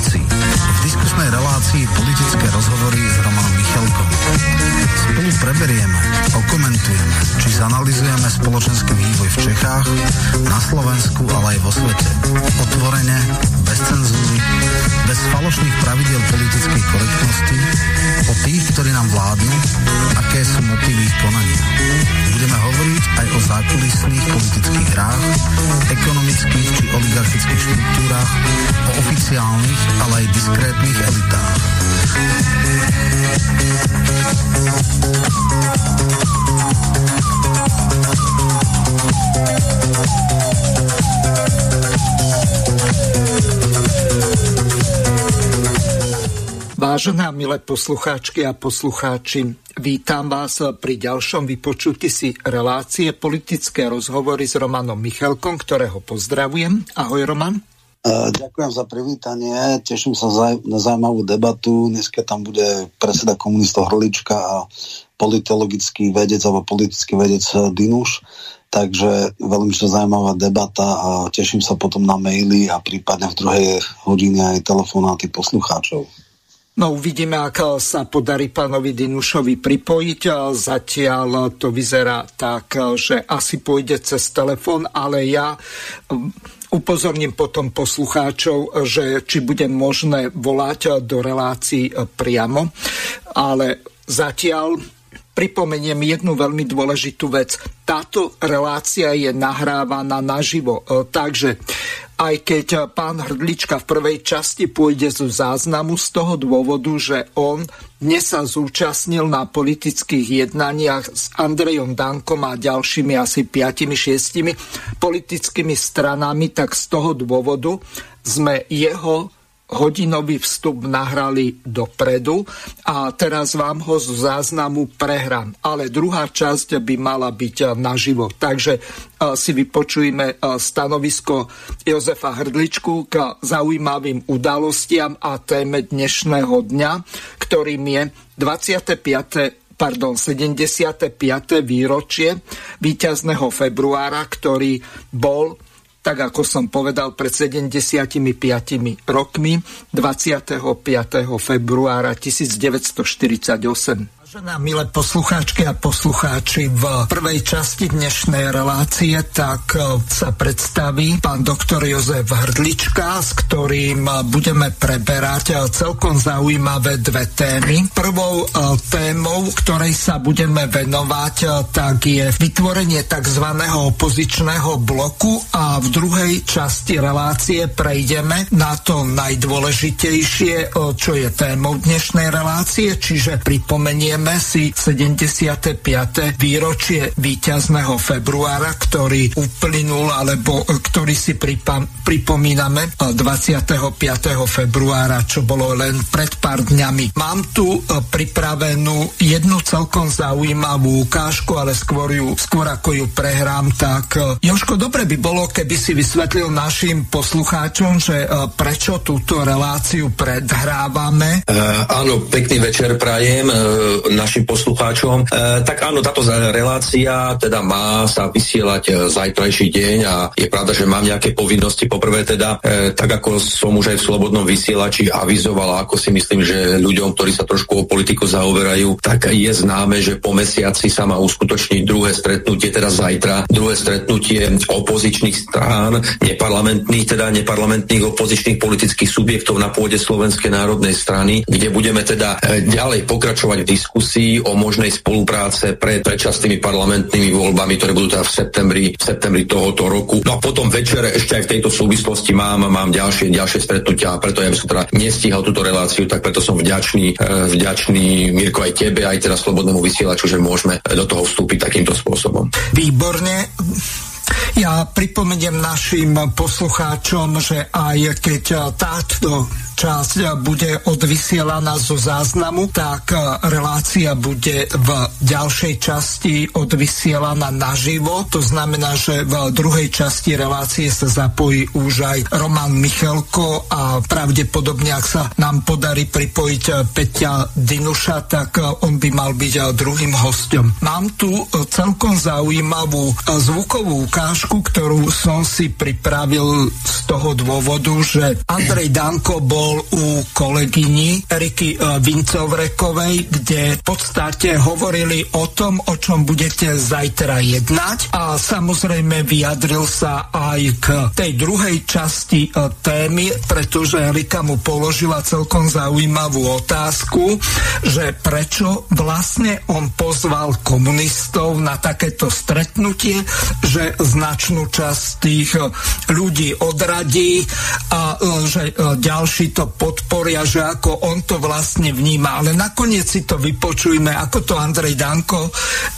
veci. V diskusnej relácii politické rozhovory s Romanom Michalkom. Spolu preberieme, okomentujeme, či zanalizujeme spoločenský vývoj v Čechách, na Slovensku, ale aj vo svete. Otvorene, bez cenzúry, bez falošných pravidiel politickej korektnosti, o tých, ktorí nám vládnu, aké sú motívy ich konania. Budeme hovoriť aj o zákulisných politických hrách, ekonomických či oligarchických štruktúrách, o oficiálnych, ale aj diskrétnych elitách. Vážená, milé poslucháčky a poslucháči, vítam vás pri ďalšom vypočutí si relácie politické rozhovory s Romanom Michalkom, ktorého pozdravujem. Ahoj, Roman. Ďakujem za privítanie, teším sa na zaujímavú debatu. Dneska tam bude predseda komunistov Hrlička a politologický vedec alebo politický vedec Dinuš. Takže veľmi zaujímavá debata a teším sa potom na maily a prípadne v druhej hodine aj telefonáty poslucháčov. No uvidíme, ak sa podarí pánovi Dinušovi pripojiť. Zatiaľ to vyzerá tak, že asi pôjde cez telefón, ale ja upozorním potom poslucháčov, že či bude možné volať do relácií priamo. Ale zatiaľ pripomeniem jednu veľmi dôležitú vec. Táto relácia je nahrávaná naživo, takže aj keď pán Hrdlička v prvej časti pôjde zo záznamu z toho dôvodu, že on dnes sa zúčastnil na politických jednaniach s Andrejom Dankom a ďalšími asi 5-6 politickými stranami, tak z toho dôvodu sme jeho hodinový vstup nahrali dopredu a teraz vám ho zo záznamu prehrám. Ale druhá časť by mala byť naživo. Takže si vypočujeme stanovisko Jozefa Hrdličku k zaujímavým udalostiam a téme dnešného dňa, ktorým je 75. výročie víťazného februára, ktorý bol, tak ako som povedal, pred 75 rokmi 25. februára 1948. Vážená, milé poslucháčky a poslucháči, v prvej časti dnešnej relácie tak sa predstaví pán doktor Jozef Hrdlička, s ktorým budeme preberať celkom zaujímavé dve témy. Prvou témou, ktorej sa budeme venovať, tak je vytvorenie tzv. Opozičného bloku a v druhej časti relácie prejdeme na to najdôležitejšie, čo je témou dnešnej relácie, čiže pripomeniem si 75. výročie víťazného februára, ktorý uplynul, alebo ktorý si pripomíname 25. februára, čo bolo len pred pár dňami. Mám tu pripravenú jednu celkom zaujímavú ukážku, ale skôr ako ju prehrám, tak Jožko, dobre by bolo, keby si vysvetlil našim poslucháčom, že prečo túto reláciu predhrávame. Áno, pekný večer prajem našim poslucháčom. Tak áno, táto relácia teda má sa vysielať zajtrajší deň a je pravda, že mám nejaké povinnosti. Poprvé teda, tak ako som už aj v slobodnom vysielači avizoval, ako si myslím, že ľuďom, ktorí sa trošku o politiku zaoberajú, tak je známe, že po mesiaci sa má uskutočniť druhé stretnutie, teda zajtra, druhé stretnutie opozičných strán, neparlamentných opozičných politických subjektov na pôde Slovenskej národnej strany, kde budeme teda ďalej pokračovať v diskusii o možnej spolupráce pred predčasnými parlamentnými voľbami, ktoré budú teda v septembri tohoto roku. No a potom večer ešte aj v tejto súvislosti mám ďalšie stretnutia, a preto ja by som teda nestíhal túto reláciu, tak preto som vďačný Mirko aj tebe, aj teda slobodnému vysielaču, že môžeme do toho vstúpiť takýmto spôsobom. Výborne. Ja pripomeniem našim poslucháčom, že aj keď táto časť bude odvysielaná zo záznamu, tak relácia bude v ďalšej časti odvysielaná naživo. To znamená, že v druhej časti relácie sa zapojí už aj Roman Michalko a pravdepodobne, ak sa nám podarí pripojiť Peťa Dinuša, tak on by mal byť druhým hostom. Mám tu celkom zaujímavú zvukovú ukážku, ukážku, ktorú som si pripravil z toho dôvodu, že Andrej Danko bol u kolegyni Eriky Vincovrekovej, kde v podstate hovorili o tom, o čom budete zajtra jednať, a samozrejme vyjadril sa aj k tej druhej časti témy, pretože Erika mu položila celkom zaujímavú otázku, že prečo vlastne on pozval komunistov na takéto stretnutie, že značnú časť tých ľudí odradí a že ďalší to podporia, že ako on to vlastne vníma. Ale nakoniec si to vypočujme, ako to Andrej Danko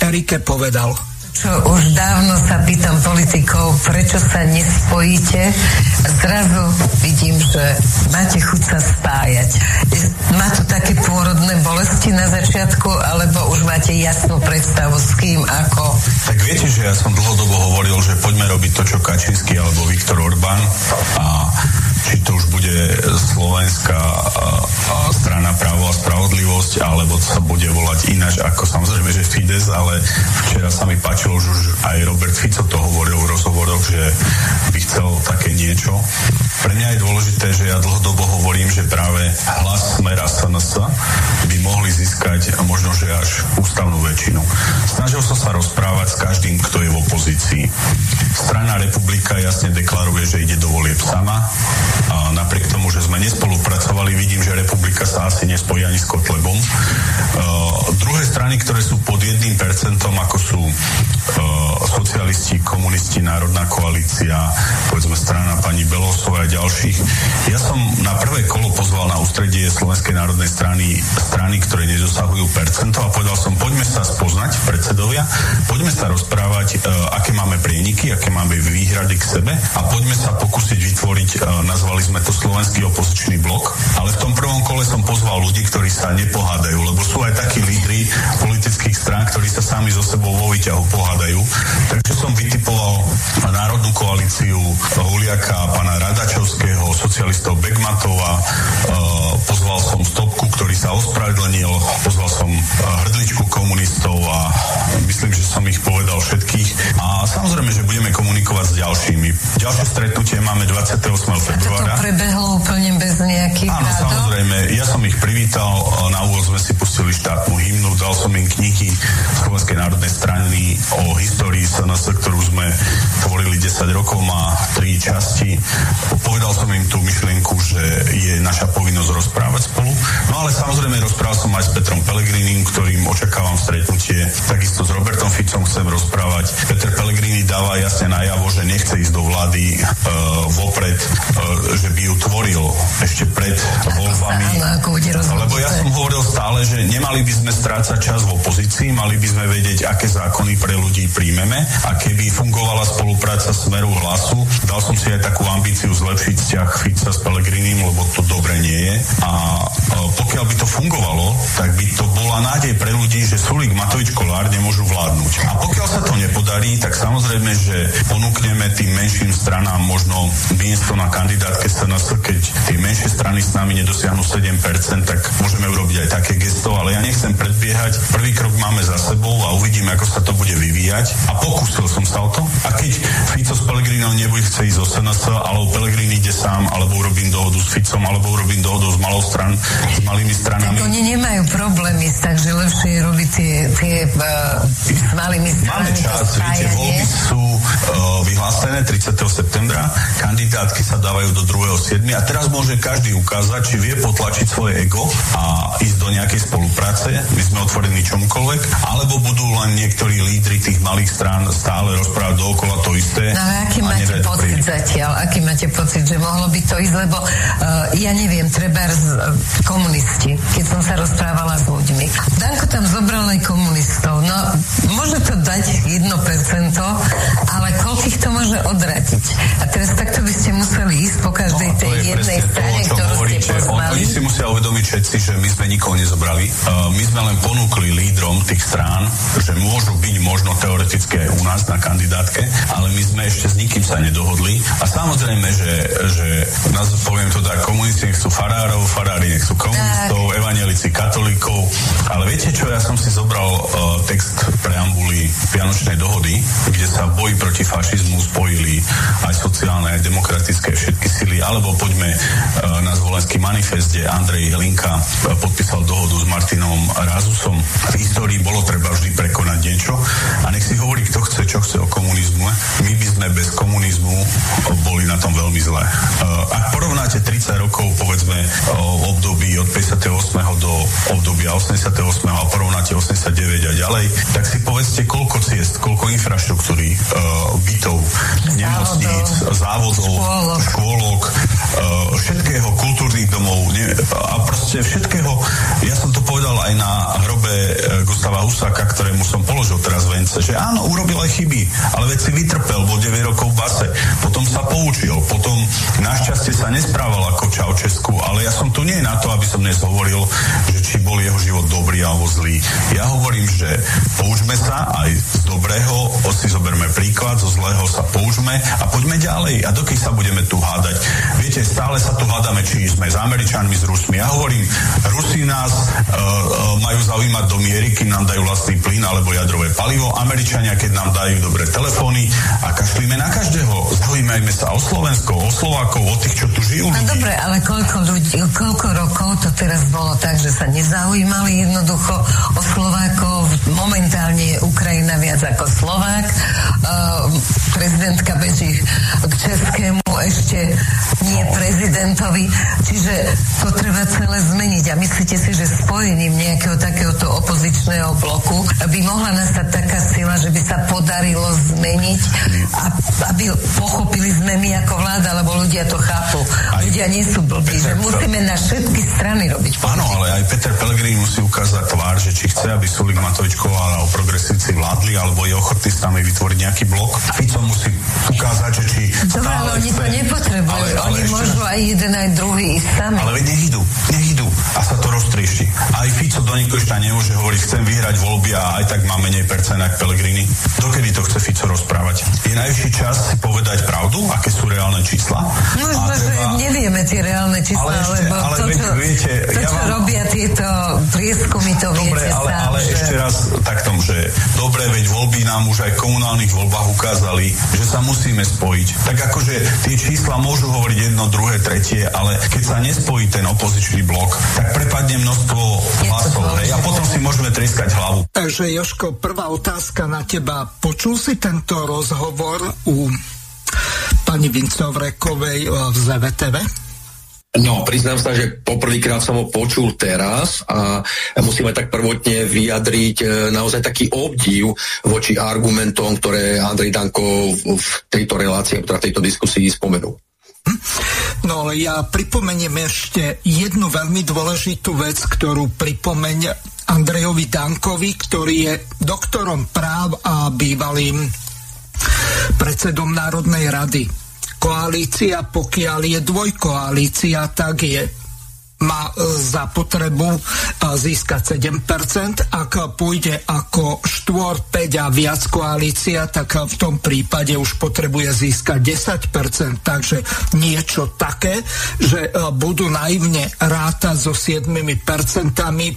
Erike povedal. Čo už dávno sa pýtam politikov, prečo sa nespojíte, zrazu vidím, že máte chuť sa spájať. Má to také pôrodné bolesti na začiatku, alebo už máte jasnú predstavu s kým, ako? Tak viete, že ja som dlhodobo hovoril, že poďme robiť to, čo Kačínsky alebo Viktor Orbán, a či to už bude slovenská strana Právo a spravodlivosť, alebo sa bude volať ináč, ako samozrejme, že Fides, ale včera sa mi páčilo, že už aj Robert Fico to hovoril v rozhovoroch, že by chcel také niečo. Pre mňa je dôležité, že ja dlhodobo hovorím, že práve Hlas, Smer a SNS by mohli získať možno, že až ústavnú väčšinu. Snažil som sa rozprávať s každým, kto je v opozícii. Strana Republika jasne deklaruje, že ide do volieb sama. A napriek tomu, že sme nespolupracovali, vidím, že Republika sa asi nespojí ani s Kotlebom. Druhé strany, ktoré sú pod 1%, ako sú socialisti, komunisti, Národná koalícia, povedzme strana pani Belousovej a ďalších. Ja som na prvé kolo pozval na ústredie Slovenskej národnej strany strany, ktoré nedosahujú percento, a povedal som, poďme sa spoznať, predsedovia, poďme sa rozprávať, aké máme prieniky, aké máme výhrady k sebe, a poďme sa pokúsiť vytvoriť, nazvali sme to Slovenský opozičný blok, ale v tom prvom kole som pozval ľudí, ktorí sa nepohádajú, lebo sú aj takí lídri politických strán, ktorí sa sami so sebou vo výťahu pohádajú. Takže som vytipoval Národnú koalíciu Huliaka, pána Radačovského, socialistov Begmatova, pozval som Stopku, ktorý sa ospravedlnil, pozval som Hrdličku komunistov a myslím, že som ich povedal všetkých. A samozrejme, že budeme komunikovať s ďalšími. Ďalšie stretnutie máme 28. februára. A to prebehlo úplne bez nejakých rádov? Áno, samozrejme. Ja som ich privítal, na úvod sme si pustili štátnu hymnu, dal som im knihy Slovenskej národnej strany o histórii SNS, ktorú sme tvorili 10 rokov, má 3 časti. Povedal som im tú myšlienku, že je naša povinnosť rozprávať spolu. No ale samozrejme rozprával som aj s Petrom Pellegrinim, ktorým očakávam stretnutie. Takisto s Robertom Ficom chcem rozprávať. Peter Pellegrini dáva jasne najavo, že nechce ísť do vlády vopred, že by ju tvoril ešte pred voľbami. Lebo ja som hovoril stále, že nemali by sme strácať čas v opozícii, mali by sme vedieť, aké zákony pre ľudí príjmeme, a keby fungovala spolupráca Smeru, Hlasu. Dal som si aj takú ambíciu zlepšiť vzťah Fica s Pellegrinim, lebo to dobre nie je. A pokiaľ by to fungovalo, tak by to bola nádej pre ľudí, že Sulík, Matovič, Kolár nemôžu vládnuť. A pokiaľ sa to nepodarí, tak samozrejme, že ponúkneme tým menším stranám možno miesto na kandidátke SNS, keď tie menšie strany s nami nedosiahnu 7%, tak môžeme urobiť aj také gesto, ale ja nechcem predbiehať. Prvý krok máme za sebou a uvidíme, ako sa to bude vyvíjať. A pokúsil som sa o to. A keď Fico s Pellegrinom nebude chce ísť zo SNS, alebo Pellegrin ide sám, alebo urobím dohodu s Ficom, alebo urobím dohodu s malou stranou, s malými stranami. Tak oni nemajú problémy, takže lepšie robiť tie s malými stranami. Máme čas, viete, voľby sú vyhlásené 30. septembra, kandidátky sa dávajú do 2.7. a teraz môže každý ukázať, či vie potlačiť svoje ego a ísť do nejakej spolupráce. My sme otvorení čomukoľvek, alebo budú len niektorí lídri tých malých strán stále rozprávať dookola to isté. No aký máte pocit zatiaľ? Aký máte pocit, že mohlo by to ísť? Lebo ja neviem, trebárs komunisti, keď som sa rozprávala s ľuďmi. Danko tam zobral aj komunistov. No, môže to dať 1%, ale koľkých to môže odratiť? A teraz takto by ste museli ísť po každej tej jednej strane, ktorú ste poznali. Oni si musia uvedomiť všetci, že my sme nikoho nezobrali. My sme len ponúkli lídrom tých strán, že môžu byť možno teoreticky aj u nás na kandidátke, ale my sme ešte s nikým sa nedohodli. A samozrejme, že nás, poviem to tak, komunisti nechcú farárov, farári nechcú komunistov, evanjelici katolíkov a Ale viete čo, ja som si zobral text preambuly Vianočnej dohody, kde sa boji proti fašizmu spojili aj sociálne, aj demokratické všetky sily, alebo poďme na Zvolenský manifest, kde Andrej Hlinka podpísal dohodu s Martinom Razusom. V histórii bolo treba vždy prekonať niečo a nech si hovorí, kto chce, čo chce o komunizmu. My by sme bez komunizmu boli na tom veľmi zle. Ak porovnáte 30 rokov, povedzme, období od 58. do obdobia 88. a porovnáte 89 a ďalej, tak si povedzte, koľko ciest, koľko infraštruktúry, bytov, nemocníc, závodov, škôlok, všetkého, kultúrnych domov a proste všetkého. Ja som to povedal aj na hrobe Gustáva Husáka, ktorému som položil teraz vence, že áno, urobil aj chyby, ale veď si vytrpel, bol 9 rokov v base, potom sa poučil, potom našťastie sa nesprával ako Čau Česku, ale ja som tu nie na to, aby som dnes hovoril, že či bol jeho život dobrý alebo zlý. Ja hovorím, že poučme sa aj z dobrého, si zoberme príklad, zo zlého sa poučme a poďme ďalej. A dokým sa budeme tu hádať? Viete, stále sa tu hádame, či sme s Američanmi, s Rusmi. Ja hovorím, Rusi nás majú zaujímať do miery, kým nám dajú vlastný plyn alebo jadrové palivo. Američania, keď nám dajú dobré telefóny a kašlíme na každého. Zaujímajme sa o Slovensko, o Slovákov, o tých, čo tu žijú. No dobre, ale koľko rokov to teraz bolo tak, že sa nezaujímali jednoducho o Slovákov. Momentálne je Ukrajina viac ako Slovák. Prezidentka beží k českému ešte nie prezidentovi. Čiže to treba celé zmeniť. A myslíte si, že spojením nejakého takéhoto opozičného bloku by mohla nastať taká sila, že by sa podarilo zmeniť a aby pochopili sme my ako vláda, lebo ľudia to chápu. Ľudia nie sú blbí, že musíme na všetky strany robiť. Áno, ale aj Peter Pellegrini musí ukázať tvár, že či chce, aby Sulík Matovičková o progresívci vládli, alebo je ochotný s nami vytvoriť nejaký blok. Fico musí ukázať, že či... Dobre, ale oni to nepotrebujú. Oni môžu aj jeden, aj druhý ísť sami. Ale veď nech idú a sa to roztriešti. Aj Fico do Nikolšta nemôže hovoriť, chcem vyhrať voľby a aj tak má menej percent ako Pellegrini. Dokedy to chce Fico rozprávať? Je najvyšší čas si povedať pravdu, aké sú reálne čísla. No už nevieme tie reálne čísla, ale to, čo, viete, to, čo ja robia tieto prieskumy, to dobre, viete ale, sám. Ale že... ešte raz taktom, že dobre, veď voľby nám už aj v komunálnych voľbách ukázali, že sa musíme spojiť. Tak akože tie čísla môžu hovoriť jedno, druhé, tretie, ale keď sa nespojí ten opozičný blok, tak prepadne množstvo hlasov. A potom si môžeme trieskať hlavu. Takže Jožko, prvá otázka na teba. Počul si tento rozhovor u pani Vincovrekovej v ZVTV? No, priznám sa, že poprvýkrát som ho počul teraz a musíme tak prvotne vyjadriť naozaj taký obdiv voči argumentom, ktoré Andrej Danko v tejto relácii, ktorá v tejto diskusii spomenul. No ale ja pripomeniem ešte jednu veľmi dôležitú vec, ktorú pripomeň Andrejovi Dankovi, ktorý je doktorom práv a bývalým predsedom Národnej rady. Koalícia, pokiaľ je dvojkoalícia, tak má za potrebu získať 7%. Ak pôjde ako 4, 5 a viac koalícia, tak v tom prípade už potrebuje získať 10%. Takže niečo také, že budú naivne rátať so 7%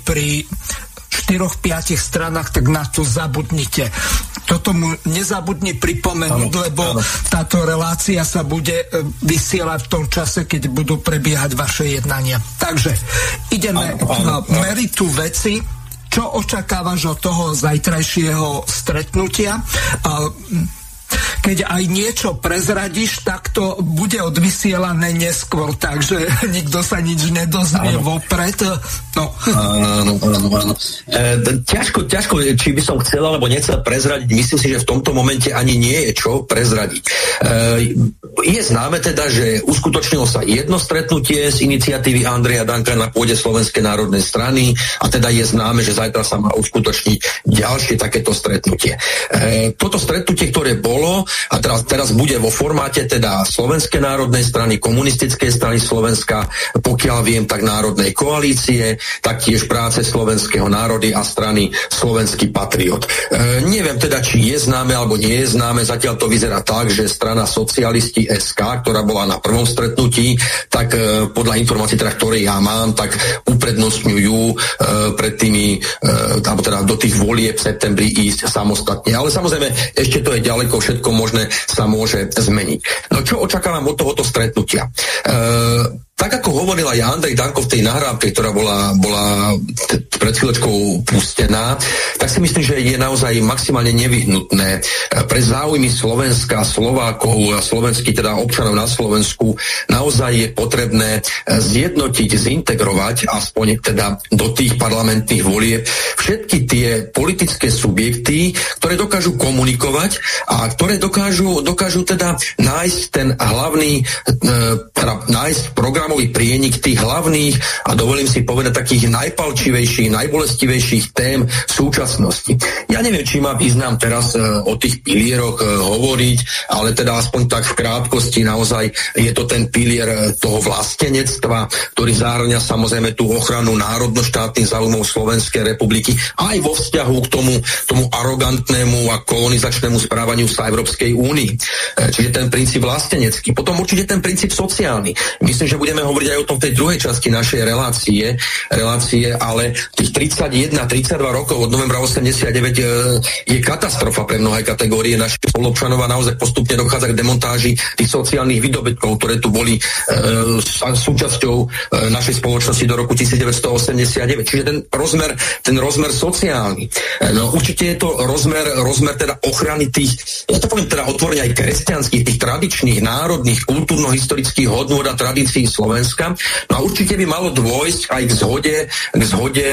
pri 4-5 stranách, tak na to zabudnite. Toto mu nezabudni pripomenúť, lebo táto relácia sa bude vysielať v tom čase, keď budú prebiehať vaše jednania. Takže ideme k meritu veci. Čo očakávaš od toho zajtrajšieho stretnutia? Keď aj niečo prezradíš, tak to bude odvysielané neskôr, takže nikto sa nič nedozvie vopred. No. Áno. Ťažko, či by som chcel alebo nechcel prezradiť, myslím si, že v tomto momente ani nie je čo prezradiť. Je známe teda, že uskutočnilo sa jedno stretnutie z iniciatívy Andreja Danka na pôde Slovenskej národnej strany a teda je známe, že zajtra sa má uskutočniť ďalšie takéto stretnutie. Toto stretnutie, ktoré bolo a teraz bude vo formáte teda Slovenskej národnej strany, Komunistickej strany Slovenska, pokiaľ viem, tak Národnej koalície, taktiež práce slovenského národy a strany Slovenský patriot. Neviem teda, či je známe alebo nie je známe, zatiaľ to vyzerá tak, že strana Socialisti SK, ktorá bola na prvom stretnutí, tak podľa informácií, teda, ktoré ja mám, tak uprednostňujú pred tými, alebo teda do tých volieb v septembri ísť samostatne. Ale samozrejme, ešte to je ďaleko, všetko možné sa môže zmeniť. No čo očakávam od tohoto stretnutia? Tak ako hovoril aj Andrej Danko v tej nahrávke, ktorá bola pred chvíľočkou pustená, tak si myslím, že je naozaj maximálne nevyhnutné pre záujmy Slovenska, Slovákov, slovenských teda občanov na Slovensku naozaj je potrebné zjednotiť, zintegrovať aspoň teda do tých parlamentných volieb všetky tie politické subjekty, ktoré dokážu komunikovať a ktoré dokážu teda nájsť ten hlavný nájsť program prienik tých hlavných a dovolím si povedať takých najpalčivejších, najbolestivejších tém súčasnosti. Ja neviem, či má význam teraz o tých pilieroch hovoriť, ale teda aspoň tak v krátkosti naozaj je to ten pilier toho vlastenectva, ktorý zahŕňa samozrejme tú ochranu národno-štátnych záujmov Slovenskej republiky aj vo vzťahu k tomu arogantnému a kolonizačnému správaniu sa Európskej únii. Čiže ten princíp vlastenecký. Potom určite ten princíp sociálny. Myslím, že budeme hovoriť aj o tom v tej druhej časti našej relácie, ale tých 31-32 rokov od novembra 89 je katastrofa pre mnohé kategórie našich spoluobčanov a naozaj postupne dochádza k demontáži tých sociálnych výdobytkov, ktoré tu boli súčasťou našej spoločnosti do roku 1989. Čiže ten rozmer sociálny. No, určite je to rozmer teda ochrany tých, ja to poviem teda otvorene aj kresťanských, tých tradičných, národných, kultúrno-historických hodnôt a tradícií Slovenska. No a určite by malo dôjsť aj k zhode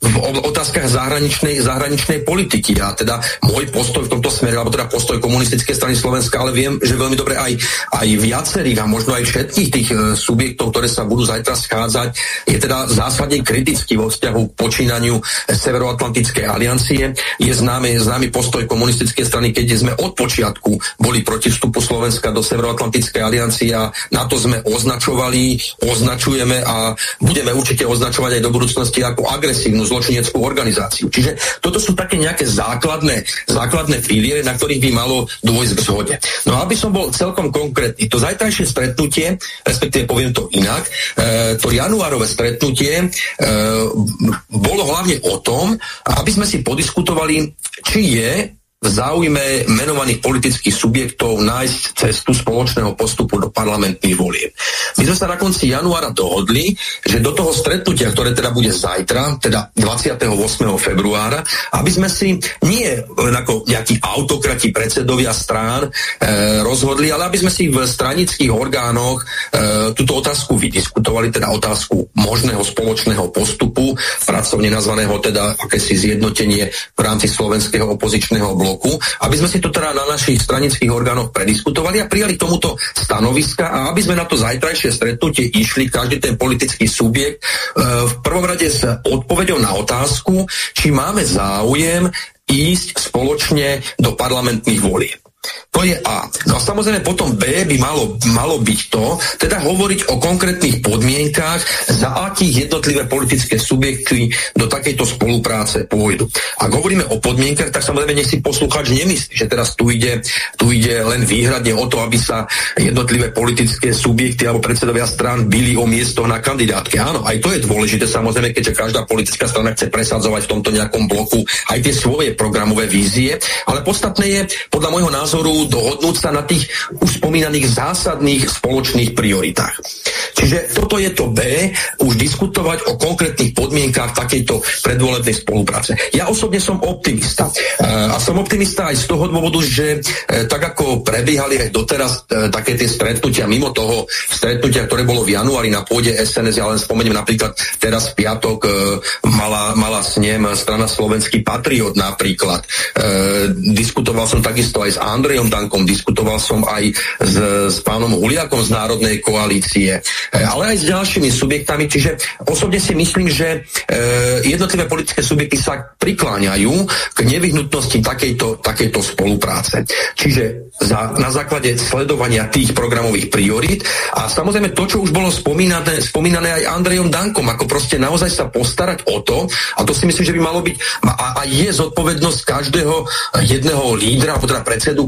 v otázkach zahraničnej politiky. A teda môj postoj v tomto smere, alebo teda postoj Komunistickej strany Slovenska, ale viem, že veľmi dobre aj viacerých a možno aj všetkých tých subjektov, ktoré sa budú zajtra schádzať, je teda zásadne kritický vo vzťahu k počínaniu Severoatlantickej aliancie. Je známy postoj Komunistickej strany, keď sme od počiatku boli proti vstupu Slovenska do Severoatlantickej aliancie a na to sme označujeme a budeme určite označovať aj do budúcnosti ako agresívnu zločineckú organizáciu. Čiže toto sú také nejaké základné piliere, na ktorých by malo dôjsť k zhode. No aby som bol celkom konkrétny, to zajtrajšie stretnutie, respektíve poviem to inak, to januárové stretnutie bolo hlavne o tom, aby sme si podiskutovali, či je v záujme menovaných politických subjektov nájsť cestu spoločného postupu do parlamentných volieb. My sme sa na konci januára dohodli, že do toho stretnutia, ktoré teda bude zajtra, teda 28. februára, aby sme si nie ako nejakí autokrati predsedovia strán rozhodli, ale aby sme si v stranických orgánoch túto otázku vydiskutovali, teda otázku možného spoločného postupu, pracovne nazvaného teda akési zjednotenie v rámci slovenského opozičného bloku, aby sme si to teda na našich stranických orgánoch prediskutovali a prijali tomuto stanoviska a aby sme na to zajtrajšie stretnutie išli, každý ten politický subjekt, v prvom rade s odpoveďou na otázku, či máme záujem ísť spoločne do parlamentných volieb. To je A. No a samozrejme potom B by malo byť to, teda hovoriť o konkrétnych podmienkách, za akých jednotlivé politické subjekty do takejto spolupráce pôjdu. Ak hovoríme o podmienkach, tak samozrejme nech si poslucháč nemyslí, že teraz tu ide len výhradne o to, aby sa jednotlivé politické subjekty alebo predsedovia strán bili o miesto na kandidátke. Áno, aj to je dôležité, samozrejme, keďže každá politická strana chce presadzovať v tomto nejakom bloku aj tie svoje programové vízie, ale podstatné je, podľa môjho názoru, dohodnúť sa na tých už spomínaných zásadných spoločných prioritách. Čiže toto je to B, už diskutovať o konkrétnych podmienkách takejto predvolebnej spolupráce. Ja osobne som optimista. A som optimista aj z toho dôvodu, že tak ako prebiehali aj doteraz také tie stretnutia, mimo toho stretnutia, ktoré bolo v januári na pôde SNS, ja len spomeniem napríklad teraz v piatok mala s ním strana Slovenský patriot napríklad. Diskutoval som takisto aj s Andrejom Dankom, diskutoval som aj s pánom Huliakom z Národnej koalície, ale aj s ďalšími subjektami, čiže osobne si myslím, že jednotlivé politické subjekty sa prikláňajú k nevyhnutnosti takejto spolupráce. Čiže na základe sledovania tých programových priorít a samozrejme to, čo už bolo spomínané aj Andrejom Dankom, ako proste naozaj sa postarať o to, a to si myslím, že by malo byť a je zodpovednosť každého jedného lídra, teda predsedu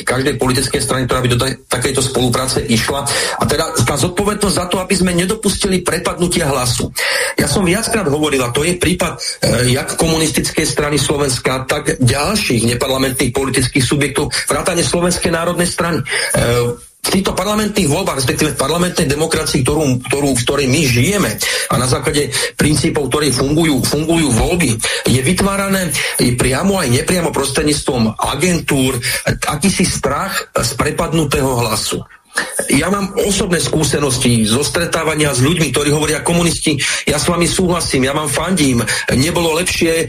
každej politickej strany, ktorá by do takejto spolupráce išla. A teda tá zodpovednosť za to, aby sme nedopustili prepadnutie hlasu. Ja som viackrát hovorila, to je prípad jak komunistickej strany Slovenska, tak ďalších neparlamentných politických subjektov, vrátane Slovenskej národnej strany. V týchto parlamentných voľbách, respektíve v parlamentnej demokracii, v ktorej my žijeme a na základe princípov, ktoré fungujú voľby, je vytvárané priamo aj nepriamo prostredníctvom agentúr akýsi strach z prepadnutého hlasu. Ja mám osobné skúsenosti zo stretávania s ľuďmi, ktorí hovoria komunisti, ja s vami súhlasím, ja vám fandím, nebolo lepšie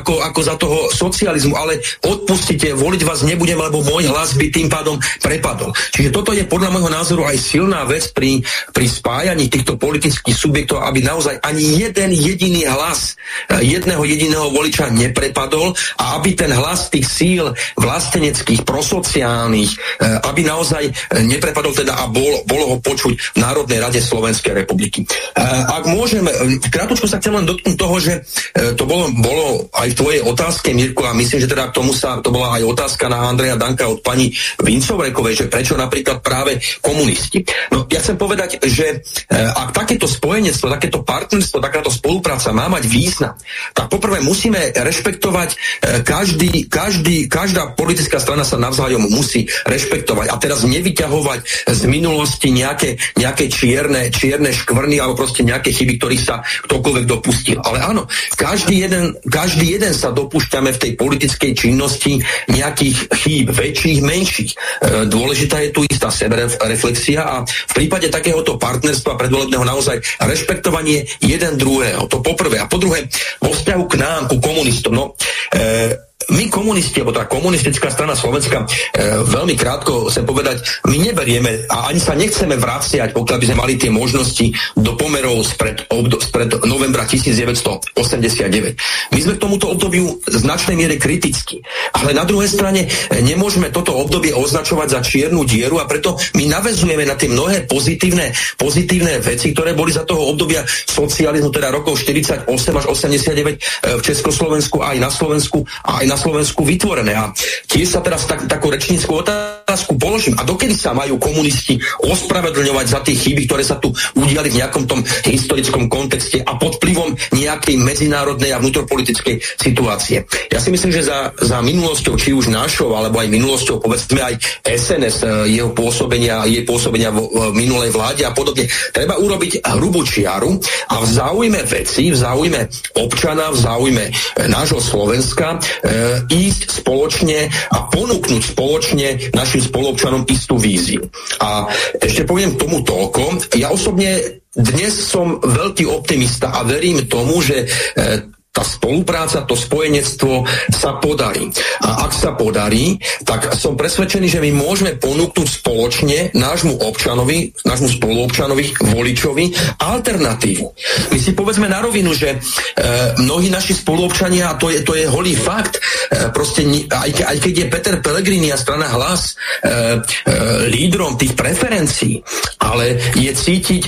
ako za toho socializmu, ale odpustite, voliť vás nebudem, lebo môj hlas by tým pádom prepadol. Čiže toto je podľa môjho názoru aj silná vec pri spájaní týchto politických subjektov, aby naozaj ani jeden jediný hlas jedného jediného voliča neprepadol a aby ten hlas tých síl vlasteneckých, prosociálnych, aby naozaj neprepadol teda a bolo ho počuť v Národnej rade Slovenskej republiky. Ak môžem, krátko sa chcem len dotknúť toho, že to bolo aj v tvojej otázke, Mirko, a myslím, že teda to bola aj otázka na Andreja Danka od pani Vincovrekovej, že prečo napríklad práve komunisti. No ja chcem povedať, že ak takéto spojenectvo, takéto partnerstvo, takáto spolupráca má mať význam, tak poprvé musíme rešpektovať každá politická strana sa navzájom musí rešpektovať a teraz nevyťahovať z minulosti nejaké čierne škvrny alebo proste nejaké chyby, ktorých sa ktokoľvek dopustil. Ale áno, každý jeden sa dopúšťame v tej politickej činnosti nejakých chýb, väčších, menších. Dôležitá je tu istá sebereflexia a v prípade takéhoto partnerstva predvolebného naozaj rešpektovanie jeden druhého. To poprvé. A po druhé, vo vzťahu k nám, ku komunistom. No, my komunisti, alebo tá komunistická strana Slovenska, veľmi krátko chcem povedať, my neberieme a ani sa nechceme vraciať, pokiaľ by sme mali tie možnosti do pomerov spred novembra 1989. My sme k tomuto obdobiu značnej miere kriticky, ale na druhej strane nemôžeme toto obdobie označovať za čiernu dieru a preto my naväzujeme na tie mnohé pozitívne veci, ktoré boli za toho obdobia socializmu, teda rokov 48 až 89 v Československu aj na Slovensku vytvorené. A tiež sa teraz takú rečnícku otázku položím. A dokedy sa majú komunisti ospravedlňovať za tie chyby, ktoré sa tu udiali v nejakom tom historickom kontexte a pod vplyvom nejakej medzinárodnej a vnútropolitickej situácie? Ja si myslím, že za minulosťou, či už našou, alebo aj minulosťou, povedzme aj SNS, jej pôsobenia v minulej vláde a podobne, treba urobiť hrubú čiaru a v záujme veci, v záujme občana, v záujme nášho Slovenska ísť spoločne a ponúknuť spoločne našim spoluobčanom istú víziu. A ešte poviem tomu toľko. Ja osobne dnes som veľký optimista a verím tomu, že tá spolupráca, to spojenectvo sa podarí. A ak sa podarí, tak som presvedčený, že my môžeme ponúknuť spoločne nášmu spoluobčanovi, voličovi alternatívu. My si povedzme na rovinu, že mnohí naši spoluobčania, a to je holý fakt, proste aj keď je Peter Pellegrini a strana Hlas lídrom tých preferencií, ale je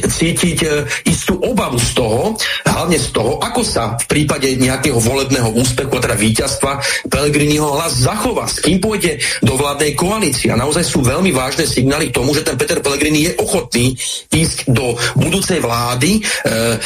cítiť istú obavu z toho, hlavne z toho, ako sa v prípade nejakého volebného úspechu, teda víťazstva, Pellegriniho Hlas zachová, s kým pôjde do vládnej koalície. A naozaj sú veľmi vážne signály k tomu, že ten Peter Pellegrini je ochotný ísť do budúcej vlády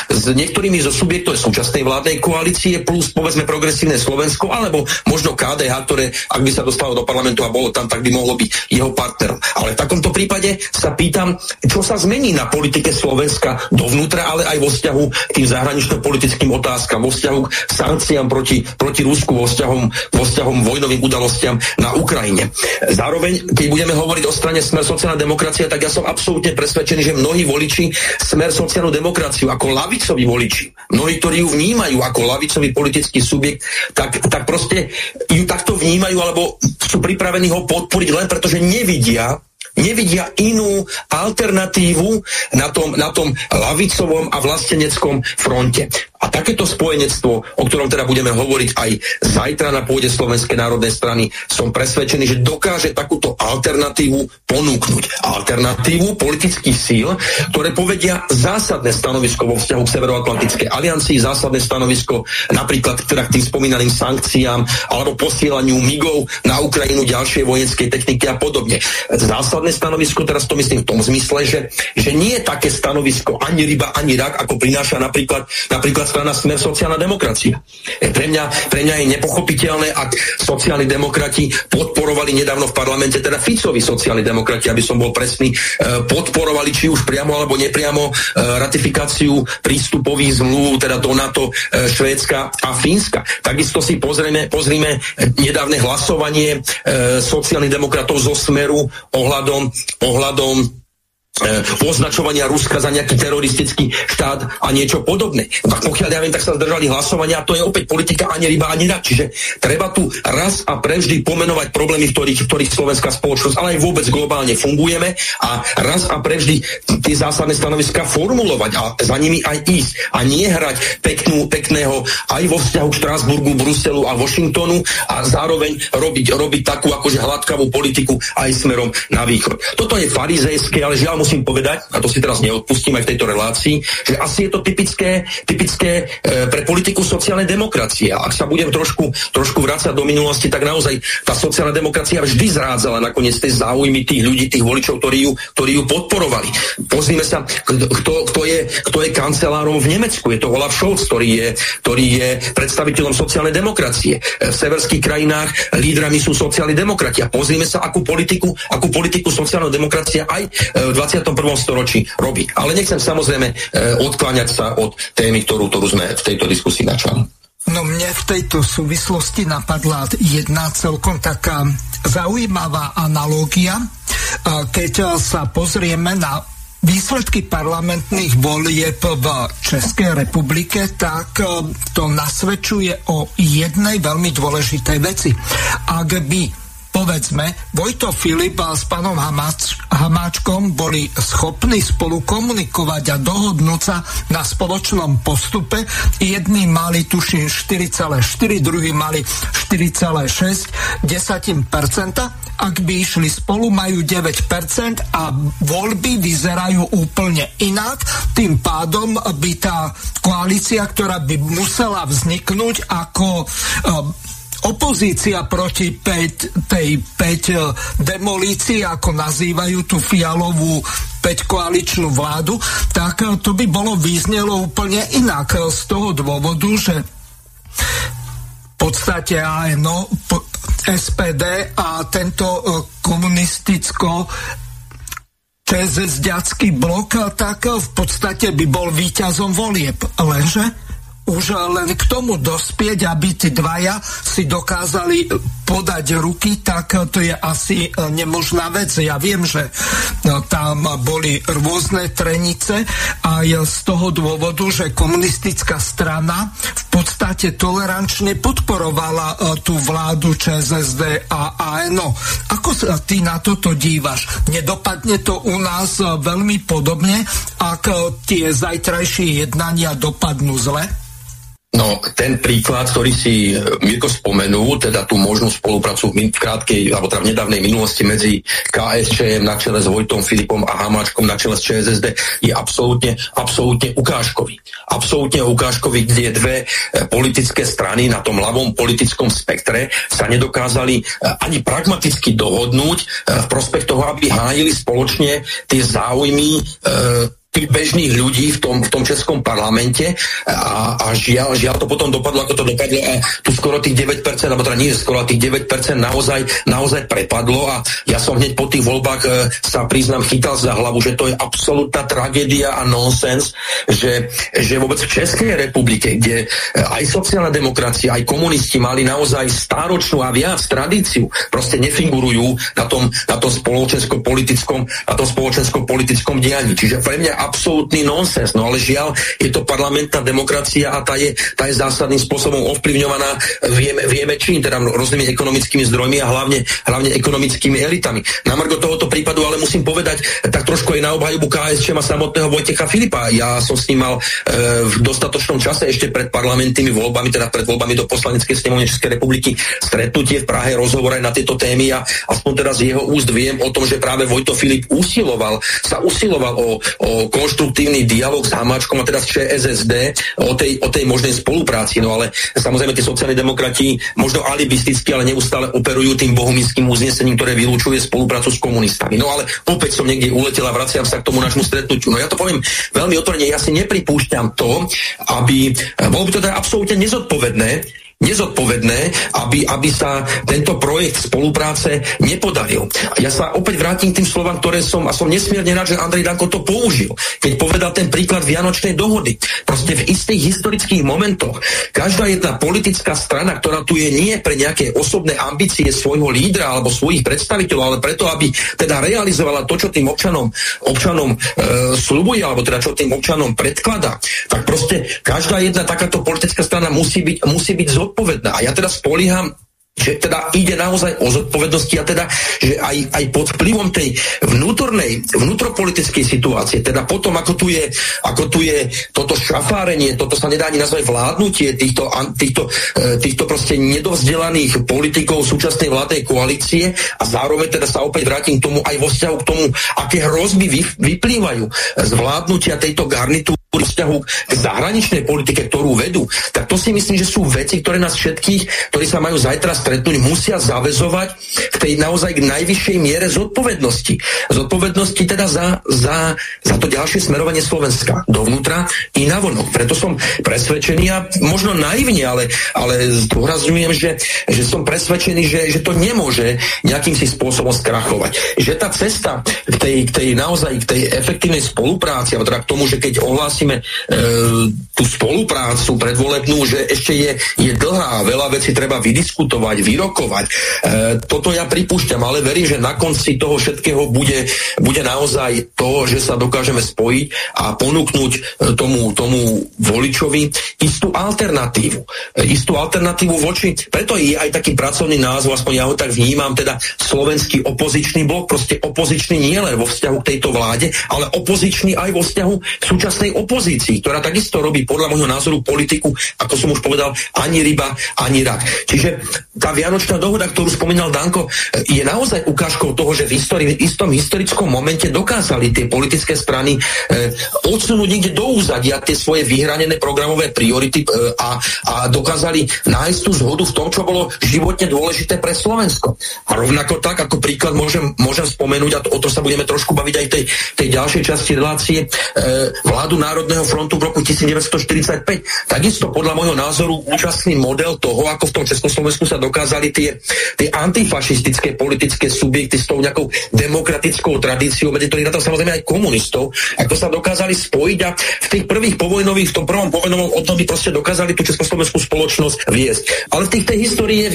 s niektorými zo subjektov súčasnej vládnej koalície plus povedzme Progresívne Slovensko, alebo možno KDH, ktoré ak by sa dostalo do parlamentu a bolo tam, tak by mohlo byť jeho partnerom. Ale v takomto prípade sa pýtam, čo sa zmení na politike Slovenska dovnútra, ale aj vo vzťahu k tým zahranično-politickým otázkam, vo vzťahu k sankciám proti Rusku, vo vzťahom vojnovým udalostiam na Ukrajine. Zároveň, keď budeme hovoriť o strane Smer sociálna demokracia, tak ja som absolútne presvedčený, že mnohí voliči Smer sociálnu demokraciu ako lavicoví voliči, Mnohí, ktorí ju vnímajú ako ľavicový politický subjekt, tak proste ju takto vnímajú alebo sú pripravení ho podporiť len preto, že nevidia inú alternatívu na tom ľavicovom a vlasteneckom fronte. A takéto spojenectvo, o ktorom teda budeme hovoriť aj zajtra na pôde Slovenskej národnej strany, som presvedčený, že dokáže takúto alternatívu ponúknuť. Alternatívu politických síl, ktoré povedia zásadné stanovisko vo vzťahu k Severoatlantickej aliancii, zásadné stanovisko napríklad teda k tým spomínaným sankciám alebo posielaniu migov na Ukrajinu, ďalšej vojenskej techniky a podobne. Zásadné stanovisko, teraz to myslím v tom zmysle, že nie je také stanovisko ani ryba, ani rak, ako prináša napríklad strana Smer sociálna demokracia. Pre mňa je nepochopiteľné, ak sociálni demokrati podporovali nedávno v parlamente, teda Ficovi sociálni demokrati, aby som bol presný, podporovali či už priamo alebo nepriamo ratifikáciu prístupových zmluv, teda do NATO, Švédska a Fínska. Takisto si pozrime nedávne hlasovanie sociálnych demokratov zo Smeru ohľadom označovania Ruska za nejaký teroristický štát a niečo podobné. Tak pokiaľ ja viem, tak sa zdržali hlasovania a to je opäť politika ani ryba, ani rad. Čiže treba tu raz a prevždy pomenovať problémy, v ktorých slovenská spoločnosť, ale aj vôbec globálne fungujeme a raz a prevždy tie zásadné stanoviská formulovať a za nimi aj ísť a nie hrať pekného aj vo vzťahu k Štrasburgu, Bruselu a Washingtonu a zároveň robiť takú akože hladkavú politiku aj smerom na východ. Toto je farizejské, ale žiaľ musím povedať, a to si teraz neodpustím aj v tejto relácii, že asi je to typické pre politiku sociálnej demokracie. Ak sa budem trošku vrácať do minulosti, tak naozaj tá sociálna demokracia vždy zrádzala nakoniec tie záujmy tých ľudí, tých voličov, ktorí ju podporovali. Pozrime sa, kto je kancelárom v Nemecku. Je to Olaf Scholz, ktorý je predstaviteľom sociálnej demokracie. V severských krajinách lídrami sú sociálni demokrati. A pozrime sa, akú politiku sociálna demokracia aj v 21. storočí robí. Ale nechcem samozrejme odkláňať sa od témy, ktorú sme v tejto diskusii načali. No mne v tejto súvislosti napadla jedna celkom taká zaujímavá analógia. Keď sa pozrieme na výsledky parlamentných volieb v Českej republike, tak to nasvedčuje o jednej veľmi dôležitej veci. Ak by povedzme, Vojto Filip a s pánom Hamáčkom boli schopní spolu komunikovať a dohodnúť sa na spoločnom postupe. Jedni mali, tuším, 4,4, druhý mali 4,6, 10%. Ak by išli spolu, majú 9% a voľby vyzerajú úplne inak. Tým pádom by tá koalícia, ktorá by musela vzniknúť ako opozícia proti tej demolícii, ako nazývajú tú fialovú 5-koaličnú vládu, tak to by bolo vyznelo úplne inak z toho dôvodu, že v podstate ANO, SPD a tento komunisticko ČSSD-ďacký blok, tak v podstate by bol víťazom volieb. Lenže už len k tomu dospieť, aby tí dvaja si dokázali podať ruky, tak to je asi nemožná vec. Ja viem, že tam boli rôzne trenice a z toho dôvodu, že komunistická strana v podstate tolerančne podporovala tú vládu ČSSD a ANO. Ako sa ty na toto dívaš? Nedopadne to u nás veľmi podobne, ak tie zajtrajšie jednania dopadnú zle? No, ten príklad, ktorý si Mirko spomenul, teda tú možnú spoluprácu v krátkej, alebo teda v nedávnej minulosti medzi KSČM na čele s Vojtom Filipom a Hamáčkom na čele s ČSSD je absolútne ukážkový. Absolútne ukážkový, kde dve politické strany na tom ľavom politickom spektre sa nedokázali ani pragmaticky dohodnúť v prospech toho, aby hájili spoločne tie záujmy bežných ľudí v tom českom parlamente a žiaľ to potom dopadlo, ako to dopadlo a tu skoro tých 9%, alebo teda nie skoro, tých 9% naozaj prepadlo a ja som hneď po tých voľbách sa priznám, chytal za hlavu, že to je absolútna tragédia a nonsens, že vôbec v Českej republike, kde aj sociálna demokracia, aj komunisti mali naozaj stáročnú a viac tradíciu, proste nefigurujú na tom spoločensko-politickom dianí. Čiže pre mňa absolútny nonsens. No ale žiaľ, je to parlamentná demokracia a tá je zásadným spôsobom ovplyvňovaná vieme čím, teda rôznymi ekonomickými zdrojmi a hlavne ekonomickými elitami. Na margo tohoto prípadu ale musím povedať tak trošku aj na obhajobu KSČM a samotného Vojtecha Filipa. Ja som s ním mal v dostatočnom čase ešte pred parlamentnými voľbami, teda pred voľbami do Poslaneckej snemovne Českej republiky stretnutie v Prahe, rozhovor aj na tieto témy a aspoň teda z jeho úst viem o tom, že práve Vojto Filip usiloval o konštruktívny dialog s Hamáčkom a teda s ČSSD o tej možnej spolupráci. No ale samozrejme tí sociálni demokrati možno alibisticky, ale neustále operujú tým bohumínskym uznesením, ktoré vylúčuje spoluprácu s komunistami. No ale opäť som niekde uletel a vraciam sa k tomu nášmu stretnutiu. No ja to poviem veľmi otvorene, ja si nepripúšťam to, aby bolo by to teda absolútne nezodpovedné, aby sa tento projekt spolupráce nepodaril. Ja sa opäť vrátim k tým slovám, ktoré som nesmierne rád, že Andrej Danko to použil, keď povedal ten príklad Vianočnej dohody. Proste v istých historických momentoch každá jedna politická strana, ktorá tu je nie pre nejaké osobné ambície svojho lídra alebo svojich predstaviteľov, ale preto, aby teda realizovala to, čo tým občanom sľubuje, alebo teda čo tým občanom predkladá, tak proste každá jedna takáto politická strana musí byť zodpovedná. A ja teda spolieham, že teda ide naozaj o zodpovednosti a teda, že aj pod vplyvom tej vnútropolitickej situácie, teda potom, ako tu je toto šafárenie, toto sa nedá ani nazvať vládnutie týchto proste nedovzdelaných politikov súčasnej vládnej koalície a zároveň teda sa opäť vrátim k tomu aj vo vzťahu k tomu, aké hrozby vyplývajú z vládnutia tejto garnitúry vzťahu k zahraničnej politike, ktorú vedú, tak to si myslím, že sú veci, ktoré nás všetkých, ktorí sa majú zajtra stretnúť, musia zaväzovať k tej naozaj k najvyššej miere zodpovednosti. Zodpovednosti teda za to ďalšie smerovanie Slovenska dovnútra i navonok. Preto som presvedčený a možno naivne, ale zdôrazňujem, že som presvedčený, že to nemôže nejakým si spôsobom skrachovať. Že tá cesta k tej naozaj k tej efektívnej spolupráci, alebo teda k tomu, že keď ohlási tú spoluprácu predvolebnú, že ešte je dlhá, veľa vecí treba vydiskutovať, vyrokovať. Toto ja pripúšťam, ale verím, že na konci toho všetkého bude naozaj to, že sa dokážeme spojiť a ponúknuť tomu voličovi istú alternatívu voči. Preto je aj taký pracovný názov, aspoň ja ho tak vnímam, teda slovenský opozičný blok, proste opozičný nielen vo vzťahu k tejto vláde, ale opozičný aj vo vzťahu k súčasnej opozícii, ktorá takisto robí podľa môjho názoru politiku, ako som už povedal, ani ryba, ani rak. Čiže tá Vianočná dohoda, ktorú spomínal Danko, je naozaj ukážkou toho, že v istom historickom momente dokázali tie politické strany odsunúť niekde do úzadia tie svoje vyhranené programové priority a dokázali nájsť tú zhodu v tom, čo bolo životne dôležité pre Slovensko. A rovnako tak, ako príklad môžem spomenúť, a o to sa budeme trošku baviť aj tej ďalšej časti relácie, vládu Národného frontu v roku 1945. Takisto podľa môjho názoru úžasný model toho, ako v tom Československu sa dokázali tie antifašistické politické subjekty s tou nejakou demokratickou tradíciou, medzi ktorých na to samozrejme aj komunistov, ako sa dokázali spojiť a v tých prvých povojnových, v tom prvom povojnovom období proste dokázali tú československú spoločnosť viesť. Ale v tej histórii je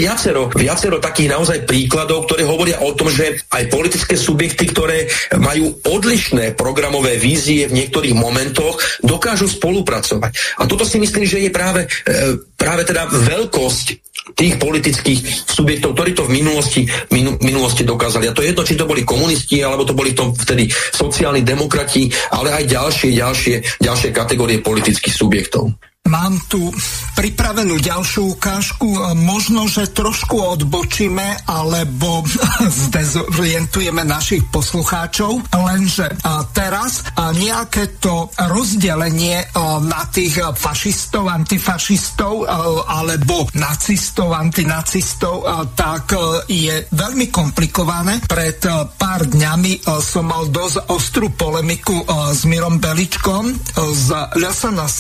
viacero takých naozaj príkladov, ktoré hovoria o tom, že aj politické subjekty, ktoré majú odlišné programové vízie v niektorých momentoch, dokážu spolupracovať. A toto si myslím, že je práve teda veľkosť tých politických subjektov, ktorí to v minulosti dokázali. A to je jedno, či to boli komunisti, alebo to boli to vtedy sociálni demokrati, ale aj ďalšie kategórie politických subjektov. Mám tu pripravenú ďalšiu ukážku, možno, že trošku odbočíme, alebo zdezorientujeme našich poslucháčov, lenže teraz nejaké to rozdelenie na tých fašistov, antifašistov, alebo nacistov, antinacistov, tak je veľmi komplikované. Pred pár dňami som mal dosť ostrú polemiku s Mirom Beličkom z LSNS,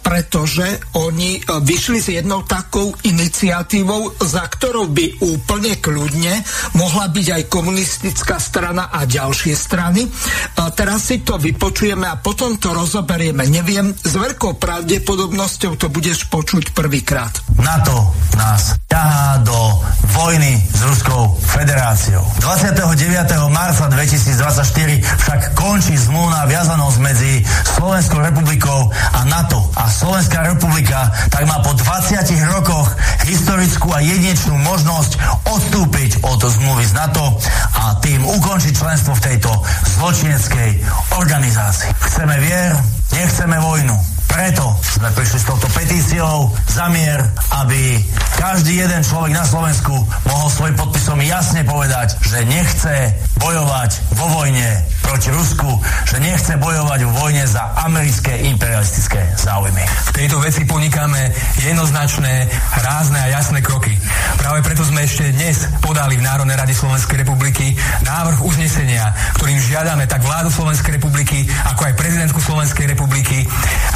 pretože oni vyšli s jednou takou iniciatívou, za ktorou by úplne kľudne mohla byť aj komunistická strana a ďalšie strany. Teraz si to vypočujeme a potom to rozoberieme. Neviem, s veľkou pravdepodobnosťou to budeš počuť prvýkrát. NATO nás ťahá do vojny s Ruskou federáciou. 29. marca 2024 však končí zmluvná viazanosť medzi Slovenskou republikou a NATO. A Slovenská republika tak má po 20 rokoch historickú a jedinečnú možnosť odstúpiť od zmluvy z NATO a tým ukončiť členstvo v tejto zločineckej organizácii. Chceme mier, nechceme vojnu. Preto sme prišli s touto petíciou za mier, aby každý jeden človek na Slovensku mohol svojim podpisom jasne povedať, že nechce bojovať vo vojne proti Rusku, že nechce bojovať vo vojne za americké imperialistické záujmy. V tejto veci ponikáme jednoznačné, rázne a jasné kroky. Práve preto sme ešte dnes podali v Národnej rade Slovenskej republiky návrh uznesenia, ktorým žiadame tak vládu Slovenskej republiky, ako aj prezidentku Slovenskej republiky,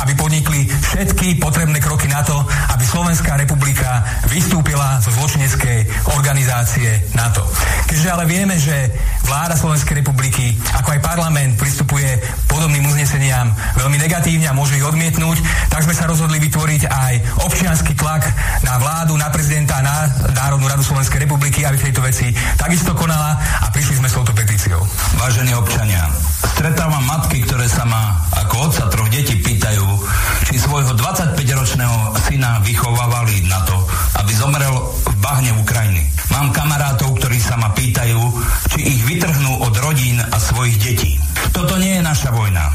aby podnikli všetky potrebné kroky na to, aby Slovenská republika vystúpila zo zločineckej organizácie NATO. Keďže ale vieme, že vláda Slovenskej republiky, ako aj parlament pristupuje podobným uzneseniam veľmi negatívne a môže ich odmietnúť, tak sme sa rozhodli vytvoriť aj občiansky tlak na vládu, na prezidenta a na Národnú radu Slovenskej republiky, aby v tejto veci takisto konala a prišli sme s touto petíciou. Vážení občania, stretávam matky, ktoré sa ma ako otca troch detí pýtajú, či svojho 25-ročného syna vychovávali na to, aby zomrel v bahne Ukrajiny. Mám kamarátov, ktorí sa ma pýtajú, či ich vytrhnú od rodín a svojich detí. Toto nie je naša vojna.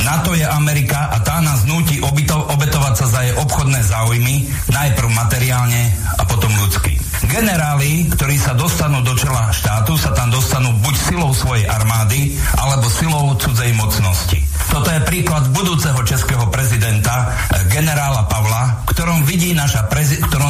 NATO je Amerika a tá nás núti obetovať sa za jej obchodné záujmy, najprv materiálne a potom ľudsky. Generáli, ktorí sa dostanú do čela štátu, sa tam dostanú buď silou svojej armády, alebo silou cudzej mocnosti. Toto je príklad budúceho českého prezidenta, generála Pavla, ktorom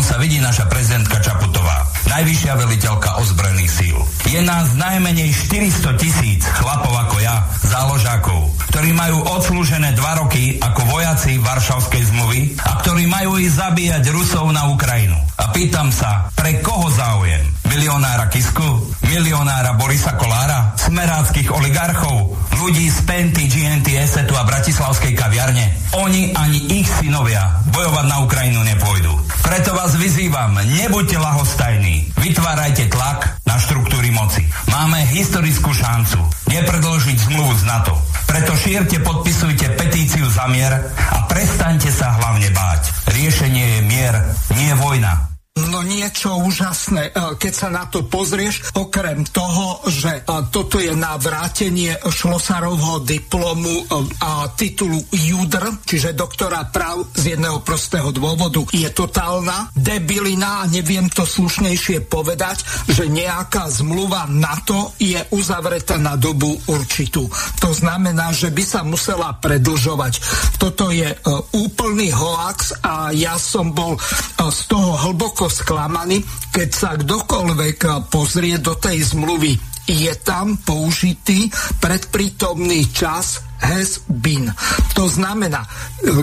sa vidí naša prezidentka Čaputová, najvyššia veliteľka ozbrojených síl. Je nás najmenej 400 000 chlapov ako ja, záložákov, ktorí majú odslúžené 2 roky ako vojaci Varšavskej zmluvy a ktorí majú ísť zabíjať Rusov na Ukrajinu. A pýtam sa, pre koho záujem? Milionára Kisku? Milionára Borisa Kolára? Smeráckých oligarchov? Ľudí z Penty, GNT, Esetu a Bratislavskej kaviarne? Oni ani ich synovia bojovať na Ukrajinu nepôjdu. Preto vás vyzývam, nebuďte ľahostajní. Vytvárajte tlak na štruktúry moci. Máme historickú šancu nepredĺžiť zmluvu z NATO. Preto šírte, podpisujte petíciu za mier a prestaňte sa hlavne báť. Riešenie je mier, nie vojna. No niečo úžasné, keď sa na to pozrieš, okrem toho, že toto je navrátenie Šlosarovho diplomu a titulu JUDr, čiže doktora práv z jedného prostého dôvodu. Je totálna debilina a neviem to slušnejšie povedať, že nejaká zmluva NATO je uzavretá na dobu určitú. To znamená, že by sa musela predĺžovať. Toto je úplný hoax a ja som bol z toho hlboko sklamaný, keď sa kdokoľvek pozrie do tej zmluvy. Je tam použitý predprítomný čas has been. To znamená,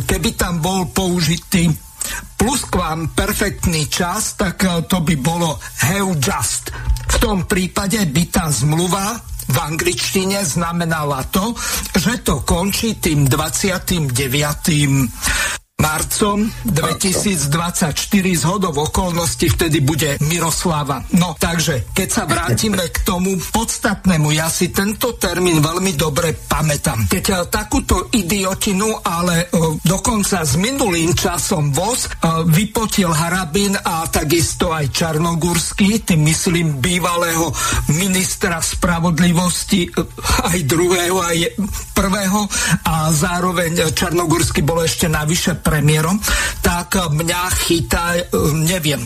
keby tam bol použitý pluskvamperfektný čas, tak to by bolo have just. V tom prípade by tá zmluva v angličtine znamenala to, že to končí tým 29. marcom 2024, zhodou okolností vtedy bude Miroslava. No, takže, keď sa vrátime k tomu podstatnému, ja si tento termín veľmi dobre pamätám. Keď takúto idiotinu, ale dokonca s minulým časom voz vypotil Harabin a takisto aj Čarnogurský, tým myslím bývalého ministra spravodlivosti, aj druhého, aj prvého, a zároveň Čarnogurský bol ešte navyše premiérom, tak mňa chytá, neviem,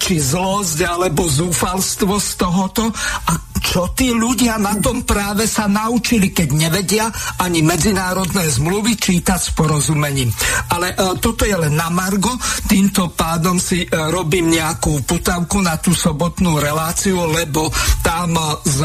či zlosť alebo zúfalstvo z tohoto. A čo tí ľudia na tom práve sa naučili, keď nevedia ani medzinárodné zmluvy čítať s porozumením. Ale toto je len na margo, týmto pádom si robím nejakú putavku na tú sobotnú reláciu, lebo tam z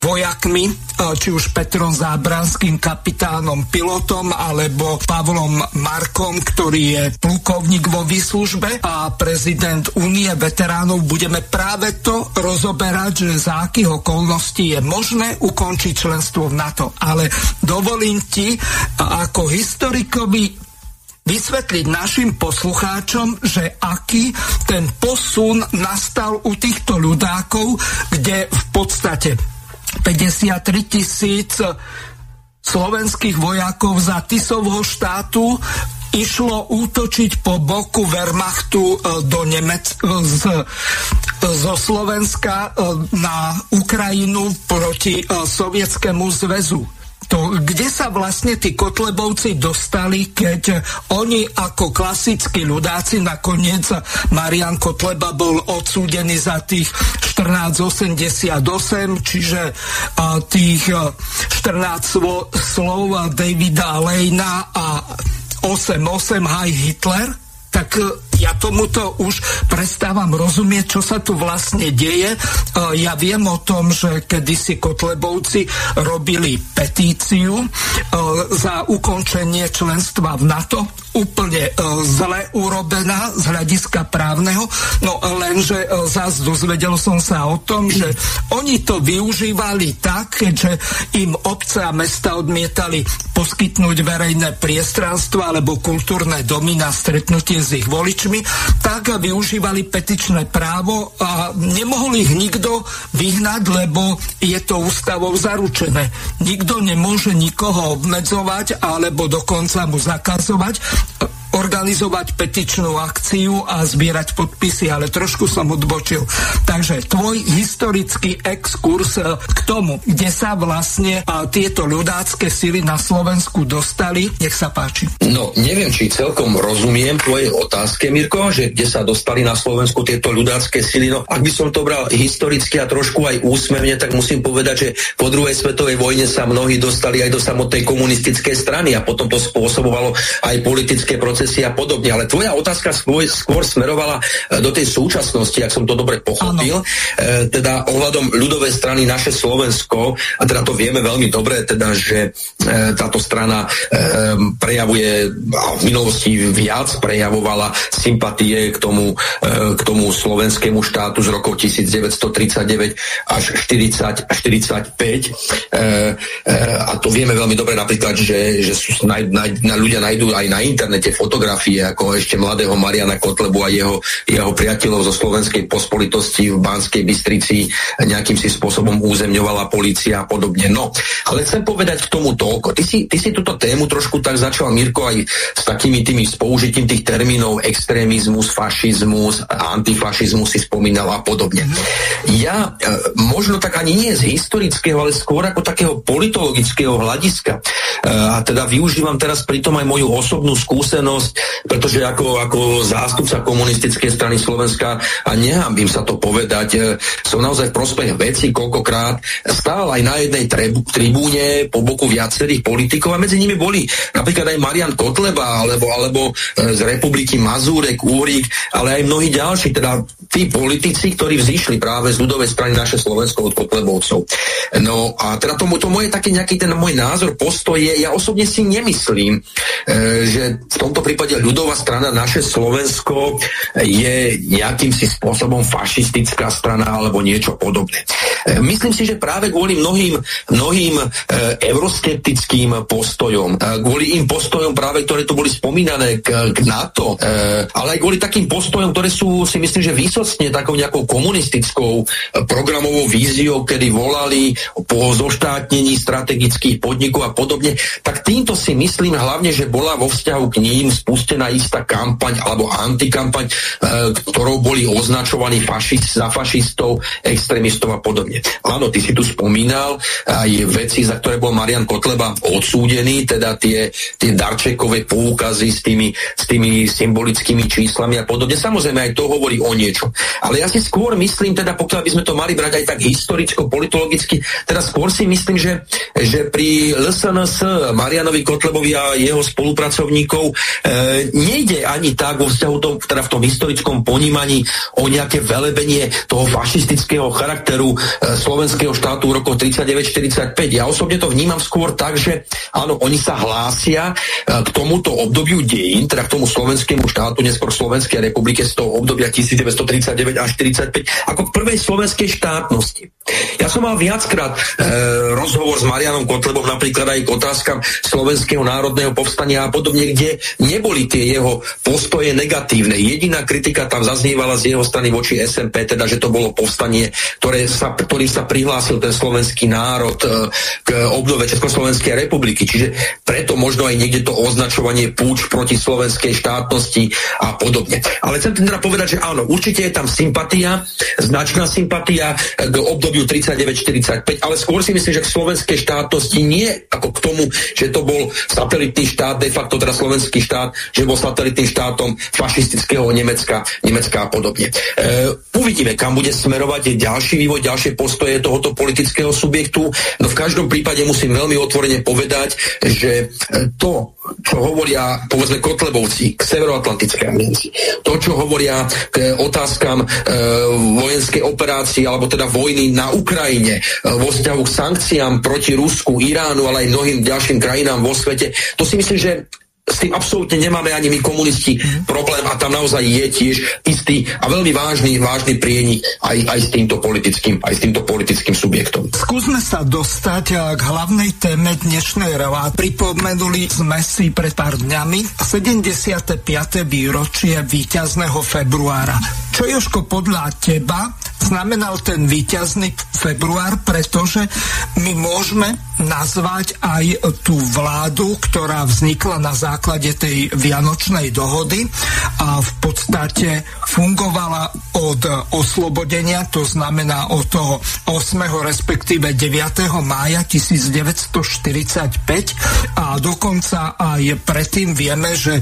vojakmi, či už Petrom Zábranským, kapitánom, pilotom, alebo Pavlom Markom, ktorý je plukovník vo výslužbe a prezident Únie veteránov, budeme práve to rozoberať, že za akých okolností je možné ukončiť členstvo v NATO. Ale dovolím ti ako historikovi vysvetliť našim poslucháčom, že aký ten posun nastal u týchto ľudákov, kde v podstate 53 000 slovenských vojakov za Tisovho štátu išlo útočiť po boku Wehrmachtu zo Slovenska na Ukrajinu proti Sovietskému zväzu. To, kde sa vlastne tí Kotlebovci dostali, keď oni ako klasickí ľudáci, nakoniec Marián Kotleba bol odsúdený za tých 1488, čiže tých 14 slov Davida Lejna a 8-8 Heil Hitler, tak ja tomuto už prestávam rozumieť, čo sa tu vlastne deje. Ja viem o tom, že kedysi Kotlebovci robili petíciu za ukončenie členstva v NATO, úplne zle urobená z hľadiska právneho, no lenže zás dozvedel som sa o tom, že oni to využívali tak, keďže im obce a mesta odmietali poskytnúť verejné priestranstvo alebo kultúrne domy na stretnutie s ich voličmi, tak využívali petičné právo a nemohol ich nikto vyhnať, lebo je to ústavou zaručené. Nikto nemôže nikoho obmedzovať alebo dokonca mu zakazovať organizovať petičnú akciu a zbierať podpisy, ale trošku som odbočil. Takže tvoj historický exkurs k tomu, kde sa vlastne tieto ľudácké sily na Slovensku dostali, nech sa páči. No, neviem, či celkom rozumiem tvojej otázke, Mirko, že kde sa dostali na Slovensku tieto ľudácké sily. No, ak by som to bral historicky a trošku aj úsmevne, tak musím povedať, že po druhej svetovej vojne sa mnohí dostali aj do samotnej komunistickej strany a potom to spôsobovalo aj politické procesy a podobne, ale tvoja otázka skôr smerovala do tej súčasnosti, ak som to dobre pochopil, teda ohľadom ľudovej strany Naše Slovensko, a teda to vieme veľmi dobre, teda, že táto strana prejavuje, a v minulosti viac prejavovala sympatie k tomu slovenskému štátu z rokov 1939 až 40, 45 a to vieme veľmi dobre napríklad, že sú, ľudia nájdú aj na internete fotografie ako ešte mladého Mariana Kotlebu a jeho priateľov zo Slovenskej pospolitosti v Banskej Bystrici nejakým si spôsobom územňovala polícia a podobne. No, ale chcem povedať k tomu toľko. Ty si túto tému trošku tak začal, Mirko, aj s takými tými použitím tých termínov extrémizmus, fašizmus, antifašizmus si spomínal a podobne. Ja možno tak ani nie z historického, ale skôr ako takého politologického hľadiska. A teda využívam teraz pritom aj moju osobnú skúsenosť, pretože ako zástupca komunistickej strany Slovenska, a nehanbím sa to povedať, som naozaj v prospech veci, koľkokrát stál aj na jednej tribúne po boku viacerých politikov a medzi nimi boli napríklad aj Marian Kotleba alebo z Republiky Mazurek, Uhrík, ale aj mnohí ďalší, teda tí politici, ktorí vzišli práve z ľudovej strany Naše Slovensko od Kotlebovcov. No a teda to moje taký nejaký ten môj názor, postoj je, ja osobne si nemyslím, že v tomto prípade ľudová strana Naše Slovensko je nejakým si spôsobom fašistická strana alebo niečo podobné. Myslím si, že práve kvôli mnohým euroskeptickým postojom, kvôli im postojom práve, ktoré tu boli spomínané k NATO, ale aj kvôli takým postojom, ktoré sú, si myslím, že výsostne takou nejakou komunistickou programovou víziou, kedy volali po zoštátnení strategických podnikov a podobne, tak týmto si myslím hlavne, že bola vo vzťahu k ním spustená istá kampaň alebo antikampaň, ktorou boli označovaní za fašistov, extrémistov a podobne. Áno, ty si tu spomínal aj veci, za ktoré bol Marian Kotleba odsúdený, teda tie darčekové poukazy s tými symbolickými číslami a podobne. Samozrejme aj to hovorí o niečom. Ale ja si skôr myslím, teda pokiaľ by sme to mali brať aj tak historicko-politologicky, teda skôr si myslím, že pri LSNS Marianovi Kotlebovi a jeho spolupracovníkov nejde ani tak vo vzťahu teda v tom historickom ponímaní o nejaké velebenie toho fašistického charakteru slovenského štátu v roku 39-45. Ja osobne to vnímam skôr tak, že áno, oni sa hlásia k tomuto obdobiu dejín, teda k tomu slovenskému štátu, neskôr Slovenskej republike z toho obdobia 1939 až 45, ako k prvej slovenskej štátnosti. Ja som mal viackrát rozhovor s Marianom Kotlebom napríklad aj k otázkam slovenského národného povstania a podobne, kde neboli tie jeho postoje negatívne. Jediná kritika tam zaznievala z jeho strany voči SMP, teda že to bolo povstanie, ktorým sa prihlásil ten slovenský národ k obnove Československej republiky. Čiže preto možno aj niekde to označovanie púč proti slovenskej štátnosti a podobne. Ale chcem teda povedať, že áno, určite je tam sympatia, značná sympatia k obdobiu 39-45, ale skôr si myslím, že k slovenskej štátnosti nie ako k tomu, že to bol satelitný štát, de facto teda slovenský štát, že bol satelitným štátom fašistického Nemecka a podobne. Uvidíme, kam bude smerovať ďalší vývoj, ďalšie postoje tohoto politického subjektu. No v každom prípade musím veľmi otvorene povedať, že to, čo hovoria povedzme Kotlebovci k Severoatlantickej aliancii, to, čo hovoria k otázkam vojenskej operácie, alebo teda vojny na Ukrajine, vo vzťahu k sankciám proti Rusku, Iránu, ale aj mnohým ďalším krajinám vo svete, to si myslím, že s tým absolútne nemáme ani my komunisti problém a tam naozaj je tiež istý a veľmi vážny prienik aj s týmto politickým subjektom. Skúsme sa dostať k hlavnej téme dnešnej relácie. Pripomenuli sme si pred pár dňami 75. výročie víťazného februára. Čo, Jožko, podľa teba znamenal ten víťazný február, pretože my môžeme nazvať aj tú vládu, ktorá vznikla na základe tej Vianočnej dohody a v podstate fungovala od oslobodenia, to znamená od toho 8. respektíve 9. mája 1945 a dokonca aj predtým vieme, že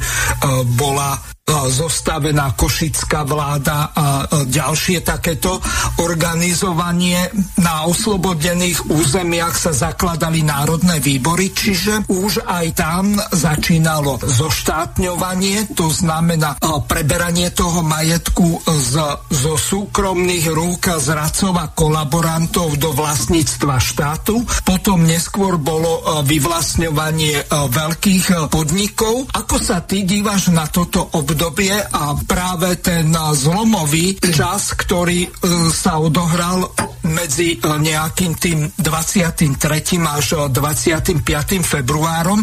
bola zostavená košická vláda a ďalšie takéto organizovanie. Na oslobodených územiach sa zakladali národné výbory, čiže už aj tam začínalo zoštátňovanie, to znamená preberanie toho majetku zo súkromných rúk a zradcov a kolaborantov do vlastníctva štátu. Potom neskôr bolo vyvlastňovanie veľkých podnikov. Ako sa ty dívaš na toto obdobie a práve ten zlomový čas, ktorý sa odohral medzi nejakým tým 23. až 25. februárom,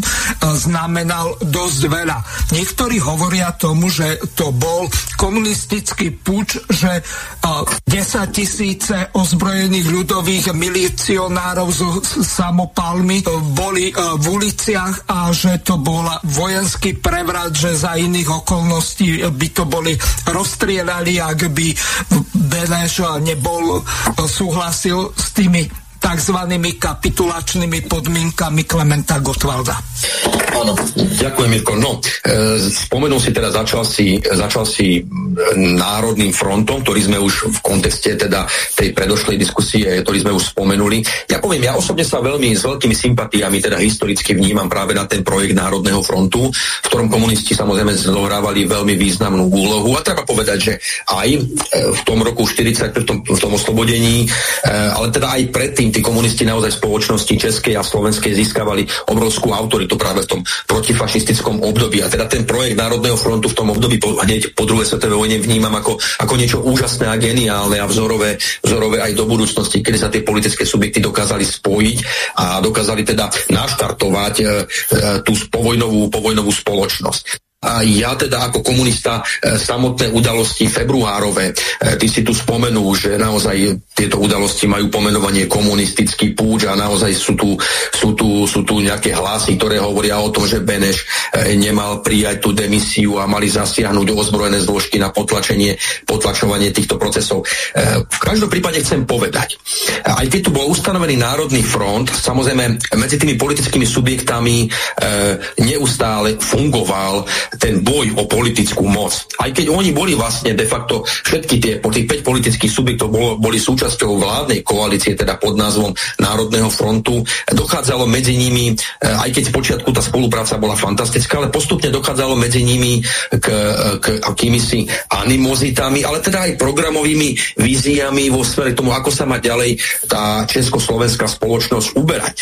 znamenal dosť veľa. Niektorí hovoria tomu, že to bol komunistický puč, že 10 000 ozbrojených ľudových milicionárov so samopalmi boli v uliciach a že to bol vojenský prevrat, že za iných okolností by to boli rozstrieľali, ak by Beneš nebol súhlasil s tými takzvanými kapitulačnými podmienkami Klementa Gottwalda. Áno, ďakujem, Mirko. No, spomenul si teda, začal si Národným frontom, ktorý sme už v kontexte teda tej predošlej diskusie, ktorý sme už spomenuli. Ja poviem, ja osobne sa veľmi s veľkými sympatiami teda historicky vnímam práve na ten projekt Národného frontu, v ktorom komunisti samozrejme zohrávali veľmi významnú úlohu a treba povedať, že aj v tom roku 40, v tom oslobodení, ale teda aj predtým tí komunisti naozaj spoločnosti českej a slovenskej získavali obrovskú autoritu práve v tom protifašistickom období. A teda ten projekt Národného frontu v tom období hneď po druhej svetovej vojne vnímam ako niečo úžasné a geniálne a vzorové aj do budúcnosti, kedy sa tie politické subjekty dokázali spojiť a dokázali teda naštartovať tú povojnovú spoločnosť. A ja teda ako komunista samotné udalosti februárove, ty si tu spomenul, že naozaj tieto udalosti majú pomenovanie komunistický púč a naozaj sú tu nejaké hlasy, ktoré hovoria o tom, že Beneš nemal prijať tú demisiu a mali zasiahnuť ozbrojené zložky na potlačovanie týchto procesov. V každom prípade chcem povedať, aj keď tu bol ustanovený Národný front, samozrejme medzi tými politickými subjektami neustále fungoval ten boj o politickú moc. Aj keď oni boli vlastne de facto všetky tie, po tých 5 politických subjektov boli súčasťou vládnej koalície, teda pod názvom Národného frontu, dochádzalo medzi nimi, aj keď v počiatku tá spolupráca bola fantastická, ale postupne dochádzalo medzi nimi k akýmisi animozitami, ale teda aj programovými víziami vo sfere tomu, ako sa má ďalej tá československá spoločnosť uberať.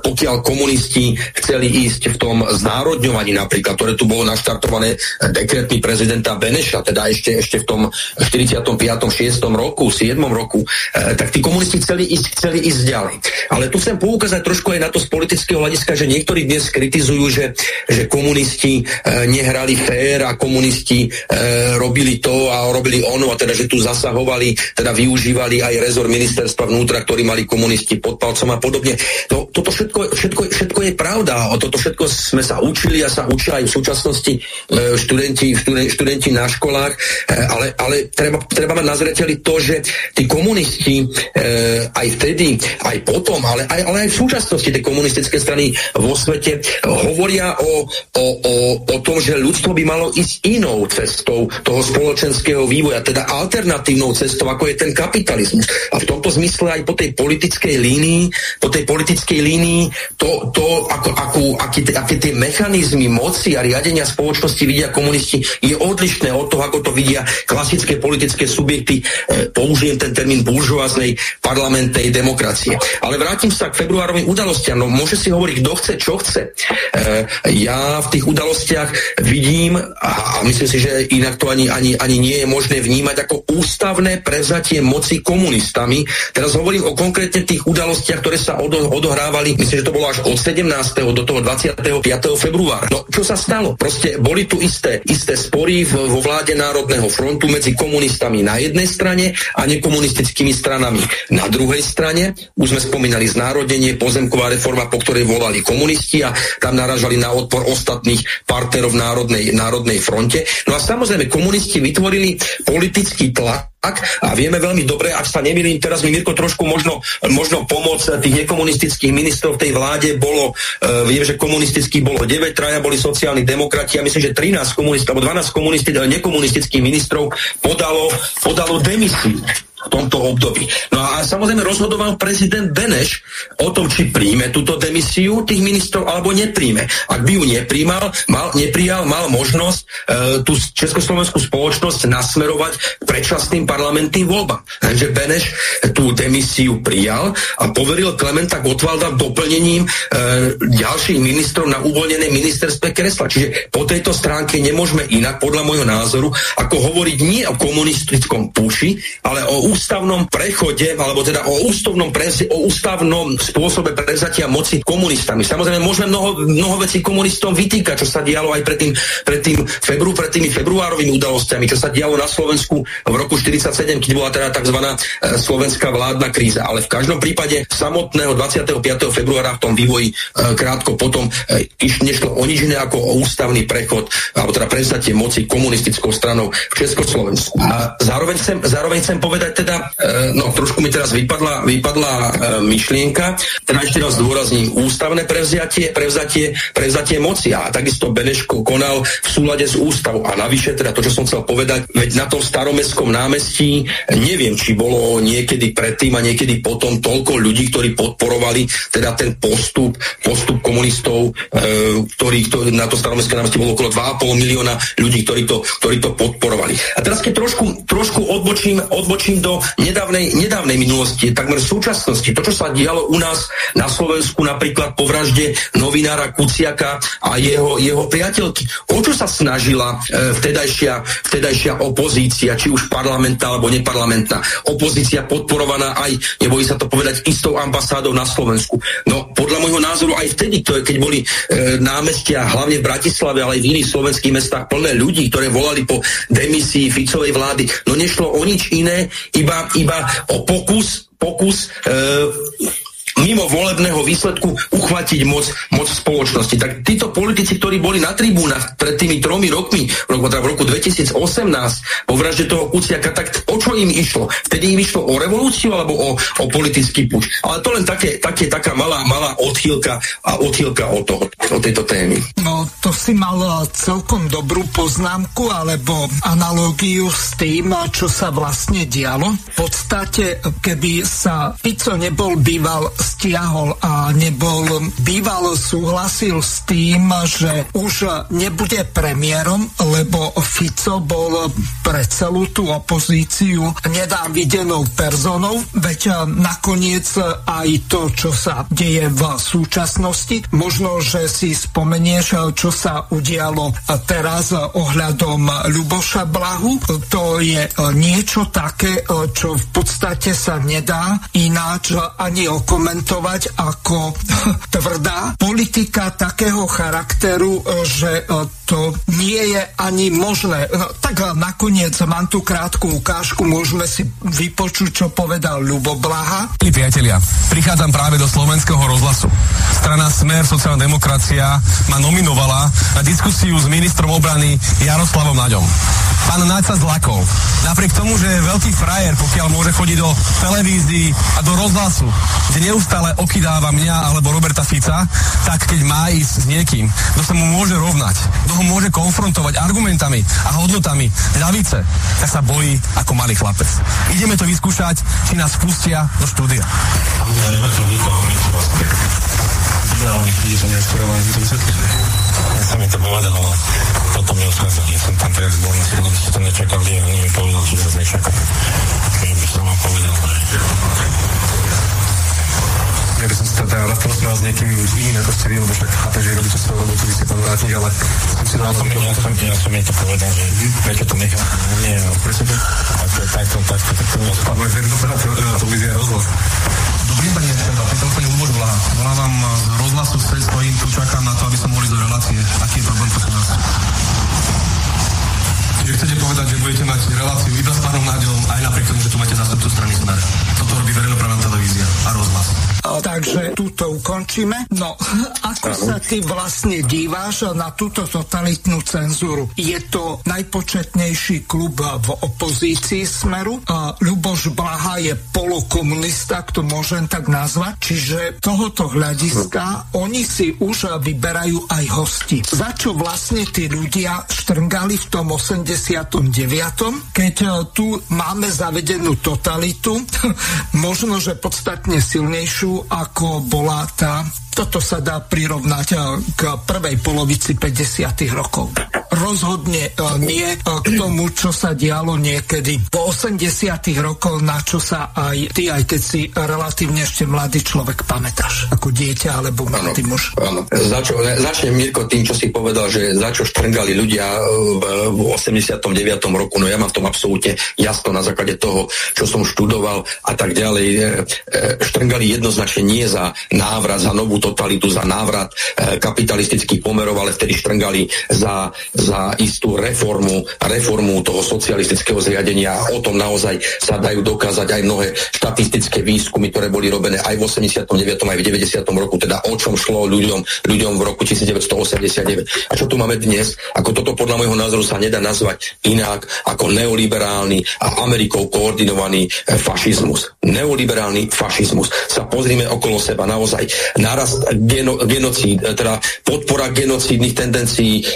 Pokiaľ komunisti chceli ísť v tom znárodňovaní napríklad, ktoré tu bolo naštartované dekretmi prezidenta Beneša, teda ešte v tom 45. 6. roku, 7. roku, tak tí komunisti chceli ísť ďalej. Ale tu chcem poukázať trošku aj na to z politického hľadiska, že niektorí dnes kritizujú, že komunisti nehrali fér a komunisti robili to a robili ono, a teda, že tu zasahovali, teda využívali aj rezort ministerstva vnútra, ktorý mali komunisti pod palcom a podobne. Toto všetko je pravda. O toto všetko sme sa učili a sa učia aj v súčasnosti študenti na školách, ale treba mať na zreteli to, že tí komunisti aj vtedy, aj potom, ale aj v súčasnosti tie komunistické strany vo svete hovoria o tom, že ľudstvo by malo ísť inou cestou toho spoločenského vývoja, teda alternatívnou cestou, ako je ten kapitalizmus. A v tomto zmysle aj po tej politickej línii aké tie mechanizmy moci a riadenia spoločnosti vidia komunisti, je odlišné od toho, ako to vidia klasické politické subjekty, použijem ten termín buržoáznej parlamentnej demokracie. Ale vrátim sa k februárovým udalostiam. No, môže si hovoriť, kto chce, čo chce. Ja v tých udalostiach vidím, a myslím si, že inak to ani nie je možné vnímať, ako ústavné prevzatie moci komunistami. Teraz hovorím o konkrétne tých udalostiach, ktoré sa odohrávali, myslím, že to bolo až od 17. do toho 25. februára. No, čo sa stalo? Proste boli tu isté spory vo vláde Národného frontu medzi komunistami na jednej strane a nekomunistickými stranami na druhej strane. Už sme spomínali znárodnenie, pozemková reforma, po ktorej volali komunisti, a tam naražali na odpor ostatných partnerov v Národnej fronte. No a samozrejme, komunisti vytvorili politický tlak. A vieme veľmi dobre, ak sa nemýlim, teraz mi Mirko trošku možno pomoc tých nekomunistických ministrov v tej vláde bolo, viem, že komunistických bolo 9, 3 boli sociálni demokrati, a myslím, že 13 komunistov, alebo 12 nekomunistických ministrov podalo demisiu v tomto období. No a samozrejme rozhodoval prezident Beneš o tom, či príjme túto demisiu tých ministrov alebo nepríjme. Ak by ju neprijal, mal možnosť tú československú spoločnosť nasmerovať k predčasným parlamentným voľbám. Takže Beneš tú demisiu prijal a poveril Klementa Gottwalda doplnením ďalších ministrov na uvoľnené ministerstve kresla. Čiže po tejto stránke nemôžeme inak, podľa môjho názoru, ako hovoriť nie o komunistickom puči, ale o ústavnom prechode, alebo teda o ústavnom spôsobe prevzatia moci komunistami. Samozrejme, môžeme mnoho vecí komunistom vytýkať, čo sa dialo aj pred tými februárovými udalostiami, čo sa dialo na Slovensku v roku 1947, keď bola teda tzv. Slovenská vládna kríza. Ale v každom prípade samotného 25. februára v tom vývoji krátko potom nešlo o nič iné ako o ústavný prechod, alebo teda prevzatie moci komunistickou stranou v Československu. A zároveň chcem povedať teda, trošku mi teraz vypadla myšlienka, teda ešte raz zdôrazním, ústavné prevzatie moci, a takisto Beneško konal v súlade s ústavou. A navyše, teda to, čo som chcel povedať, veď na tom Staromestskom námestí, neviem, či bolo niekedy predtým a niekedy potom toľko ľudí, ktorí podporovali teda ten postup komunistov, ktorí na to Staromestské námestí bolo okolo 2,5 milióna ľudí, ktorí to podporovali. A teraz, keď trošku odbočím do nedávnej minulosti, takmer súčasnosti. To, čo sa dialo u nás na Slovensku, napríklad po vražde novinára Kuciaka a jeho priateľky. O čo sa snažila vtedajšia opozícia, či už parlamentná alebo neparlamentná? Opozícia podporovaná aj, nebojí sa to povedať, istou ambasádou na Slovensku. No, podľa môjho názoru aj vtedy, to je, keď boli námestia, hlavne v Bratislave, ale aj v iných slovenských mestách, plné ľudí, ktoré volali po demisii Ficovej vlády. No, nešlo o nič iné, iba o pokus mimo volebného výsledku uchvatiť moc spoločnosti. Tak títo politici, ktorí boli na tribúnach pred tými 3 rokmi, v roku 2018, po vražde toho Kuciaka, tak o čo im išlo? Vtedy im išlo o revolúciu alebo o politický puč. Ale to len taká malá odchýlka od tejto témy. No, to si mal celkom dobrú poznámku alebo analogiu s tým, čo sa vlastne dialo. V podstate, keby sa Pico nebol býval stiahol a nebol bývalo súhlasil s tým, že už nebude premiérom, lebo Fico bol pre celú tú opozíciu nenávidenou personou, veď nakoniec aj to, čo sa deje v súčasnosti. Možno, že si spomenieš, čo sa udialo teraz ohľadom Ľuboša Blahu. To je niečo také, čo v podstate sa nedá ináč ani okomentovať ako tvrdá politika takého charakteru, že to nie je ani možné. No, tak nakoniec mám tú krátku ukážku, môžeme si vypočuť, čo povedal Ľubo Blaha. Priatelia, prichádzam práve do Slovenského rozhlasu. Strana Smer, sociálna demokracia ma nominovala na diskusiu s ministrom obrany Jaroslavom Naďom. Pán Naď sa zlakol. Napriek tomu, že je veľký frajer, pokiaľ môže chodiť do televízií a do rozhlasu, kde neustále okydáva mňa alebo Roberta Fica, tak keď má ísť s niekým, kto sa mu môže rovnať, kto ho môže konfrontovať argumentami a hodnotami ľavice, tak sa bojí ako malý chlapec. Ideme to vyskúšať, či nás pustia do štúdia. Ja nevrtom nikoho, nikoho aspekt. Ideálnych ľudí to neosporované, to vysvetlíš, ne? Ja sa mi to povedal, ale potom mi odkázali, som tam teraz bol na súdom, že to nečakal, ja ani mi povedal, že nás nečakal. Kým by som vám povedal, ja by som sa teda rozprával s niekým iným, ako ste vy, lebo však chápem, že robí to svoje, lebo tu by ste tam vrátili, ale som si dal... Ja som jej to povedal, že prečo to nechám. Nie, no prečo to? A to je takto. Spadlo je televízia Rozhlas. Dobrý deň, pani Nečenda, pýtam sa Ľuboš Blaha. Volám vám z Rozhlasu, stojím tu, čakám na to, aby som mohli do relácie. Aký je problém počuť nás? Čiže chcete povedať, že budete mať reláciu iba s pánom Náďom, aj napriek tomu, že tu máte zástupcu strany Smer. Toto robí verejnoprávna televízia a Rozhlas. Takže túto ukončíme. No, ako sa ty vlastne díváš na túto totalitnú cenzúru? Je to najpočetnejší klub v opozícii Smeru. Ľuboš Blaha je polokomunista, ak to môžem tak nazvať. Čiže tohoto hľadiska oni si už vyberajú aj hosti. Za čo vlastne tí ľudia štrngali v tom 89., keď tu máme zavedenú totalitu, možno, že podstatne silnejšiu, ako bola tá. Toto sa dá prirovnať k prvej polovici 50. rokov. Rozhodne nie k tomu, čo sa dialo niekedy po 80. rokoch, na čo sa aj ty, aj keď si relatívne ešte mladý človek, pamätáš ako dieťa alebo mladý muž. Áno. Začnem, Mirko, tým, čo si povedal, že za čo štrngali ľudia v 89. roku. No ja mám v tom absolútne jasno na základe toho, čo som študoval a tak ďalej. Štrngali jednoznačne nie za návrat, za novú totalitu, za návrat kapitalistických pomerov, ale vtedy štrngali za istú reformu toho socialistického zriadenia. O tom naozaj sa dajú dokázať aj mnohé štatistické výskumy, ktoré boli robené aj v 89. aj v 90. roku, teda o čom šlo ľuďom v roku 1989. A čo tu máme dnes? Ako toto podľa môjho názoru sa nedá nazvať inak ako neoliberálny a Amerikou koordinovaný fašizmus. Neoliberálny fašizmus. Sa pozrime okolo seba, naozaj narast genocíd, teda podpora genocídnych tendencií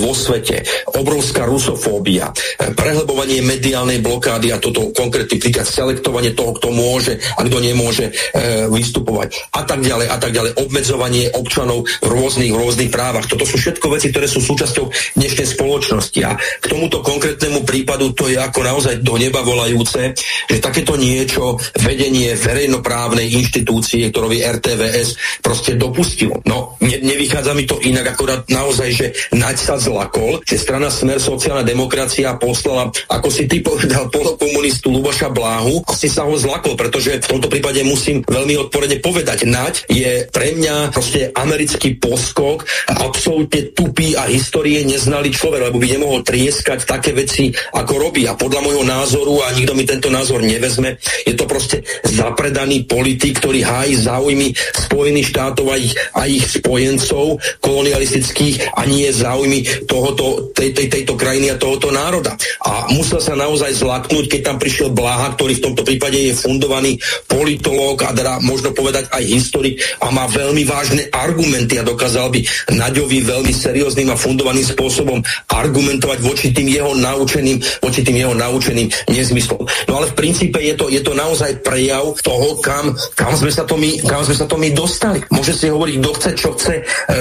vo svete, obrovská rusofóbia, prehlbovanie mediálnej blokády a toto konkrétny príklad, selektovanie toho, kto môže a kto nemôže vystupovať a tak ďalej, obmedzovanie občanov v rôznych právach. Toto sú všetko veci, ktoré sú súčasťou dnešnej spoločnosti a k tomuto konkrétnemu prípadu to je ako naozaj do neba volajúce, že takéto niečo vedenie verejnoprávnej inštitúcie, ktorou je RTVS, proste dopustilo. No, nevychádza mi to inak, akorát naozaj, že naď sa zlakol, že strana Smer sociálna demokracia poslala, ako si ty povedal, polokomunistu Luboša Bláhu, asi sa ho zlakol, pretože v tomto prípade musím veľmi odpovedne povedať, naď je pre mňa proste americký poskok, absolútne tupý a histórie neznalý človek, lebo by nemohol trieskať také veci, ako robí. A podľa môjho názoru, a nikto mi tento názor nevezme, je to proste zapredaný politik, ktorý hájí záujmy Spojených štátov a ich spojencov kolonialistických a nie záujmy tejto krajiny a tohoto národa. A musel sa naozaj zlaknúť, keď tam prišiel Blaha, ktorý v tomto prípade je fundovaný politológ a teda možno povedať aj historik a má veľmi vážne argumenty a dokázal by Naďovi veľmi serióznym a fundovaným spôsobom argumentovať voči tým jeho naučeným nezmyslom. No ale v princípe je to naozaj prejav toho, kam sme sa to my dostali. Môže si hovoriť, kto chce, čo chce,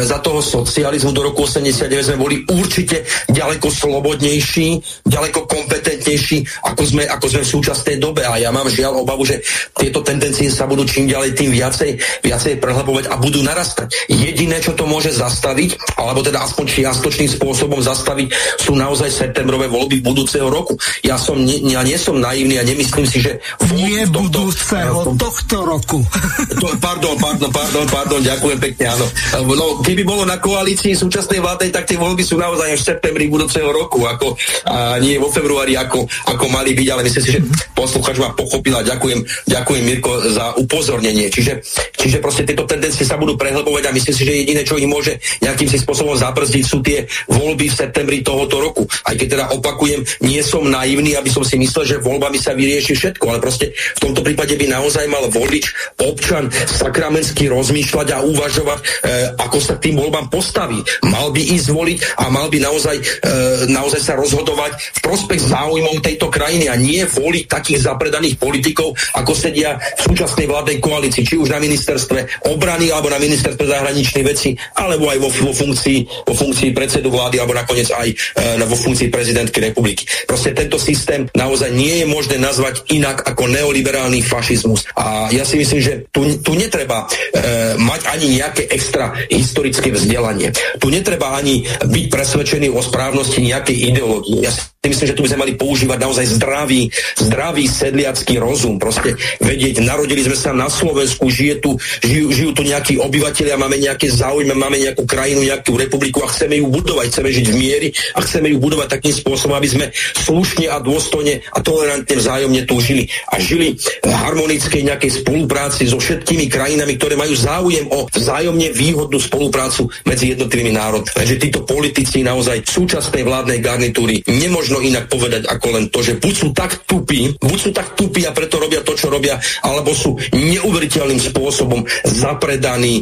za toho socializmu do roku 89 sme boli určite ďaleko slobodnejší, ďaleko kompetentnejší, ako sme v súčasnej dobe. A ja mám žiaľ obavu, že tieto tendencie sa budú čím ďalej tým viacej prehlbovať a budú narastať. Jediné, čo to môže zastaviť, alebo teda aspoň čiastočným spôsobom zastaviť, sú naozaj septembrové voľby budúceho roku. Ja nie som naivný a nemyslím si, že... Nie budúceho, tohto roku. Pardon, ďakujem pekne, áno. No, keby bolo na koalícii súčasnej vlády, tak tie voľby sú naozaj v septembri budúceho roku, a nie vo februári, ako mali byť, ale myslím si, že posluchač ma pochopila. Ďakujem, Mirko, za upozornenie. Čiže proste tieto tendencie sa budú prehlbovať a myslím si, že jediné, čo ich môže nejakým si spôsobom zabrzdiť, sú tie voľby v septembri tohoto roku. Aj keď teda opakujem, nie som naivný, aby som si myslel, že voľbami sa vyrieši všetko, ale proste v tomto prípade by naozaj mal volič, občan sakramentsky rozmýšľať a uvažovať, ako sa tým voľbám postaví. Mal by ísť voliť a mal by naozaj sa rozhodovať v prospech záujmov tejto krajiny a nie voliť takých zapredaných politikov, ako sedia v súčasnej vládnej koalícii, či už na ministerstve obrany alebo na ministerstve zahraničných vecí, alebo aj vo funkcii predsedu vlády alebo nakoniec aj vo funkcii prezidentky republiky. Proste tento systém naozaj nie je možné nazvať inak ako neoliberálny fašizmus. A ja si myslím, že tu netreba mať ani nejaké extra historické vzdelanie. Tu netreba ani byť presvedčený o správnosti nejakej ideológie. Ja myslím, že tu by sme mali používať naozaj zdravý sedliacký rozum. Proste vedieť, narodili sme sa na Slovensku, žijú tu nejakí obyvatelia, máme nejaké záujmy, máme nejakú krajinu, nejakú republiku a chceme ju budovať, chceme žiť v mieri a chceme ju budovať takým spôsobom, aby sme slušne a dôstojne a tolerantne vzájomne tu žili. A žili v harmonickej nejakej spolupráci so všetkými krajinami, ktoré majú záujem o vzájomne výhodnú spoluprácu medzi jednotlivými národmi. Takže títo politici naozaj súčasnej vládnej garnitúry nemožno inak povedať ako len to, že buď sú tak tupí a preto robia to, čo robia, alebo sú neuveriteľným spôsobom zapredaní,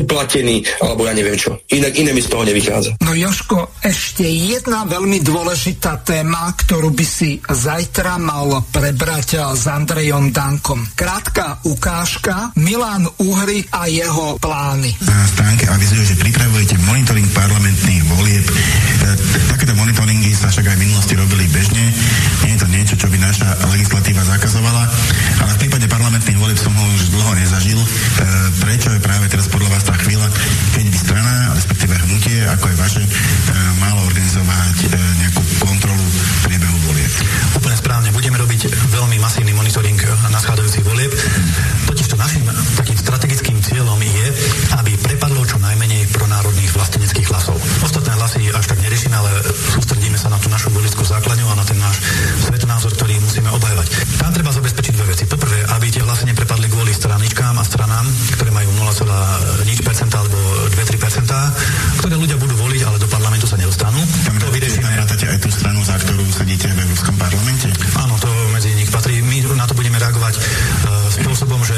uplatení, alebo ja neviem čo. Iné mi z toho nevychádza. No Jožko, ešte jedna veľmi dôležitá téma, ktorú by si zajtra mal prebrať s Andrejom Dankom. Krátka ukážka, Milan Uhrík a jeho plány. Na stránke avizujú, že pripravujete monitoring parlamentných volieb. Takéto monitoringy sa však aj v minulosti robili bežne. Nie je to niečo, čo by naša legislatíva zakazovala, ale v prípade parlamentných volieb som ho už dlho nezažil. Prečo je práve teraz podľa vás tá chvíľa, keď by strana, respektíve hnutie, ako je vaše, malo organizovať nejakú kontrolu priebehu volieb? Úplne správne. Budeme robiť veľmi masívny monitoring naschádzajúcich volieb. Totižto našim takým strategickým cieľom je, aby prepadlo čo najmenej pronárodných vlasteneckých hlasov. Ostatné hlasy až tak neriešime, ale sústredíme sa na tú našu voličskú základňu a na ten náš svetonázor, ktorý musíme obhajovať. Tam treba zabezpečiť dve veci. Poprvé, aby tie hlasy neprepadli kvôli straničkám a stranám, ktoré majú 0,0% alebo 2-3%, ktoré ľudia budú voliť, ale do parlamentu sa nedostanú. To vyriešime. Tam rátate aj tú stranu, za ktorú sedíte v Európskom parlamente? Áno, to medzi nich patrí. My na to budeme reagovať spôsobom, že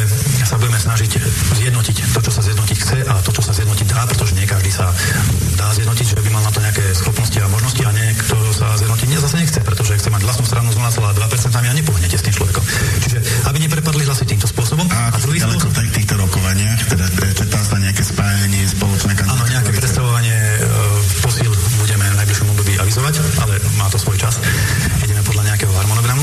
sa budeme snažiť zjednotiť to, čo sa zjednotiť chce a to, čo sa zjednotiť dá, pretože nie každý sa dá zjednotiť, že by mal na to nejaké schopnosti a možnosti a niekto sa zjednotiť zase nechce, pretože chce mať vlastnú stranu s 0,2% a nepohnete s tým človekom. Čiže aby neprepadli hlasy týmto spôsobom. A druhý spôsob... v týchto rokovaniach, teda četá sa nejaké spájenie, spoločné kandidatúry? Áno, nejaké predstavovanie posíl budeme v najbližšom období avizovať, ale má to svoj čas. Ideme podľa nejakého harmonogramu.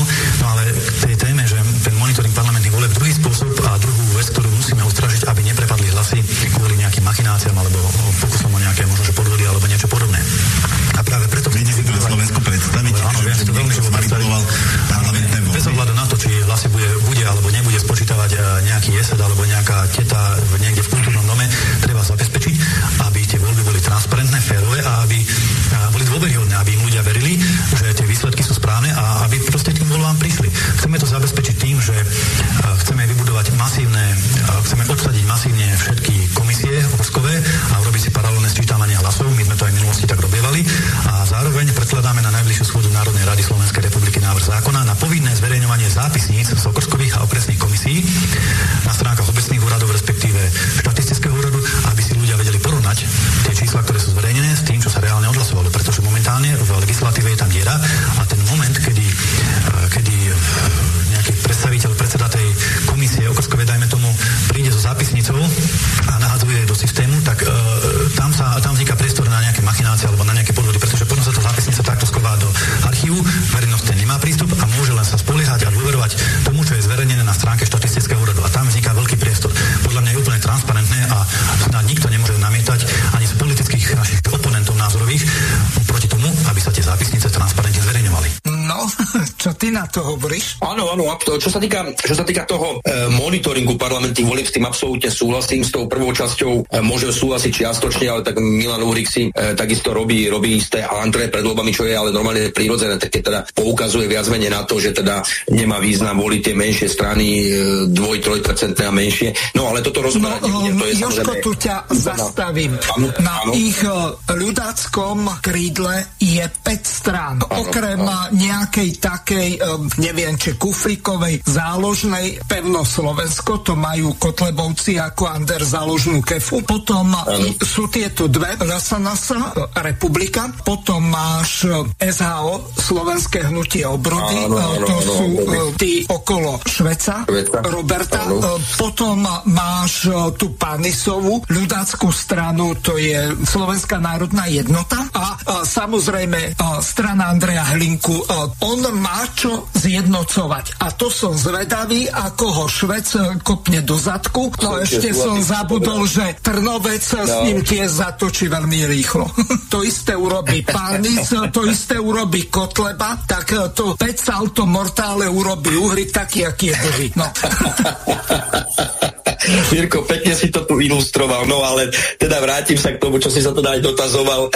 Slovenskej republiky návrh zákona na povinné zverejňovanie zápisníc okrskových a okresných komisí na stránkach obecných úradov, respektíve štatistického úradu, aby si ľudia vedeli porovnať tie čísla, ktoré sú zverejnené s tým, čo sa reálne odhlasovalo, pretože momentálne v legislatíve je tam diera a ten moment, kedy nejaký predstaviteľ, predseda tej komisie okrskovej, dajme tomu, príde so zápisnicou a nahadzuje do systému, tak tam vzniká priestor na nejaké machinácie alebo na nejaké podvody, pretože potom sa tá zápisnica takto schová do archívu, verejnosť ten nemá prístup a môže len sa spoliehať a dôverovať tomu, čo je zverejnené na stránke štatistického úradu. A tam vzniká veľký priestor. Podľa mňa je úplne transparentné a snad nikto nemôže namietať ani z politických našich oponentov názorových proti tomu, aby sa tie zápisnice transparentne zverejňovali. No, čo ty na to hovoríš? Áno, čo sa týka toho monitoringu parlamentných volieb, s tým absolútne súhlasím, s tou prvou časťou môžem súhlasiť čiastočne, ale tak Milan Uhrík si takisto robí isté antre pred voľbami, čo je ale normálne prirodzené, tak teda poukazuje viac menej na to, že teda nemá význam voliť tie menšie strany, 2-3% a menšie. No, ale toto rozberať nie, to je Jožko, samozrejme. Tu ťa zastavím. Áno. Ich ľudáckom krídle je 5 strán. Okrem nejakej takej, neviem, či kufrikovej, záložnej, pevno Slovensko, to majú kotlebovci ako Ander záložnú kefu. Potom sú tieto dve, Rasanasa, Republika, potom máš SHO, Slovenské hnutie obrody, sú tí okolo Šveca. Roberta, potom máš tú Pánisovu, ľudáckú stranu, to je Slovenská národná jednota a samozrejme strana Andreja Hlinku, on má čo zjednocovať. A to som zvedavý, ako ho Švec kopne do zadku. No ešte som zabudol, že Trnovec s ním tiež zatočí veľmi rýchlo. To isté urobí Pánic, to isté urobí Kotleba, tak to pec salto mortále urobí Uhrík taký, aký je Boží. No. Jirko, pekne si to tu ilustroval, no ale teda vrátim sa k tomu, čo si sa teda aj dotazoval.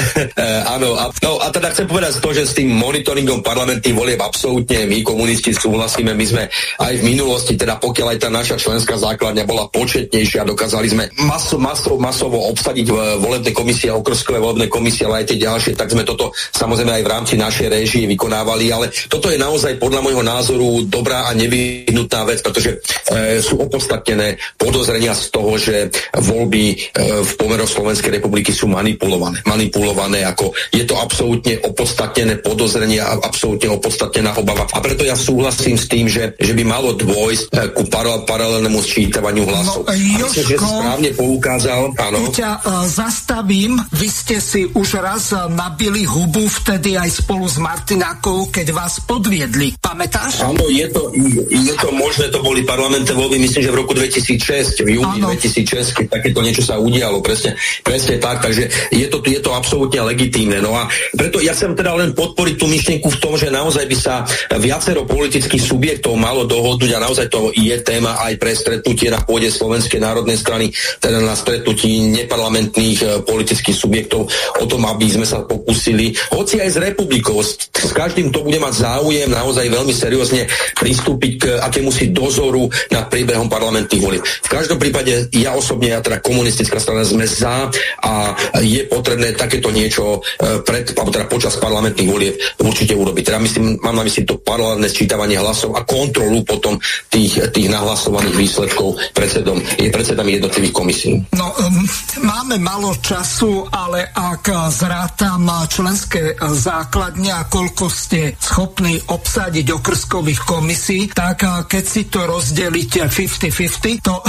Áno, a teda chcem povedať to, že s tým monitoringom parlamentných volieb absolútne my komunisti súhlasíme, my sme aj v minulosti, teda pokiaľ aj tá naša členská základňa bola početnejšia, dokázali sme masovo obsadiť volebné komisie, okrskové volebné komisie, ale aj tie ďalšie, tak sme toto samozrejme aj v rámci našej réžie vykonávali, ale toto je naozaj podľa môjho názoru dobrá a nevyhnutná vec, pretože sú opodstatnené podozrenia z toho, že voľby v pomeroch Slovenskej republiky sú manipulované, ako je to absolútne opodstatnené podozrenie a absolútne opodstatnená obava. A preto ja súhlasím s tým, že by malo dôjsť ku paralelnému sčítavaniu hlasov. No, Jožko, myslím, že si správne poukázal. Áno. Ťa zastavím. Vy ste si už raz nabili hubu vtedy aj spolu s Martinákou, keď vás podviedli. Pamätáš? Áno, je to možné, to boli parlamentné voľby, myslím, že v roku 2006. V júni 2006, keď takéto niečo sa udialo, presne tak, takže je to absolútne legitímne. No a preto ja chcem teda len podporiť tú myšlienku v tom, že naozaj by sa viacero politických subjektov malo dohodnúť a naozaj to je téma aj pre stretnutie na pôde Slovenskej národnej strany, teda na stretnutí neparlamentných politických subjektov o tom, aby sme sa pokúsili, hoci aj s republikou, s každým to bude mať záujem naozaj veľmi seriózne pristúpiť k akémusi dozoru nad priebehom parlamentných volieb. V každom prípade ja osobne, teda komunistická strana, sme za a je potrebné takéto niečo teda počas parlamentných volieb určite urobiť. Teda myslím, mám na mysli to paralelné sčítavanie hlasov a kontrolu potom tých nahlasovaných výsledkov predsedami jednotlivých komisí. No, máme málo času, ale ak zrátam členské základne a koľko ste schopní obsadiť okrskových komisí, tak keď si to rozdelíte 50-50, to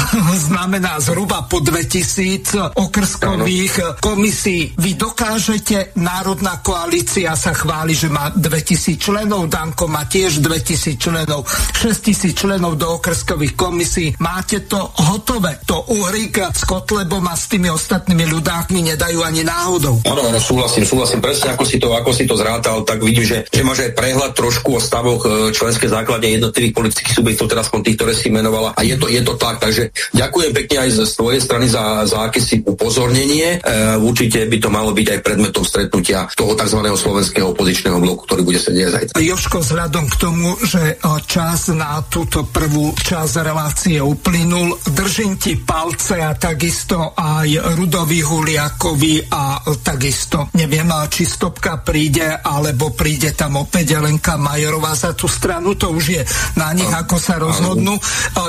znamená zhruba po 2000 okrskových komisí. Vy dokážete, národná koalícia sa chváli, že má 2000 členov, Danko má tiež 2000 členov, 6000 členov do okrskových komisí. Máte to hotové. To Uhrík s Kotlebom a s tými ostatnými ľudákmi nedajú ani náhodou. Áno, súhlasím. Presne ako si to zrátal, tak vidím, že máš aj prehľad trošku o stavoch členskej základne jednotlivých politických subjektov, teraz tých, ktoré si menovala. A je to tak, takže Ďakujem pekne aj z tvojej strany za akési upozornenie. Určite by to malo byť aj predmetom stretnutia toho tzv. Slovenského opozičného bloku, ktorý bude sedieť zajtra. Jožko, vzhľadom k tomu, že čas na túto prvú časť relácie uplynul, držím ti palce a takisto aj Rudovi Huliakovi a takisto neviem, či stopka príde, alebo príde tam opäť Jelenka Majerová za tú stranu, to už je na nich, ako sa rozhodnú.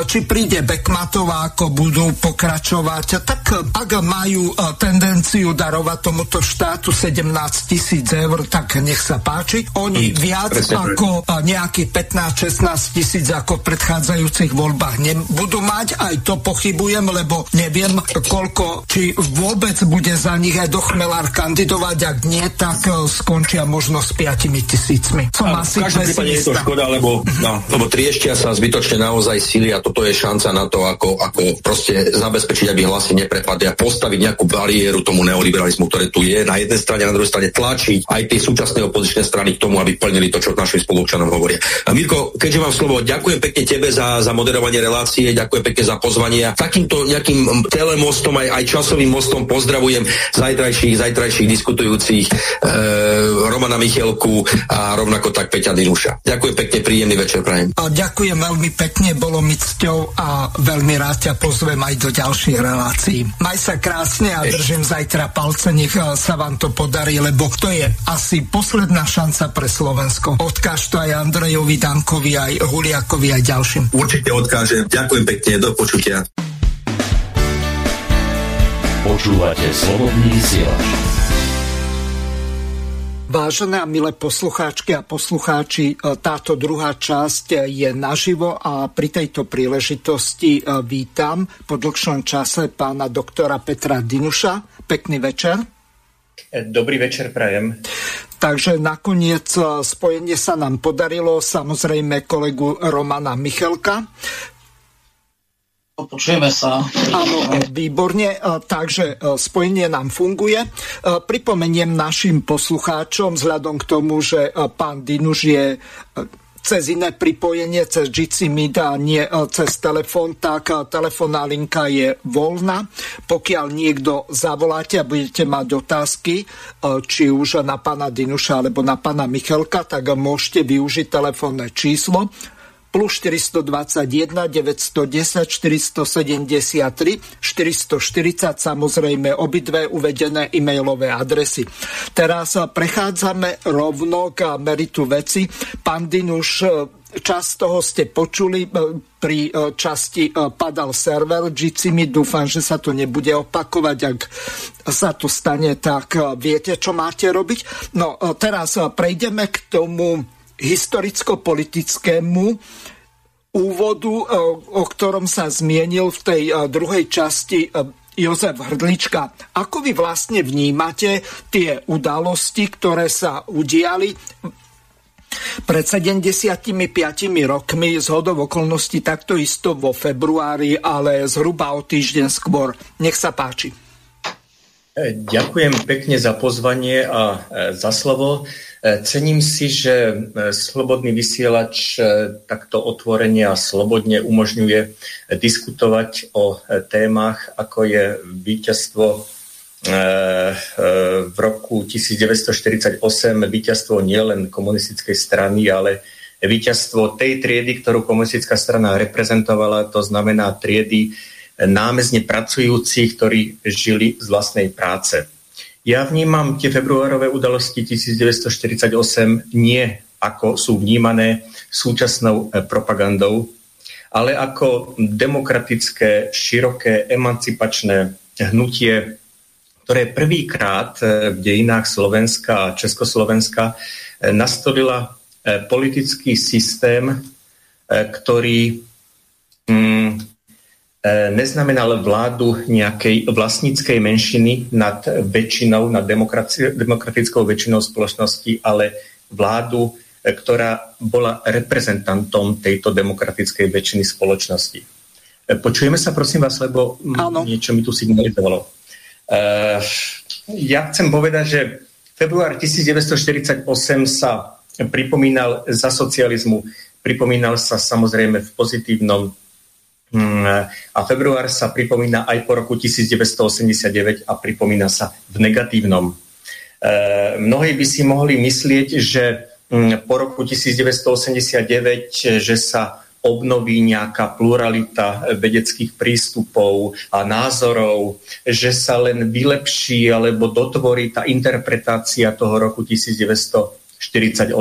Či príde Bekmatová, ako budú pokračovať, tak ak majú tendenciu darovať tomuto štátu 17 000 eur, tak nech sa páči. Oni viac ako nejakých 15-16 tisíc ako v predchádzajúcich voľbách nebudú mať, aj to pochybujem, lebo neviem, koľko, či vôbec bude za nich aj do Chmelár kandidovať, ak nie, tak skončia možno s 5 000. Som asi v každom prípade je to škoda, lebo trieštia sa zbytočne naozaj síly a toto je šanca na to, ako proste zabezpečiť, aby hlasy neprepadli a postaviť nejakú bariéru tomu neoliberalizmu, ktoré tu je na jednej strane, na druhej strane tlačiť aj tie súčasné opozičné strany k tomu, aby plnili to, čo našim spoluobčanom hovoria. A Mirko, keďže mám slovo, ďakujem pekne tebe za moderovanie relácie, ďakujem pekne za pozvanie. Takýmto nejakým telemostom aj časovým mostom pozdravujem zajtrajších diskutujúcich Romana Michielku a rovnako tak Peťa Dinuša. Ďakujem pekne, príjemný večer prajem. A ďakujem veľmi pekne, bolo mi cťou a veľmi rád ťa pozvem aj do ďalších relácií. Maj sa krásne a držím zajtra palce, nech sa vám to podarí, lebo to je asi posledná šanca pre Slovensko. Odkáž to aj Andrejovi Dankovi, aj Huliakovi, aj ďalším. Určite odkážem. Ďakujem pekne, do počutia. Počúvate Slobodný vysielač. Vážené a milé poslucháčky a poslucháči, táto druhá časť je naživo a pri tejto príležitosti vítam po dlhšom čase pána doktora Petra Dinuša. Pekný večer. Dobrý večer prajem. Takže nakoniec spojenie sa nám podarilo, samozrejme kolegu Romana Michielka. Počujeme sa. Áno, výborne, takže spojenie nám funguje. Pripomeniem našim poslucháčom, vzhľadom k tomu, že pán Dinuš je cez iné pripojenie, cez Jitsi Mida, nie cez telefón, tak telefónna linka je voľná. Pokiaľ niekto zavoláte a budete mať otázky, či už na pána Dinuša alebo na pána Michielka, tak môžete využiť telefónne číslo +421 910 473 440, samozrejme obidve uvedené e-mailové adresy. Teraz prechádzame rovno k meritu veci. Pán Dinuš, časť toho ste počuli, pri časti padal server Jitsi Mi, dúfam, že sa to nebude opakovať, ak sa to stane, tak viete, čo máte robiť. No teraz prejdeme k tomu historicko-politickému úvodu, o ktorom sa zmienil v tej druhej časti Jozef Hrdlička. Ako vy vlastne vnímate tie udalosti, ktoré sa udiali pred 75 rokmi, zhodou okolností takto isto vo februári, ale zhruba o týždeň skôr? Nech sa páči. Ďakujem pekne za pozvanie a za slovo. Cením si, že Slobodný vysielač takto otvorene a slobodne umožňuje diskutovať o témach, ako je víťazstvo v roku 1948, víťazstvo nielen komunistickej strany, ale víťazstvo tej triedy, ktorú komunistická strana reprezentovala, to znamená triedy námezne pracujúcich, ktorí žili z vlastnej práce. Ja vnímam tie februárové udalosti 1948 nie ako sú vnímané súčasnou propagandou, ale ako demokratické, široké, emancipačné hnutie, ktoré prvýkrát v dejinách Slovenska a Československa nastolila politický systém, ktorý neznamenal vládu nejakej vlastníckej menšiny nad väčšinou, nad demokratickou väčšinou spoločnosti, ale vládu, ktorá bola reprezentantom tejto demokratickej väčšiny spoločnosti. Počujeme sa, prosím vás, lebo niečo mi tu signalizovalo. Ja chcem povedať, že február 1948 sa pripomínal za socializmu, pripomínal sa samozrejme v pozitívnom A február sa pripomína aj po roku 1989 a pripomína sa v negatívnom. Mnohí by si mohli myslieť, že po roku 1989, že sa obnoví nejaká pluralita vedeckých prístupov a názorov, že sa len vylepší alebo dotvorí tá interpretácia toho roku 1948.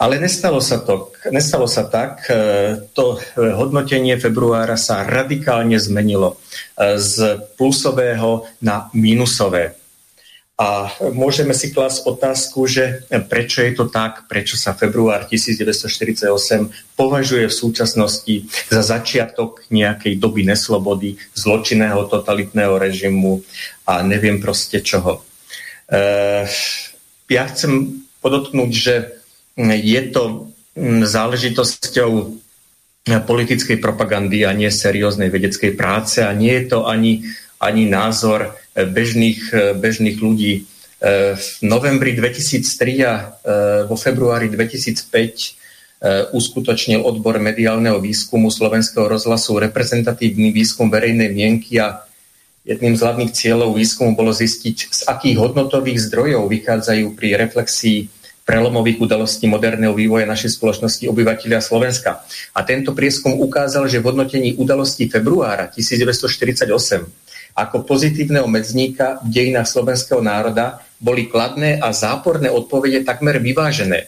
Ale nestalo sa tak. To hodnotenie februára sa radikálne zmenilo z plusového na minusové. A môžeme si klásť otázku, že prečo je to tak, prečo sa február 1948 považuje v súčasnosti za začiatok nejakej doby neslobody, zločinného totalitného režimu a neviem proste čoho. Ja chcem podotknúť, že je to záležitosťou politickej propagandy a nie serióznej vedeckej práce a nie je to ani názor bežných ľudí. V novembri 2003 a vo februári 2005 uskutočnil odbor mediálneho výskumu Slovenského rozhlasu reprezentatívny výskum verejnej mienky a jedným z hlavných cieľov výskumu bolo zistiť, z akých hodnotových zdrojov vychádzajú pri reflexii prelomových udalostí moderného vývoja našej spoločnosti obyvateľia Slovenska. A tento prieskum ukázal, že v hodnotení udalostí februára 1948 ako pozitívneho medzníka v dejinách slovenského národa boli kladné a záporné odpovede takmer vyvážené.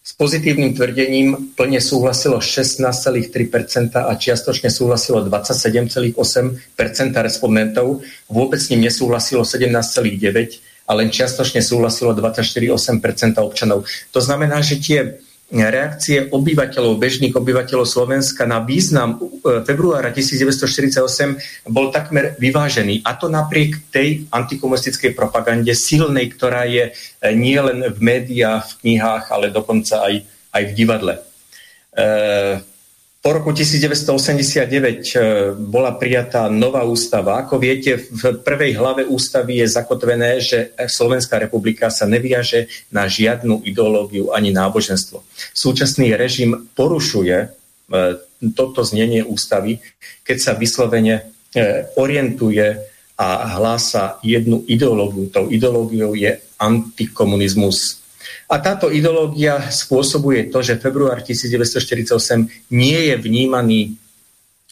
S pozitívnym tvrdením plne súhlasilo 16,3% a čiastočne súhlasilo 27,8% respondentov, vôbec s ním nesúhlasilo 17,9% a len čiastočne súhlasilo 24,8% občanov. To znamená, že tie reakcie obyvateľov, bežných obyvateľov Slovenska na význam februára 1948 bol takmer vyvážený. A to napriek tej antikomunistickej propagande silnej, ktorá je nielen v médiách, v knihách, ale dokonca aj v divadle. Po roku 1989 bola prijatá nová ústava. Ako viete, v prvej hlave ústavy je zakotvené, že Slovenská republika sa neviaže na žiadnu ideológiu ani náboženstvo. Súčasný režim porušuje toto znenie ústavy, keď sa vyslovene orientuje a hlása jednu ideológiu. Tou ideológiou je antikomunizmus. A táto ideológia spôsobuje to, že február 1948 nie je vnímaný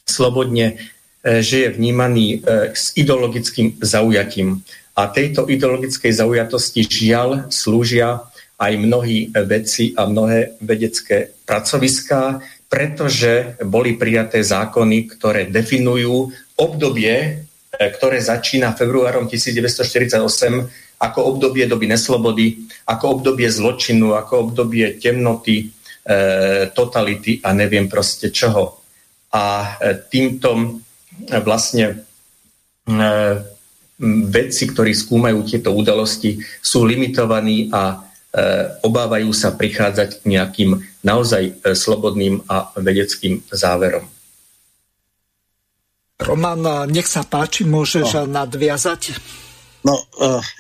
slobodne, že je vnímaný s ideologickým zaujatím. A tejto ideologickej zaujatosti žiaľ slúžia aj mnohí vedci a mnohé vedecké pracoviská, pretože boli prijaté zákony, ktoré definujú obdobie, ktoré začína februárom 1948 ako obdobie doby neslobody, ako obdobie zločinu, ako obdobie temnoty, totality a neviem proste čoho. A týmto vlastne vedci, ktorí skúmajú tieto udalosti, sú limitovaní a obávajú sa prichádzať k nejakým naozaj slobodným a vedeckým záverom. Roman, nech sa páči, môžeš nadviazať? No,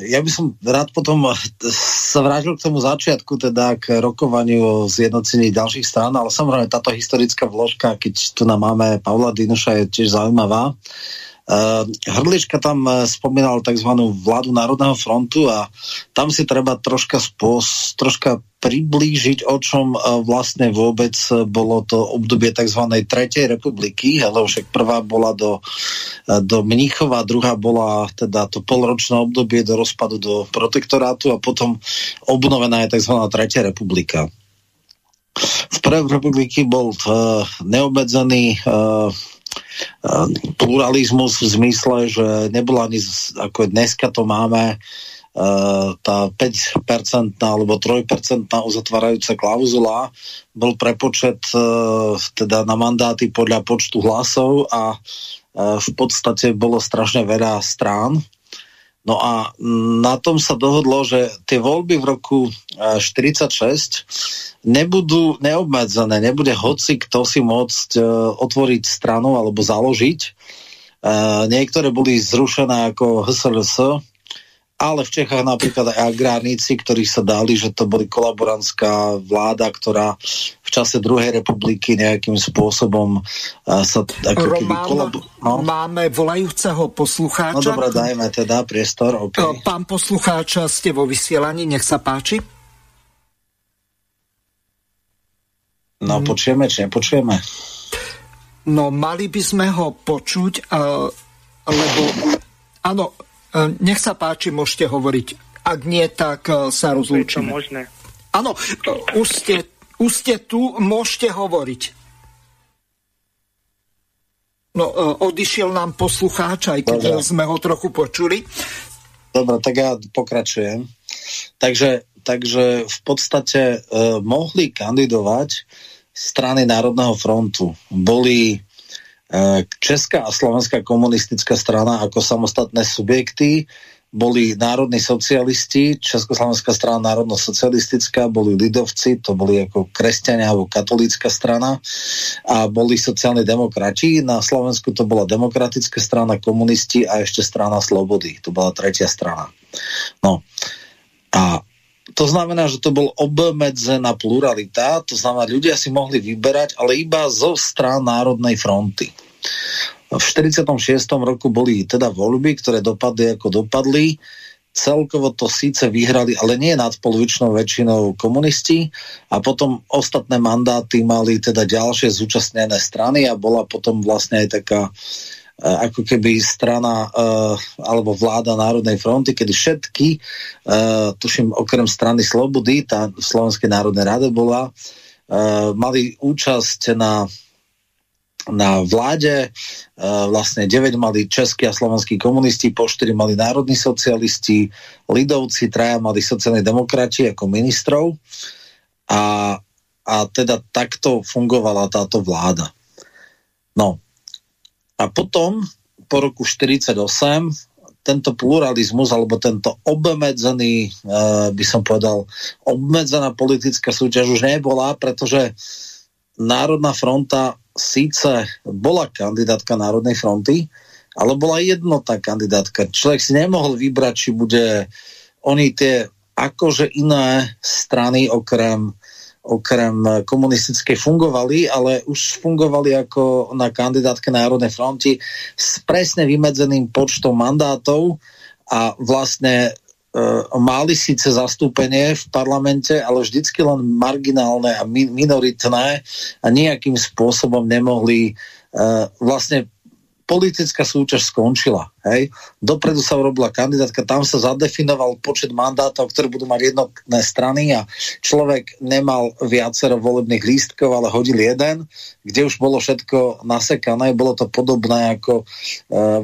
ja by som rád potom sa vrátil k tomu začiatku, teda k rokovaniu o zjednocení ďalších strán, ale samozrejme táto historická vložka, keď tu nám máme Pavla Dinuša, je tiež zaujímavá. Hrdlička tam spomínal tzv. Vládu Národného frontu a tam si treba troška priblížiť, o čom vlastne vôbec bolo to obdobie tzv. Tretej republiky, ale však prvá bola do Mníchova, druhá bola teda to polročné obdobie do rozpadu do protektorátu a potom obnovená je tzv. Tretia republika. V prvej republiky bol neobmedzený pluralizmus v zmysle, že nebola ani, ako dneska to máme, tá 5% alebo 3% uzatvárajúca klauzula, bol prepočet teda na mandáty podľa počtu hlasov a v podstate bolo strašne veľa strán. No a na tom sa dohodlo, že tie voľby v roku 1946 nebudú neobmedzené, nebude hoci kto si môcť otvoriť stranu alebo založiť. Niektoré boli zrušené ako HSLS, ale v Čechách napríklad aj agrárnici, ktorí sa dali, že to boli kolaborantská vláda, ktorá v čase druhej republiky nejakým spôsobom sa ako keby Máme volajúceho poslucháča. No dobré, dajme teda priestor. Okay. Pán poslucháča, ste vo vysielaní, nech sa páči. No počujeme, či nepočujeme? No mali by sme ho počuť, lebo áno, nech sa páči, môžete hovoriť. Ak nie, tak sa rozlúčime. Je to možné. Áno, už ste tu, môžete hovoriť. No, odišiel nám poslucháč, aj keď sme ho trochu počuli. Dobre, tak ja pokračujem. Takže v podstate mohli kandidovať strany Národného frontu. Boli Česká a Slovenská komunistická strana ako samostatné subjekty, boli národní socialisti, Československá strana národno-socialistická, boli lidovci, to boli ako kresťania alebo katolícka strana, a boli sociálni demokrati. Na Slovensku to bola demokratická strana, komunisti a ešte strana slobody. To bola tretia strana. No. A to znamená, že to bol obmedzená pluralita, to znamená, ľudia si mohli vyberať, ale iba zo strán Národnej fronty. V 1946 roku boli teda voľby, ktoré dopadli ako dopadli. Celkovo to síce vyhrali, ale nie nadpolovičnou väčšinou komunisti, a potom ostatné mandáty mali teda ďalšie zúčastnené strany a bola potom vlastne aj taká ako keby strana alebo vláda Národnej fronty, kedy všetky, tuším okrem strany Slobody, tá v Slovenskej národnej rade bola, mali účasť na vláde, vlastne 9 mali českí a slovenskí komunisti, po 4 mali národní socialisti, lidovci, 3 mali sociálni demokrati ako ministrov, a teda takto fungovala táto vláda. No. A potom, po roku 1948, tento pluralizmus, alebo tento obmedzený, by som povedal, obmedzená politická súťaž už nebola, pretože Národná fronta síce bola kandidátka Národnej fronty, ale bola jednotná kandidátka. Človek si nemohol vybrať, či bude oni tie akože iné strany okrem komunistickej fungovali, ale už fungovali ako na kandidátke Národnej fronty s presne vymedzeným počtom mandátov, a vlastne mali síce zastúpenie v parlamente, ale vždycky len marginálne a minoritné, a nejakým spôsobom nemohli vlastne politická súťaž skončila. Hej? Dopredu sa urobila kandidátka, tam sa zadefinoval počet mandátov, ktoré budú mať jednotné strany, a človek nemal viacero volebných lístkov, ale hodil jeden, kde už bolo všetko nasekané. Bolo to podobné ako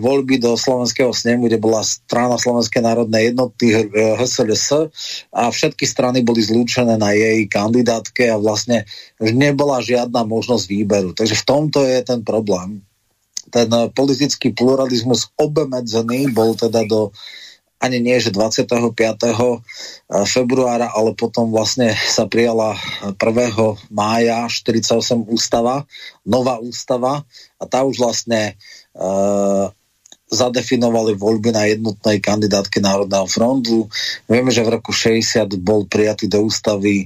voľby do Slovenského snemu, kde bola strana Slovenskej národnej jednoty HSLS, a všetky strany boli zlúčené na jej kandidátke a vlastne nebola žiadna možnosť výberu. Takže v tomto je ten problém. Ten politický pluralizmus obmedzený bol teda do ani nie, že 25. februára, ale potom vlastne sa prijala 1. mája 1948 ústava, nová ústava, a tá už vlastne zadefinovali voľby na jednotnej kandidátke Národného frontu. Vieme, že v roku 60 bol prijatý do ústavy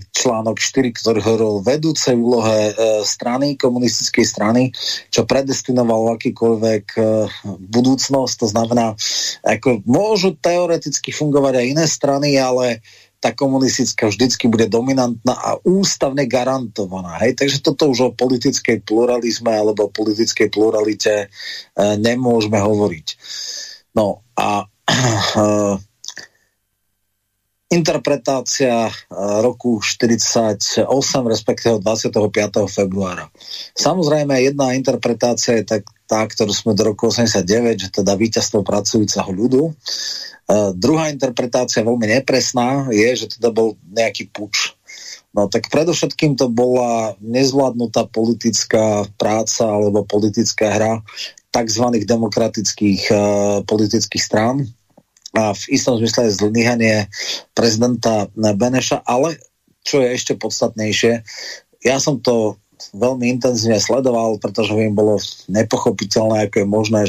článok 4, ktorý hovoril vedúcej úlohe strany, komunistickej strany, čo predestinovalo akýkoľvek budúcnosť. To znamená, ako môžu teoreticky fungovať aj iné strany, ale tá komunistická vždycky bude dominantná a ústavne garantovaná. Hej? Takže toto už o politickej pluralizme alebo o politickej pluralite nemôžeme hovoriť. No a interpretácia roku 1948, respektíve 25. februára. Samozrejme, jedna interpretácia je tá, ktorú sme do roku 1989, že teda víťazstvo pracujúceho ľudu. Druhá interpretácia, veľmi nepresná, je, že teda bol nejaký puč. No tak predovšetkým to bola nezvládnutá politická práca alebo politická hra takzvaných demokratických politických strán, a v istom zmysle je zlyhanie prezidenta Beneša, ale čo je ešte podstatnejšie, ja som to veľmi intenzívne sledoval, pretože mi bolo nepochopiteľné, ako je možné,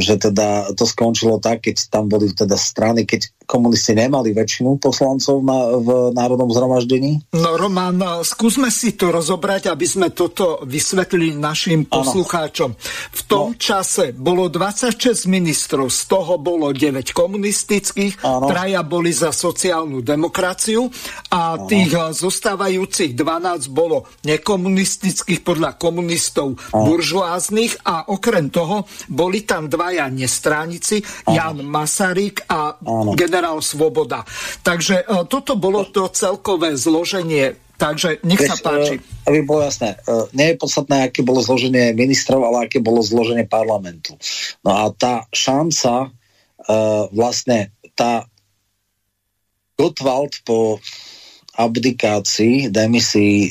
že teda to skončilo tak, keď tam boli teda strany, keď komunisti nemali väčšinu poslancov v Národnom zhromaždení. No Roman, skúsme si to rozobrať, aby sme toto vysvetlili našim poslucháčom. V tom čase bolo 26 ministrov, z toho bolo 9 komunistických, 3 boli za sociálnu demokraciu a tých zostávajúcich 12 bolo nekomunistických, podľa komunistov buržoáznych, a okrem toho boli tam 2 nestránici, Jan Masaryk a generál Svoboda. Takže toto bolo to celkové zloženie. Takže nech sa páči. Aby bolo jasné, nie je podstatné, aké bolo zloženie ministrov, ale aké bolo zloženie parlamentu. No a tá šanca, vlastne tá Gottwald po abdikácii, demisii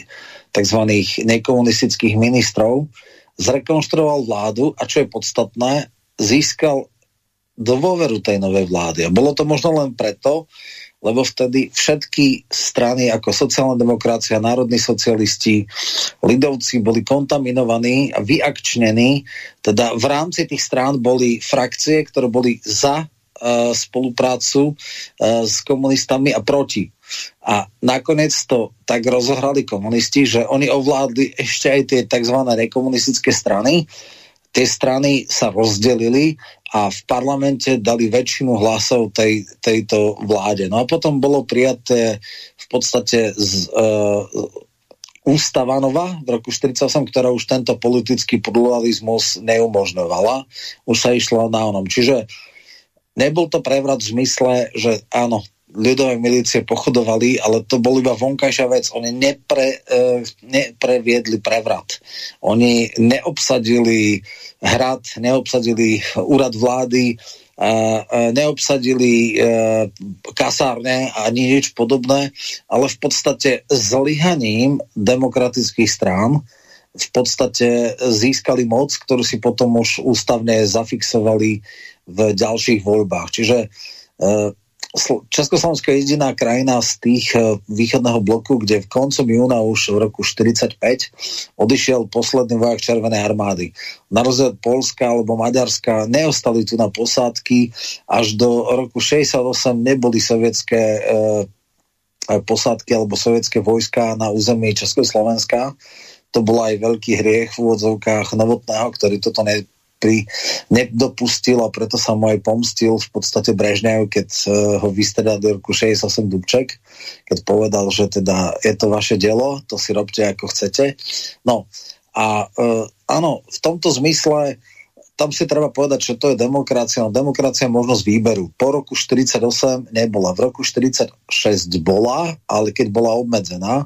takzvaných nekomunistických ministrov zrekonštruoval vládu a čo je podstatné, získal dôveru tej novej vlády. A bolo to možno len preto, lebo vtedy všetky strany ako sociálna demokracia, národní socialisti, lidovci boli kontaminovaní a vyakčnení. Teda v rámci tých strán boli frakcie, ktoré boli za spoluprácu s komunistami a proti. A nakoniec to tak rozohrali komunisti, že oni ovládli ešte aj tie tzv. Nekomunistické strany. Tie strany sa rozdelili a v parlamente dali väčšinu hlasov tejto vláde. No a potom bolo prijaté v podstate ústava nová v roku 1948, ktorá už tento politický pluralizmus neumožňovala. Už sa išlo na onom. Čiže nebol to prevrat v zmysle, že áno, ľudové milície pochodovali, ale to bol iba vonkajšia vec. Oni nepreviedli prevrat. Oni neobsadili hrad, neobsadili úrad vlády, neobsadili kasárne ani nič podobné, ale v podstate zlyhaním demokratických strán v podstate získali moc, ktorú si potom už ústavne zafixovali v ďalších voľbách. Čiže Československo je jediná krajina z tých východného bloku, kde v koncom júna už v roku 1945 odišiel posledný vojak Červenej armády. Na rozdiel od Poľska alebo Maďarska neostali tu na posádky. Až do roku 1968 neboli sovietské posádky alebo sovietské vojska na území Československa. To bol aj veľký hriech v úvodzovkách Novotného, ktorý toto nedopustil a preto sa mu aj pomstil v podstate Brežňajú, keď ho vystredal do roku 68 Dubček, keď povedal, že teda je to vaše dielo, to si robte ako chcete. No a áno, v tomto zmysle tam si treba povedať, že to je demokracia. No, demokracia je možnosť výberu. Po roku 48 nebola, v roku 46 bola, ale keď bola obmedzená.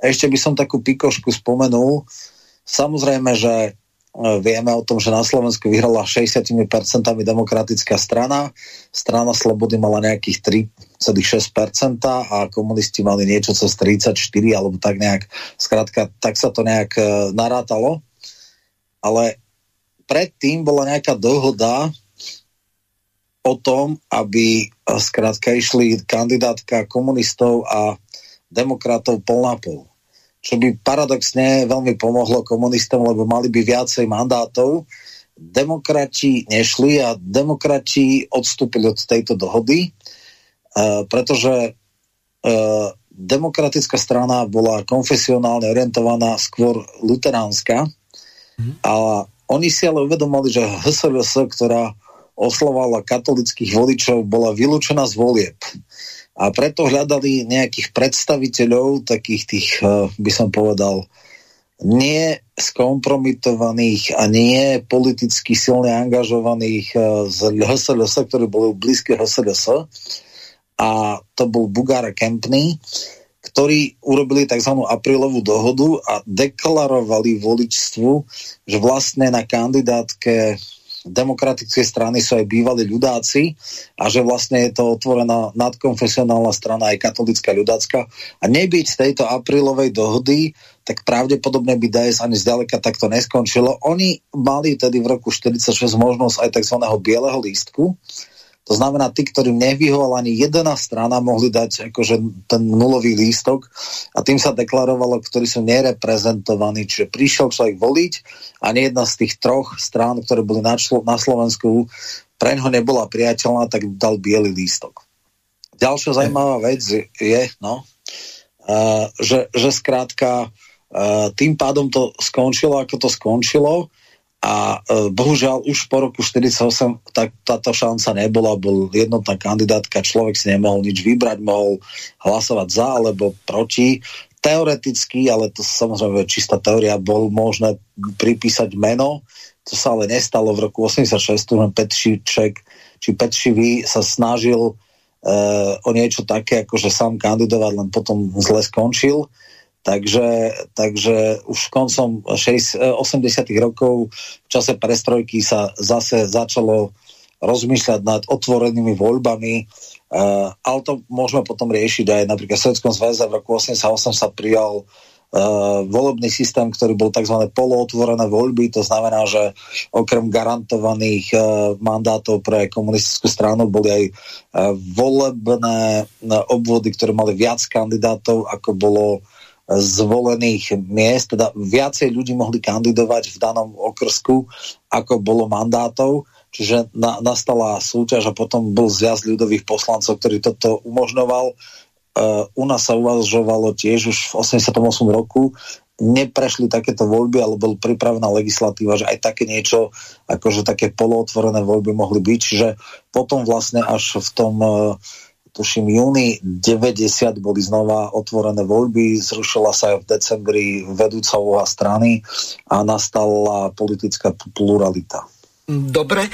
Ešte by som takú pikošku spomenul. Samozrejme, že vieme o tom, že na Slovensku vyhrala 60% demokratická strana. Strana Slobody mala nejakých 3,6% a komunisti mali niečo cez 34 alebo tak nejak. Skrátka, tak sa to nejak narátalo. Ale predtým bola nejaká dohoda o tom, aby skrátka išli kandidátka komunistov a demokratov pol na pol. Čo by paradoxne veľmi pomohlo komunistom, lebo mali by viacej mandátov. Demokrati nešli a demokrati odstúpili od tejto dohody, pretože demokratická strana bola konfesionálne orientovaná, skôr luteránska, a oni si ale uvedomili, že HSLS, ktorá oslovala katolických voličov, bola vylúčená z volieb. A preto hľadali nejakých predstaviteľov, takých tých, by som povedal, nie skompromitovaných a nie politicky silne angažovaných z HSLS, ktorí boli blízke HSLS. A to bol Bugár a Kempný, ktorí urobili tzv. Aprílovú dohodu a deklarovali voličstvu, že vlastne na kandidátke demokratické strany sú aj bývalí ľudáci a že vlastne je to otvorená nadkonfesionálna strana aj katolická ľudácka. A nebyť tejto aprílovej dohody, tak pravdepodobne by DS ani zďaleka takto neskončilo. Oni mali tedy v roku 1946 možnosť aj tzv. Bieleho lístku. To znamená, tí, ktorým nevyhovala ani jedna strana, mohli dať akože ten nulový lístok a tým sa deklarovalo, ktorí sú nereprezentovaní. Čiže prišiel človek voliť a ani jedna z tých troch strán, ktoré boli na Slovensku, preň ho nebola priateľná, tak dal biely lístok. Ďalšia zaujímavá vec je, že skrátka tým pádom to skončilo, ako to skončilo, a bohužiaľ už po roku 1948 táto šanca nebola, bol jednotná kandidátka, človek si nemohol nič vybrať, mohol hlasovať za alebo proti. Teoreticky, ale to samozrejme čistá teória, bol možné pripísať meno, to sa ale nestalo. V roku 1986 Petšivý sa snažil o niečo také, akože sám kandidovať, len potom zle skončil. Takže už koncom 80. rokov v čase prestrojky sa zase začalo rozmýšľať nad otvorenými voľbami, ale to môžeme potom riešiť aj napríklad v Sovietskom zväze. V roku 1988 sa prijal volebný systém, ktorý bol tzv. Polootvorené voľby, to znamená, že okrem garantovaných mandátov pre komunistickú stranu boli aj volebné obvody, ktoré mali viac kandidátov, ako bolo zvolených miest, teda viacej ľudí mohli kandidovať v danom okrsku, ako bolo mandátov, čiže nastala súťaž a potom bol zjazd ľudových poslancov, ktorý toto umožňoval. U nás sa uvažovalo tiež už v 88. roku, neprešli takéto voľby, ale bola pripravená legislatíva, že aj také niečo, akože také polootvorené voľby mohli byť, čiže potom vlastne až v tom tuším júni 90 boli znova otvorené voľby, zrušila sa v decembri vedúca úloha strany a nastala politická pluralita. Dobre,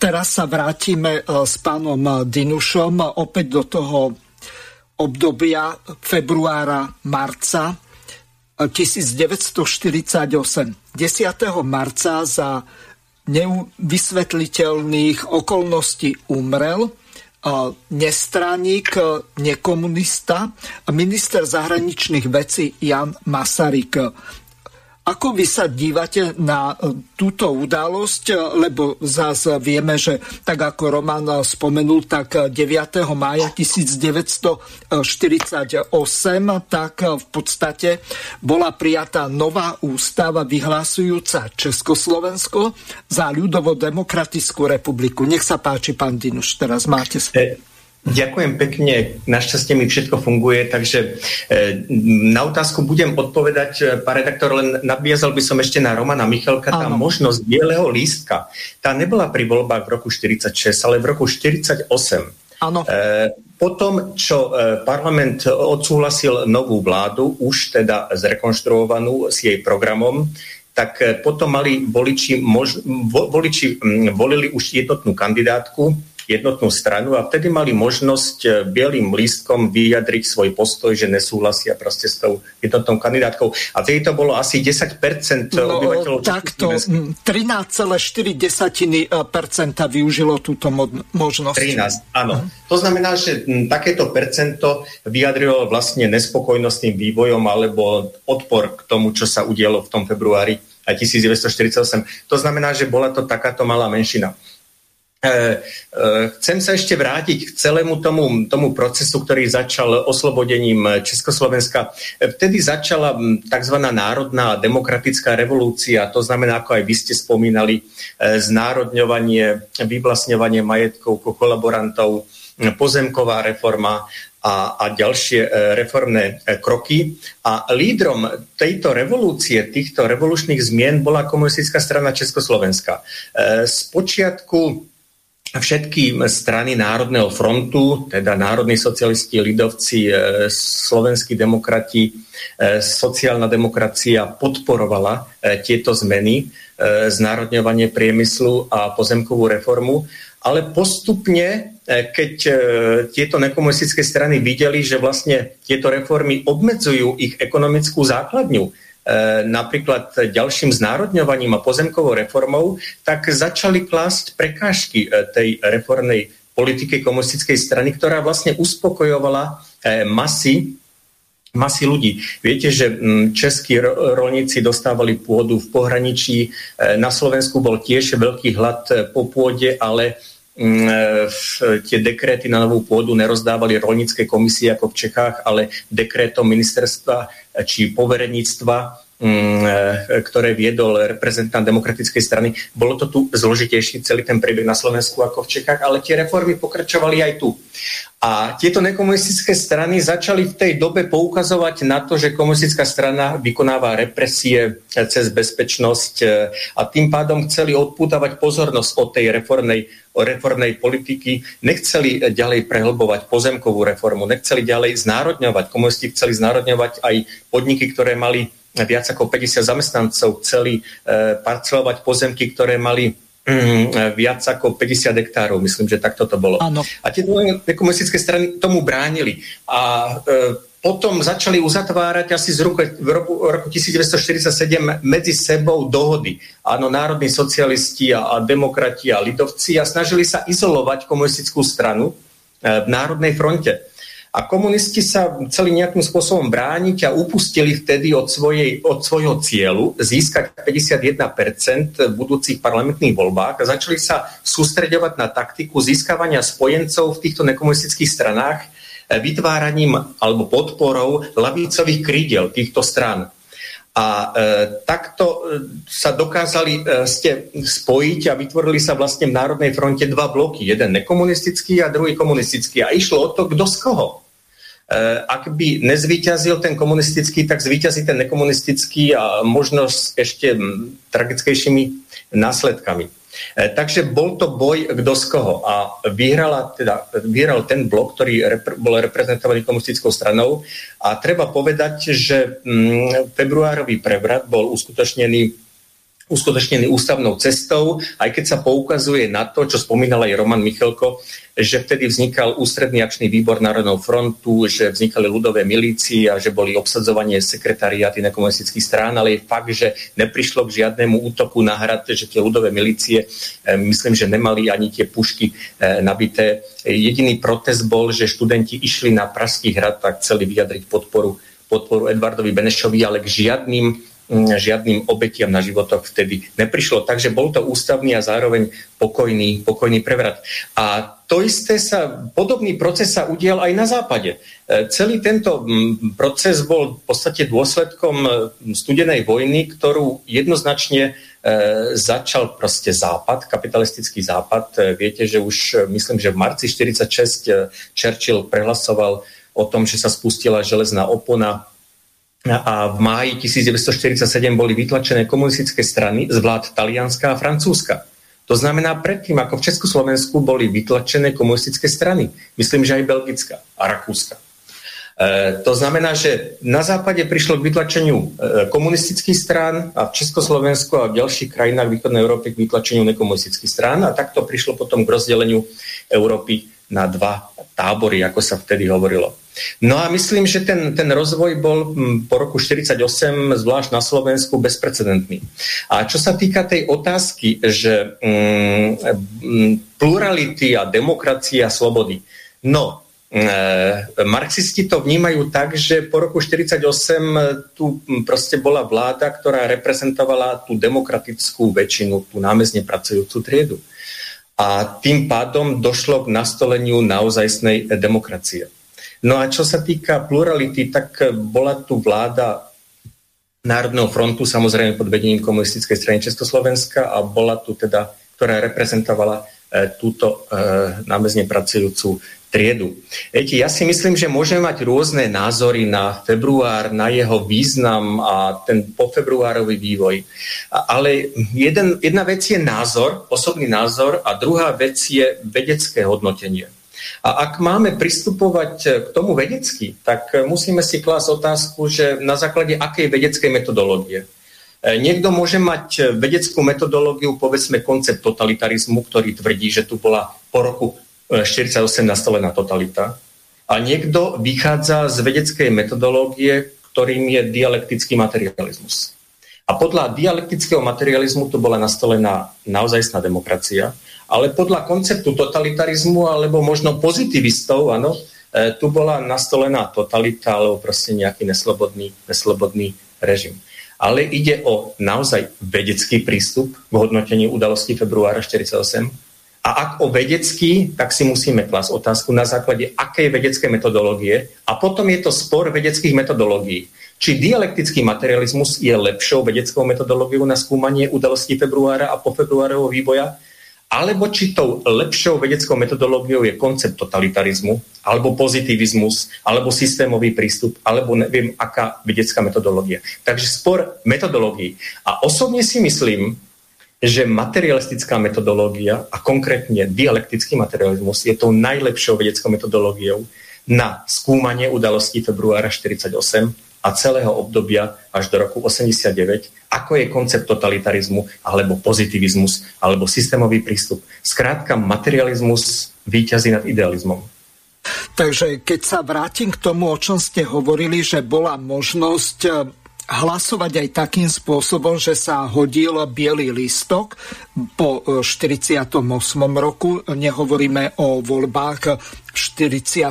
teraz sa vrátime s pánom Dinušom opäť do toho obdobia februára, marca 1948. 10. marca za nevysvetliteľných okolností umrel nestraník, nekomunista, minister zahraničných vecí Jan Masaryk. Ako vy sa dívate na túto udalosť, lebo zase vieme, že tak ako Roman spomenul, tak 9. mája 1948, tak v podstate bola prijatá nová ústava vyhlasujúca Československo za ľudovo-demokratickú republiku. Nech sa páči, pán Dinuš, teraz máte slovo. Ďakujem pekne, našťastie mi všetko funguje, takže na otázku budem odpovedať, pán redaktor, len nadviazal by som ešte na Romana Michalka. Tá možnosť bieleho lístka, tá nebola pri voľbách v roku 1946, ale v roku 1948. Áno. Potom, čo parlament odsúhlasil novú vládu, už teda zrekonštruovanú s jej programom, tak potom mali voliči volili už jednotnú kandidátku, jednotnú stranu, a vtedy mali možnosť bielým lístkom vyjadriť svoj postoj, že nesúhlasia proste s tou jednotnou kandidátkou. A vtedy to bolo asi 10% obyvateľov. Takto, 13,4% využilo túto možnosť. 13, áno. To znamená, že takéto percento vyjadrilo vlastne nespokojnostným vývojom alebo odpor k tomu, čo sa udialo v tom februári 1948. To znamená, že bola to takáto malá menšina. Chcem sa ešte vrátiť k celému tomu procesu, ktorý začal oslobodením Československa. Vtedy začala tzv. Národná demokratická revolúcia, to znamená, ako aj vy ste spomínali, znárodňovanie, vyvlastňovanie majetkov kolaborantov, pozemková reforma a ďalšie reformné kroky. A lídrom tejto revolúcie, týchto revolučných zmien bola Komunistická strana Československa. Spočiatku všetky strany Národného frontu, teda národní socialisti, lidovci, slovenskí demokrati, sociálna demokracia podporovala tieto zmeny, znárodňovanie priemyslu a pozemkovú reformu. Ale postupne, keď tieto nekomunistické strany videli, že vlastne tieto reformy obmedzujú ich ekonomickú základňu, napríklad ďalším znárodňovaním a pozemkovou reformou, tak začali klásť prekážky tej reformnej politiky komunistickej strany, ktorá vlastne uspokojovala masy ľudí. Viete, že českí rolníci dostávali pôdu v pohraničí, na Slovensku bol tiež veľký hlad po pôde, ale tie dekréty na novú pôdu nerozdávali rolnícke komisie ako v Čechách, ale dekrétom ministerstva či povereníctva ktoré viedol reprezentant Demokratickej strany. Bolo to tu zložitejší celý ten priebeh na Slovensku ako v Čechách, ale tie reformy pokračovali aj tu. A tieto nekomunistické strany začali v tej dobe poukazovať na to, že komunistická strana vykonáva represie cez bezpečnosť a tým pádom chceli odpútavať pozornosť od tej reformnej politiky, nechceli ďalej prehlbovať pozemkovú reformu, nechceli ďalej znárodňovať. Komunisti chceli znárodňovať aj podniky, ktoré mali viac ako 50 zamestnancov, chceli parcelovať pozemky, ktoré mali viac ako 50 hektárov, myslím, že takto to bolo. Áno. A tie nekomunistické strany tomu bránili. A potom začali uzatvárať asi v roku 1947 medzi sebou dohody. Áno, národní socialisti a demokrati a lidovci a snažili sa izolovať komunistickú stranu v Národnej fronte. A komunisti sa chceli nejakým spôsobom brániť a upustili vtedy od svojho cieľu získať 51% v budúcich parlamentných voľbách a začali sa sústreďovať na taktiku získavania spojencov v týchto nekomunistických stranách vytváraním alebo podporou ľavicových krídel týchto stran. A takto sa dokázali spojiť a vytvorili sa vlastne v Národnej fronte dva bloky. Jeden nekomunistický a druhý komunistický. A išlo o to, kto z koho. Ak by nezvíťazil ten komunistický, tak zvíťazí ten nekomunistický a možno s ešte tragickejšími následkami. Takže bol to boj kto z koho a vyhral ten blok, ktorý bol reprezentovaný komunistickou stranou a treba povedať, že februárový prevrat bol uskutočnený ústavnou cestou, aj keď sa poukazuje na to, čo spomínal aj Roman Michalko, že vtedy vznikal ústredný akčný výbor Národného frontu, že vznikali ľudové milície a že boli obsadzovanie sekretariáty nekomunistických strán, ale je fakt, že neprišlo k žiadnemu útoku na hrad, že tie ľudové milície, myslím, že nemali ani tie pušky nabité. Jediný protest bol, že študenti išli na Pražský hrad a chceli vyjadriť podporu Edvardovi Benešovi, ale k žiadnym obetiam na životoch vtedy neprišlo. Takže bol to ústavný a zároveň pokojný prevrat. A to isté podobný proces sa udial aj na západe. Celý tento proces bol v podstate dôsledkom studenej vojny, ktorú jednoznačne začal proste západ, kapitalistický západ. Viete, že už myslím, že v marci 1946 Churchill prehlasoval o tom, že sa spustila železná opona a v máji 1947 boli vytlačené komunistické strany z vlád Talianska a Francúzska. To znamená, predtým, ako v Československu boli vytlačené komunistické strany, myslím, že aj Belgická a Rakúska. To znamená, že na západe prišlo k vytlačeniu komunistických strán a v Československu a v ďalších krajinách východnej Európy k vytlačeniu nekomunistických strán a takto prišlo potom k rozdeleniu Európy na dva tábory, ako sa vtedy hovorilo. No a myslím, že ten rozvoj bol po roku 1948, zvlášť na Slovensku, bezprecedentný. A čo sa týka tej otázky, že plurality a demokracia a slobody, no, marxisti to vnímajú tak, že po roku 1948 tu proste bola vláda, ktorá reprezentovala tú demokratickú väčšinu, tú námezne pracujúcu triedu. A tým pádom došlo k nastoleniu naozajstnej demokracie. No a čo sa týka plurality, tak bola tu vláda Národného frontu, samozrejme pod vedením Komunistickej strany Československa a bola tu teda, ktorá reprezentovala túto námezne pracujúcu triedu. Viete, ja si myslím, že môžeme mať rôzne názory na február, na jeho význam a ten pofebruárový vývoj. Ale jedna vec je názor, osobný názor a druhá vec je vedecké hodnotenie. A ak máme pristupovať k tomu vedecky, tak musíme si klásť otázku, že na základe akej vedeckej metodológie. Niekto môže mať vedeckú metodológiu, povedzme koncept totalitarizmu, ktorý tvrdí, že tu bola po roku 1948 nastolená totalita. A niekto vychádza z vedeckej metodológie, ktorým je dialektický materializmus. A podľa dialektického materializmu tu bola nastolená naozajstná demokracia, ale podľa konceptu totalitarizmu alebo možno pozitivistov, áno, tu bola nastolená totalita alebo proste nejaký neslobodný režim. Ale ide o naozaj vedecký prístup k hodnoteniu udalostí februára 1948. A ak o vedecký, tak si musíme klásť otázku na základe akej vedeckej metodológie. A potom je to spor vedeckých metodológií. Či dialektický materializmus je lepšou vedeckou metodológiou na skúmanie udalostí februára a pofebruárového vývoja, alebo či tou lepšou vedeckou metodológiou je koncept totalitarizmu, alebo pozitivizmus, alebo systémový prístup, alebo neviem, aká vedecká metodológia. Takže spor metodológií. A osobne si myslím, že materialistická metodológia a konkrétne dialektický materializmus je tou najlepšou vedeckou metodológiou na skúmanie udalostí februára 1948, a celého obdobia až do roku 1989, ako je koncept totalitarizmu, alebo pozitivizmus, alebo systémový prístup. Skrátka, materializmus víťazí nad idealizmom. Takže keď sa vrátim k tomu, o čom ste hovorili, že bola možnosť hlasovať aj takým spôsobom, že sa hodil biely listok po 48. roku, nehovoríme o voľbách v 46.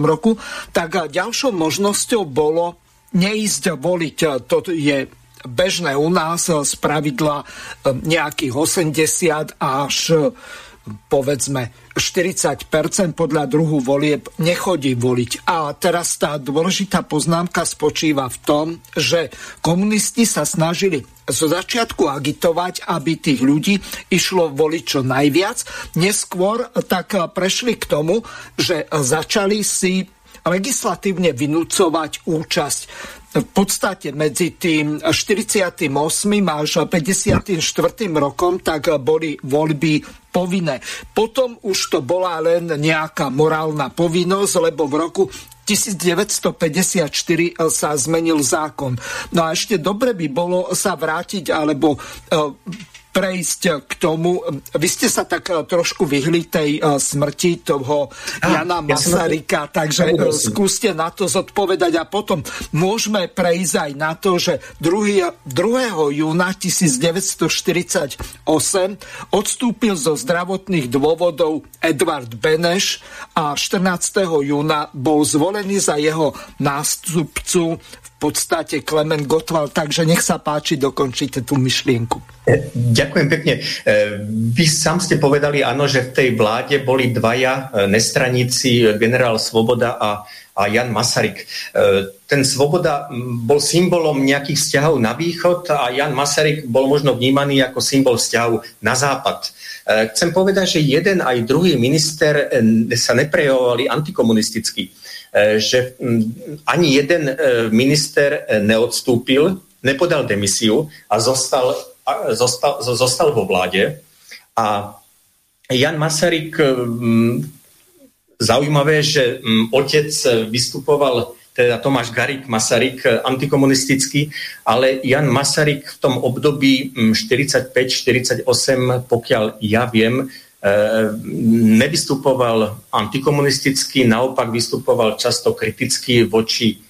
roku, tak ďalšou možnosťou bolo neísť voliť. To je bežné u nás z pravidla nejakých 80 až povedzme 40% podľa druhu volieb nechodí voliť. A teraz tá dôležitá poznámka spočíva v tom, že komunisti sa snažili zo začiatku agitovať, aby tých ľudí išlo voliť čo najviac. Neskôr tak prešli k tomu, že začali si legislatívne vynúcovať účasť. V podstate medzi tým 48. až 54. rokom tak boli voľby povinné. Potom už to bola len nejaká morálna povinnosť, lebo v roku 1954 sa zmenil zákon. No a ešte dobre by bolo sa vrátiť alebo prejsť k tomu. Vy ste sa tak trošku vyhli tej smrti toho Jana Masaryka, takže skúste na to zodpovedať a potom môžeme prejsť aj na to, že 2. júna 1948 odstúpil zo zdravotných dôvodov Edvard Beneš a 14. júna bol zvolený za jeho nástupcu v podstate Klement Gottwald, takže nech sa páči, dokončite tú myšlienku. Ďakujem pekne. Vy sám ste povedali, áno, že v tej vláde boli dvaja nestraníci, generál Svoboda a Jan Masaryk. Ten Svoboda bol symbolom nejakých vzťahov na východ a Jan Masaryk bol možno vnímaný ako symbol vzťahov na západ. Chcem povedať, že jeden aj druhý minister sa neprejavovali antikomunisticky. Že ani jeden minister neodstúpil, nepodal demisiu a zostal vo vláde. A Jan Masaryk, zaujímavé, že otec vystupoval, teda Tomáš Garik Masaryk, antikomunisticky, ale Jan Masaryk v tom období 45-48, pokiaľ ja viem, nevystupoval antikomunisticky, naopak vystupoval často kriticky voči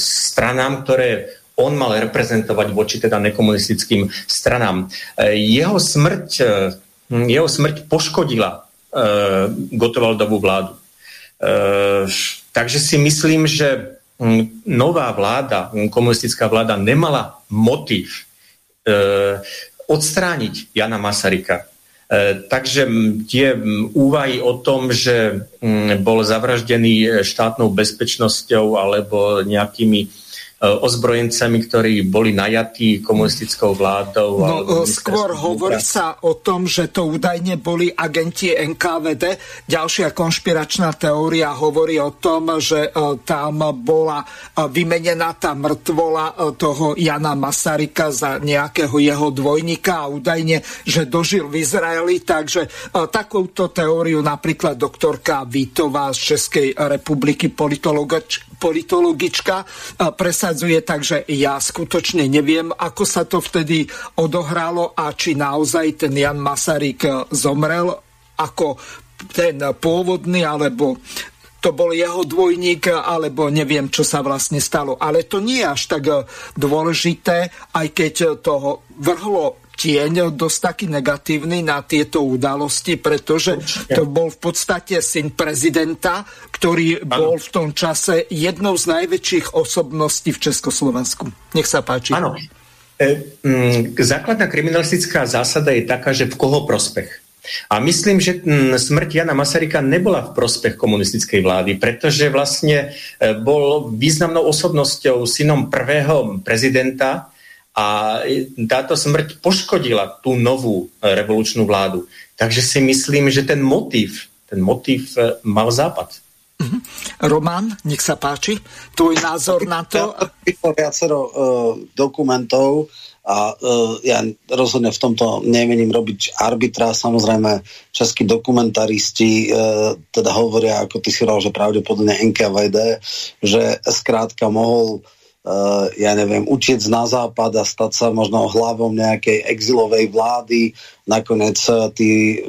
stranám, ktoré on mal reprezentovať, voči teda nekomunistickým stranám. Jeho smrť poškodila Gottwaldovú vládu. Takže si myslím, že nová vláda, komunistická vláda, nemala motív odstrániť Jana Masaryka. Takže tie úvahy o tom, že bol zavraždený štátnou bezpečnosťou alebo nejakými ozbrojencami, ktorí boli najatí komunistickou vládou. No, skôr hovorí sa o tom, že to údajne boli agenti NKVD. Ďalšia konšpiračná teória hovorí o tom, že tam bola vymenená tá mŕtvola toho Jana Masaryka za nejakého jeho dvojníka a údajne, že dožil v Izraeli. Takže takúto teóriu napríklad doktorka Vítová z Českej republiky, politologička, presadzuje, takže ja skutočne neviem, ako sa to vtedy odohralo a či naozaj ten Jan Masaryk zomrel ako ten pôvodný, alebo to bol jeho dvojník, alebo neviem, čo sa vlastne stalo. Ale to nie je až tak dôležité, aj keď toho vrhlo tieň dosť taký negatívny na tieto udalosti, pretože to bol v podstate syn prezidenta, ktorý bol v tom čase jednou z najväčších osobností v Československu. Nech sa páči. Áno. Základná kriminalistická zásada je taká, že v koho prospech. A myslím, že smrť Jana Masaryka nebola v prospech komunistickej vlády, pretože vlastne bol významnou osobnosťou, synom prvého prezidenta a táto smrť poškodila tú novú revolučnú vládu. Takže si myslím, že ten motív mal Západ. Roman, nech sa páči, tvoj názor na to. Viacero dokumentov a ja rozhodne v tomto nemením robiť arbitra. Samozrejme, českí dokumentaristi teda hovoria, ako ty si hovoril, že pravdepodobne NKVD, že skrátka mohol utiec na západ a stať sa možno hlavou nejakej exilovej vlády. Nakoniec tí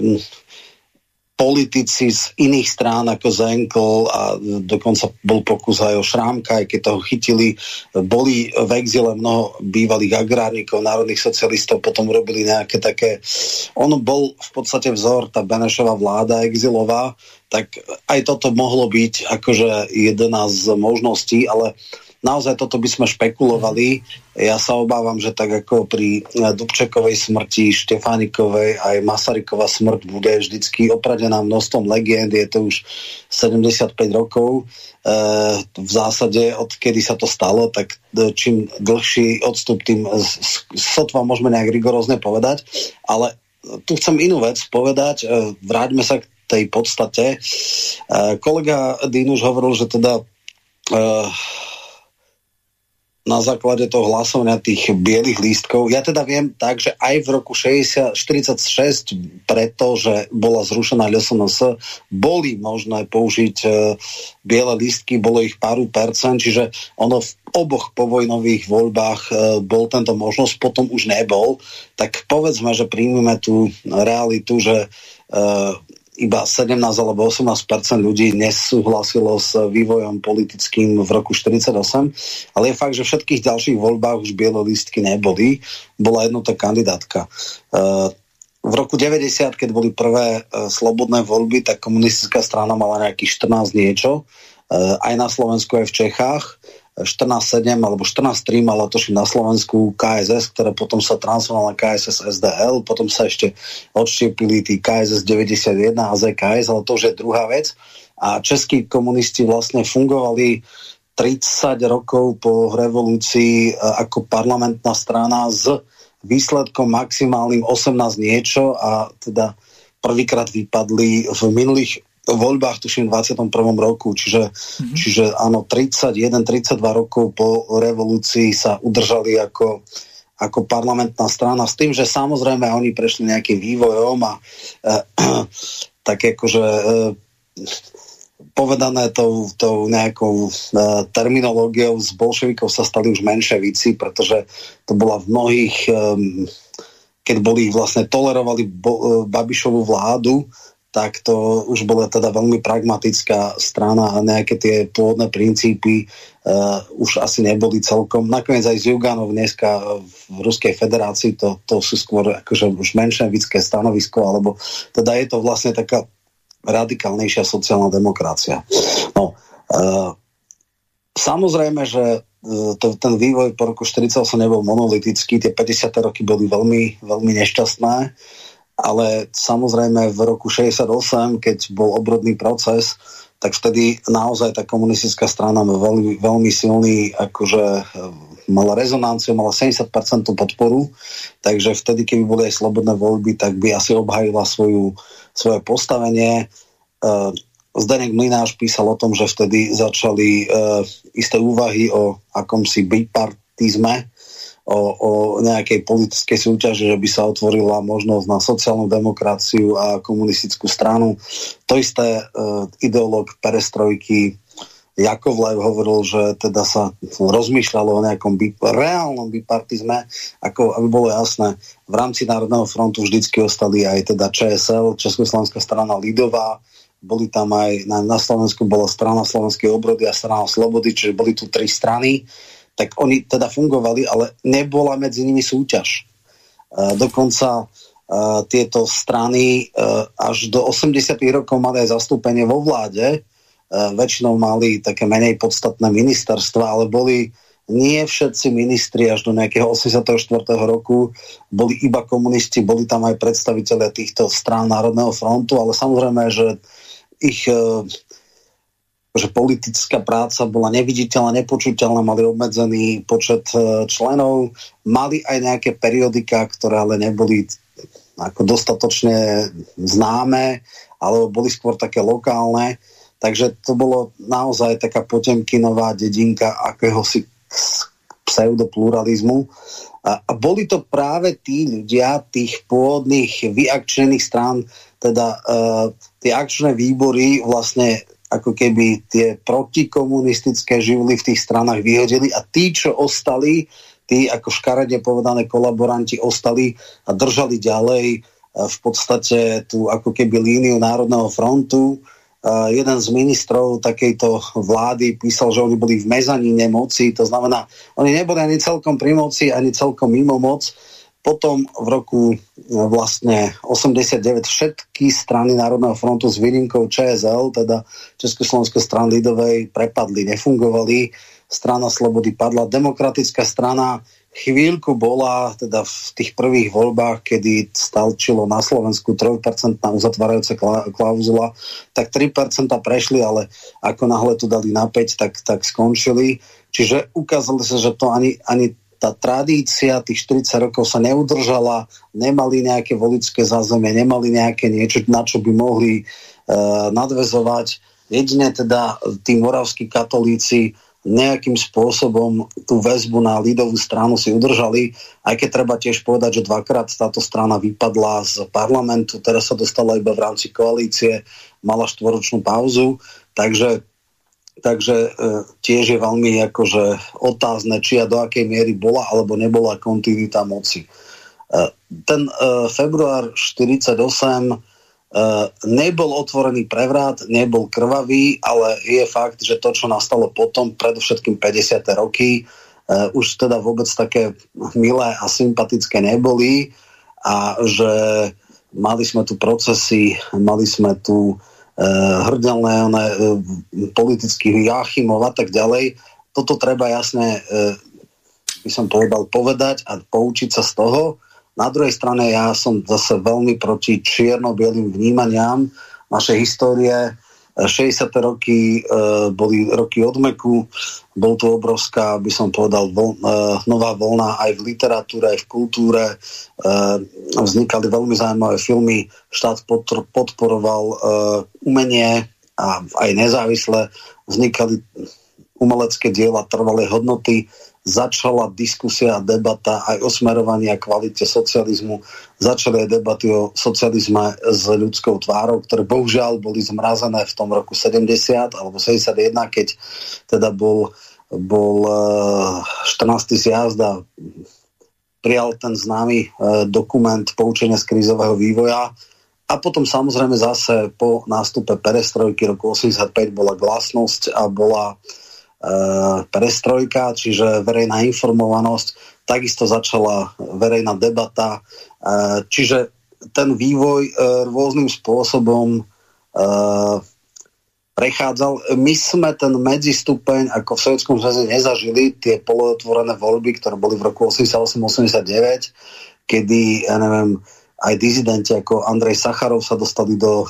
politici z iných strán ako Zenkl a dokonca bol pokus aj o Šrámka, aj keď toho chytili, boli v exile mnoho bývalých agrárnikov, národných socialistov, potom robili nejaké také... On bol v podstate vzor, tá Benešová vláda exilová, tak aj toto mohlo byť akože jedna z možností, ale naozaj toto by sme špekulovali. Ja sa obávam, že tak ako pri Dubčekovej smrti, Štefánikovej aj Masarykova smrť bude vždycky opradená množstvom legend. Je to už 75 rokov. V zásade, odkedy sa to stalo, tak čím dlhší odstup, tým sotva môžeme nejak rigorózne povedať. Ale tu chcem inú vec povedať. Vráťme sa k tej podstate. Kolega Dín už hovoril, že teda... na základe toho hlasovania tých bielých lístkov. Ja teda viem tak, že aj v roku 46, pretože bola zrušená LSNS, boli možné použiť biele lístky, bolo ich pár percent, čiže ono v oboch povojnových voľbách bol tento možnosť, potom už nebol. Tak povedzme, že príjmeme tú realitu, že iba 17 alebo 18% ľudí nesúhlasilo s vývojom politickým v roku 1948, ale je fakt, že v všetkých ďalších voľbách už bielolístky neboli. Bola jednota kandidátka. V roku 90, keď boli prvé slobodné voľby, tak komunistická strana mala nejakých 14 niečo, aj na Slovensku, aj v Čechách. 14.7 alebo 14.3 mala toším na Slovensku KSS, ktorá potom sa transformovala na KSS SDL, potom sa ešte odštiepili tí KSS 91 a ZKS, ale to už je druhá vec. A českí komunisti vlastne fungovali 30 rokov po revolúcii ako parlamentná strana s výsledkom maximálnym 18 niečo a teda prvýkrát vypadli v minulých voľbách, tuším, v 21. roku. Čiže áno, 31-32 rokov po revolúcii sa udržali ako parlamentná strana. S tým, že samozrejme oni prešli nejakým vývojom a tak akože povedané tou nejakou terminológiou z bolševikov sa stali už menševici, pretože to bola v mnohých... keď boli vlastne tolerovali Babišovu vládu, tak to už bola teda veľmi pragmatická strana a nejaké tie pôvodné princípy už asi neboli celkom. Nakoniec aj Zyuganov dneska v Ruskej federácii, to sú skôr akože už menševické stanovisko, alebo teda je to vlastne taká radikálnejšia sociálna demokracia. No, samozrejme, že ten vývoj po roku 1948 nebol monolitický, tie 50. roky boli veľmi, veľmi nešťastné, ale samozrejme v roku 68, keď bol obrodný proces, tak vtedy naozaj tá komunistická strana veľmi, veľmi silný, akože mala rezonanciu, mala 70% podporu, takže vtedy, keby boli aj slobodné voľby, tak by asi obhajila svoje postavenie. Zdeněk Mlynář písal o tom, že vtedy začali isté úvahy o akomsi bipartizme, o nejakej politickej súťaži, že by sa otvorila možnosť na sociálnu demokraciu a komunistickú stranu. To isté ideológ perestrojky Jakovlev hovoril, že teda sa rozmýšľalo o nejakom reálnom bipartizme, ako aby bolo jasné. V rámci Národného frontu vždycky ostali aj teda ČSL, Československá strana lidová, boli tam aj na Slovensku bola strana Slovenskej obrody a strana Slobody, čiže boli tu tri strany. Tak oni teda fungovali, ale nebola medzi nimi súťaž. Dokonca tieto strany až do 80. rokov mali aj zastúpenie vo vláde. Väčšinou mali také menej podstatné ministerstva, ale boli nie všetci ministri až do nejakého 84. roku boli iba komunisti, boli tam aj predstavitelia týchto strán Národného frontu, ale samozrejme, že ich že politická práca bola neviditeľná, nepočuteľná, mali obmedzený počet členov, mali aj nejaké periodiká, ktoré ale neboli ako dostatočne známe, alebo boli skôr také lokálne, takže to bolo naozaj taká potemkinová dedinka akéhosi pseudopluralizmu. A boli to práve tí ľudia tých pôvodných vyakčených strán, teda tie akčné výbory vlastne ako keby tie protikomunistické živly v tých stranách vyhodili a tí, čo ostali, tí ako škaredne povedané kolaboranti ostali a držali ďalej v podstate tú ako keby líniu Národného frontu. Jeden z ministrov takejto vlády písal, že oni boli v mezanine moci, to znamená, oni neboli ani celkom pri moci, ani celkom mimo moc. Potom v roku vlastne 89 všetky strany Národného frontu s výnimkou ČSL, teda Československej strany ľudovej, prepadli, nefungovali. Strana Slobody padla. Demokratická strana chvíľku bola teda v tých prvých voľbách, kedy stačilo na Slovensku 3% uzatvárajúca klauzula, tak 3% prešli, ale ako náhle to dali na 5, tak skončili. Čiže ukázalo sa, že to ani tá tradícia tých 40 rokov sa neudržala, nemali nejaké voličské zázemie, nemali nejaké niečo, na čo by mohli nadväzovať. Jedine teda tí moravskí katolíci nejakým spôsobom tú väzbu na ľudovú stranu si udržali, aj keď treba tiež povedať, že dvakrát táto strana vypadla z parlamentu, teraz sa dostala iba v rámci koalície, mala 4-ročnú pauzu, takže tiež je veľmi akože otázne, či a do akej miery bola alebo nebola kontinuita moci. Ten február 1948 nebol otvorený prevrat, nebol krvavý, ale je fakt, že to, čo nastalo potom, predovšetkým 50. roky, už teda vôbec také milé a sympatické neboli a že mali sme tu procesy, mali sme tu hrdelné politických Jáchymov a tak ďalej. Toto treba jasne by som povedať a poučiť sa z toho. Na druhej strane ja som zase veľmi proti čierno-bielým vnímaniam našej histórie. 60. roky boli roky odmeku, bol to obrovská, by som povedal, nová voľna aj v literatúre, aj v kultúre. Vznikali veľmi zaujímavé filmy, štát podporoval umenie a aj nezávisle. Vznikali umelecké diela trvalej hodnoty, začala diskusia a debata aj o smerovaní a kvalite socializmu, začali aj debaty o socializme s ľudskou tvárou, ktoré bohužiaľ boli zmrazené v tom roku 70 alebo 71, keď teda bol 14. zjazd a prijal ten známy dokument Poučenia z krízového vývoja. A potom samozrejme zase po nástupe perestrojky roku 85 bola glasnosť a bola perestrojka, čiže verejná informovanosť, takisto začala verejná debata, čiže ten vývoj rôznym spôsobom prechádzal. My sme ten medzistupeň ako v Sovietskom zväze nezažili, tie polootvorené voľby, ktoré boli v roku 88-89, kedy, ja neviem, aj dizidenti ako Andrej Sacharov sa dostali do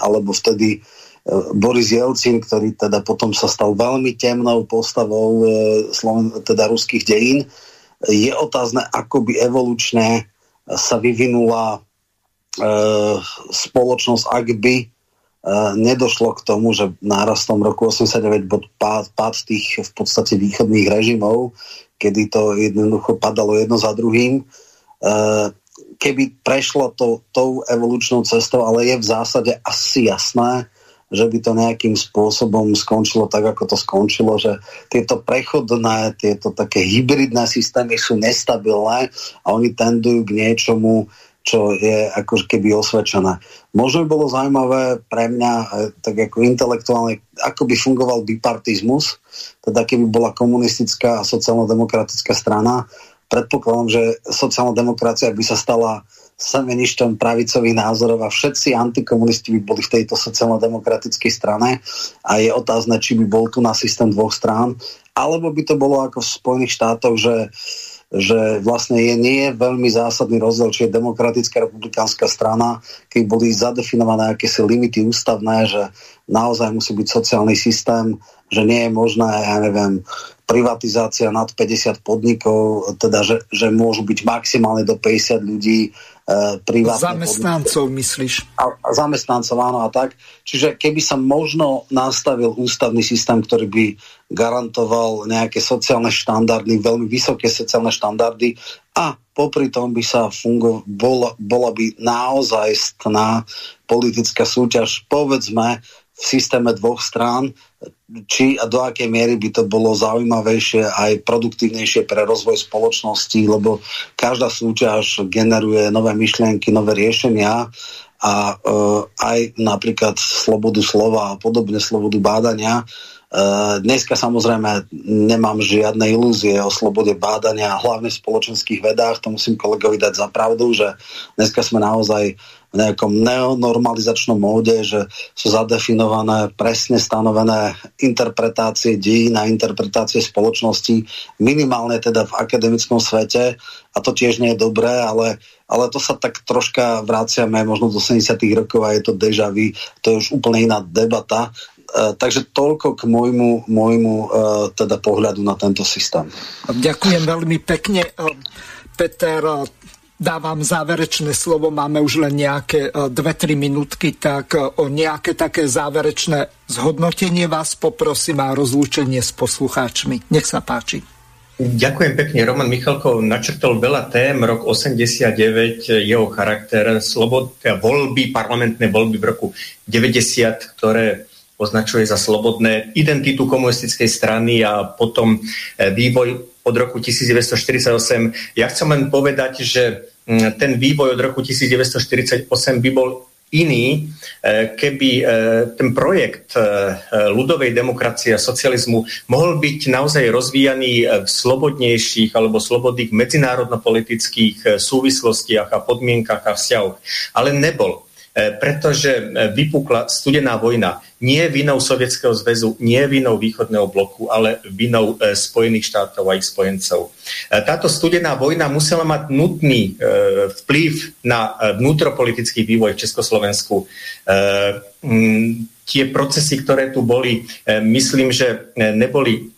alebo vtedy Boris Jelcin, ktorý teda potom sa stal veľmi temnou postavou teda ruských dejín. Je otázne, ako by evolučne sa vyvinula spoločnosť, ak by nedošlo k tomu, že nárastom roku 89 bol pád tých v podstate východných režimov, kedy to jednoducho padalo jedno za druhým. Keby prešlo to tou evolučnou cestou, ale je v zásade asi jasné, že by to nejakým spôsobom skončilo tak, ako to skončilo, že tieto prechodné, tieto také hybridné systémy sú nestabilné a oni tendujú k niečomu, čo je ako keby osvedčené. Možno by bolo zaujímavé pre mňa, tak ako intelektuálne, ako by fungoval bipartizmus, teda keby bola komunistická a sociálno-demokratická strana. Predpokladám, že sociálna demokracia by sa stala semeništom pravicových názorov a všetci antikomunisti by boli v tejto sociálno-demokratickej strane a je otázne, či by bol tu na systém dvoch strán a alebo by to bolo ako v Spojených štátoch, že vlastne nie je veľmi zásadný rozdiel, či je demokratická republikánska strana, keď boli zadefinované akési limity ústavné, že naozaj musí byť sociálny systém, že nie je možná, ja neviem, privatizácia nad 50 podnikov, teda, že môžu byť maximálne do 50 ľudí privátne zamestnancov, podniky. Myslíš? A zamestnancov, áno, a tak. Čiže keby sa možno nastavil ústavný systém, ktorý by garantoval nejaké sociálne štandardy, veľmi vysoké sociálne štandardy a popri tom by sa bola by naozajstná politická súťaž, povedzme, v systéme dvoch strán, či a do akej miery by to bolo zaujímavejšie aj produktívnejšie pre rozvoj spoločnosti, lebo každá súťaž generuje nové myšlienky, nové riešenia a aj napríklad slobodu slova a podobne, slobodu bádania. Dneska samozrejme nemám žiadne ilúzie o slobode bádania, hlavne v spoločenských vedách, to musím kolegovi dať za pravdu, že dneska sme naozaj v nejakom neonormalizačnom móde, že sú zadefinované, presne stanovené interpretácie dejín a interpretácie spoločnosti, minimálne teda v akademickom svete, a to tiež nie je dobré, ale to sa tak troška vraciame možno do 70. rokov a je to déjà vu, to je už úplne iná debata. Takže toľko k môjmu teda pohľadu na tento systém. Ďakujem veľmi pekne. Peter, dávam záverečné slovo, máme už len nejaké 2-3 minútky, tak o nejaké také záverečné zhodnotenie vás poprosím a rozlúčenie s poslucháčmi. Nech sa páči. Ďakujem pekne. Roman Michalkov načrtol veľa tém. Rok 89, jeho charakter, voľby, parlamentné voľby v roku 90, ktoré označuje za slobodné, identitu komunistickej strany a potom vývoj od roku 1948. Ja chcem len povedať, že ten vývoj od roku 1948 by bol iný, keby ten projekt ľudovej demokracie a socializmu mohol byť naozaj rozvíjaný v slobodnejších alebo slobodných medzinárodnopolitických súvislostiach a podmienkach a vzťahoch. Ale nebol. Pretože vypukla studená vojna nie vinou Sovietskeho zväzu, nie vinou východného bloku, ale vinou Spojených štátov a ich spojencov. Táto studená vojna musela mať nutný vplyv na vnútropolitický vývoj v Československu. Tie procesy, ktoré tu boli, myslím, že neboli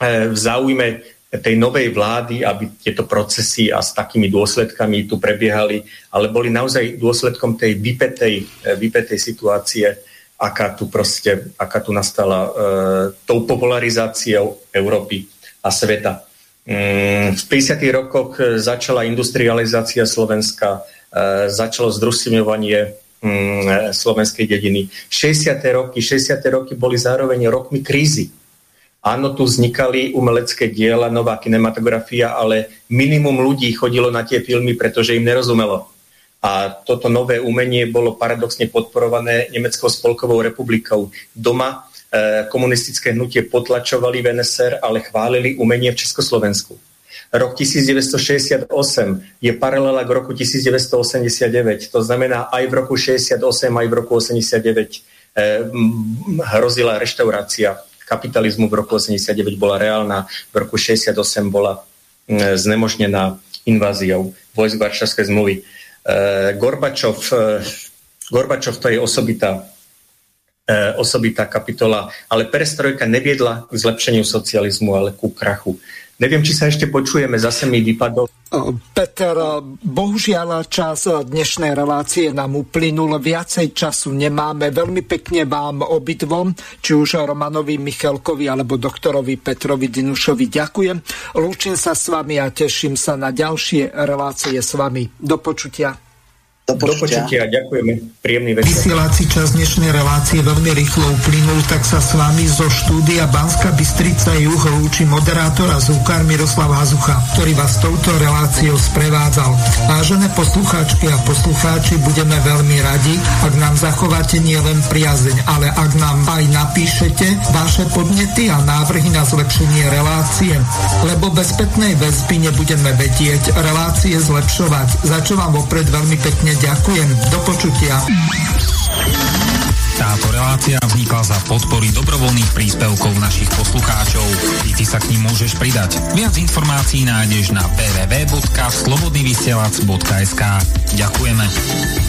v záujme tej novej vlády, aby tieto procesy a s takými dôsledkami tu prebiehali, ale boli naozaj dôsledkom tej vypetej situácie, aká tu nastala tou popularizáciou Európy a sveta. V 50. rokoch začala industrializácia Slovenska, začalo združňovanie slovenskej dediny. 60. roky boli zároveň rokmi krízy. Áno, tu vznikali umelecké diela, nová kinematografia, ale minimum ľudí chodilo na tie filmy, pretože im nerozumelo. A toto nové umenie bolo paradoxne podporované Nemeckou spolkovou republikou. Doma komunistické hnutie potlačovali v NSR, ale chválili umenie v Československu. Rok 1968 je paralela k roku 1989. To znamená, aj v roku 68, aj v roku 89 hrozila reštaurácia kapitalizmu, v roku 89 bola reálna, v roku 68 bola znemožnená inváziou vojsk Varšavskej zmluvy. Gorbačov to je osobitá kapitola, ale perestrojka neviedla k zlepšeniu socializmu, ale ku krachu. Neviem, či sa ešte počujeme, zase mi vypadol. Peter, bohužiaľ čas dnešnej relácie nám uplynul, viacej času nemáme. Veľmi pekne vám obidvom, či už Romanovi Michalkovi alebo doktorovi Petrovi Dinušovi ďakujem. Lúčim sa s vami a teším sa na ďalšie relácie s vami. Do počutia. Do počutia, ďakujeme. Príjemný večer. Vysielací čas dnešnej relácie veľmi rýchlo uplynul, tak sa s vami zo štúdia Banská Bystrica Juho učí moderátor a zvukár Miroslav Hazucha, ktorý vás touto reláciou sprevádzal. Vážené poslucháčky a poslucháči, budeme veľmi radi, ak nám zachováte nielen priazeň, ale ak nám aj napíšete vaše podnety a návrhy na zlepšenie relácie, lebo bez spätnej väzby nebudeme vedieť relácie zlepšovať, za čo vám opred veľmi pekne ďakujem. Do počutia. Táto relácia vznikla za podpory dobrovoľných príspevkov našich poslucháčov. I ty sa k nim môžeš pridať. Viac informácií nájdeš na www.slobodnyvysielac.sk. Ďakujeme.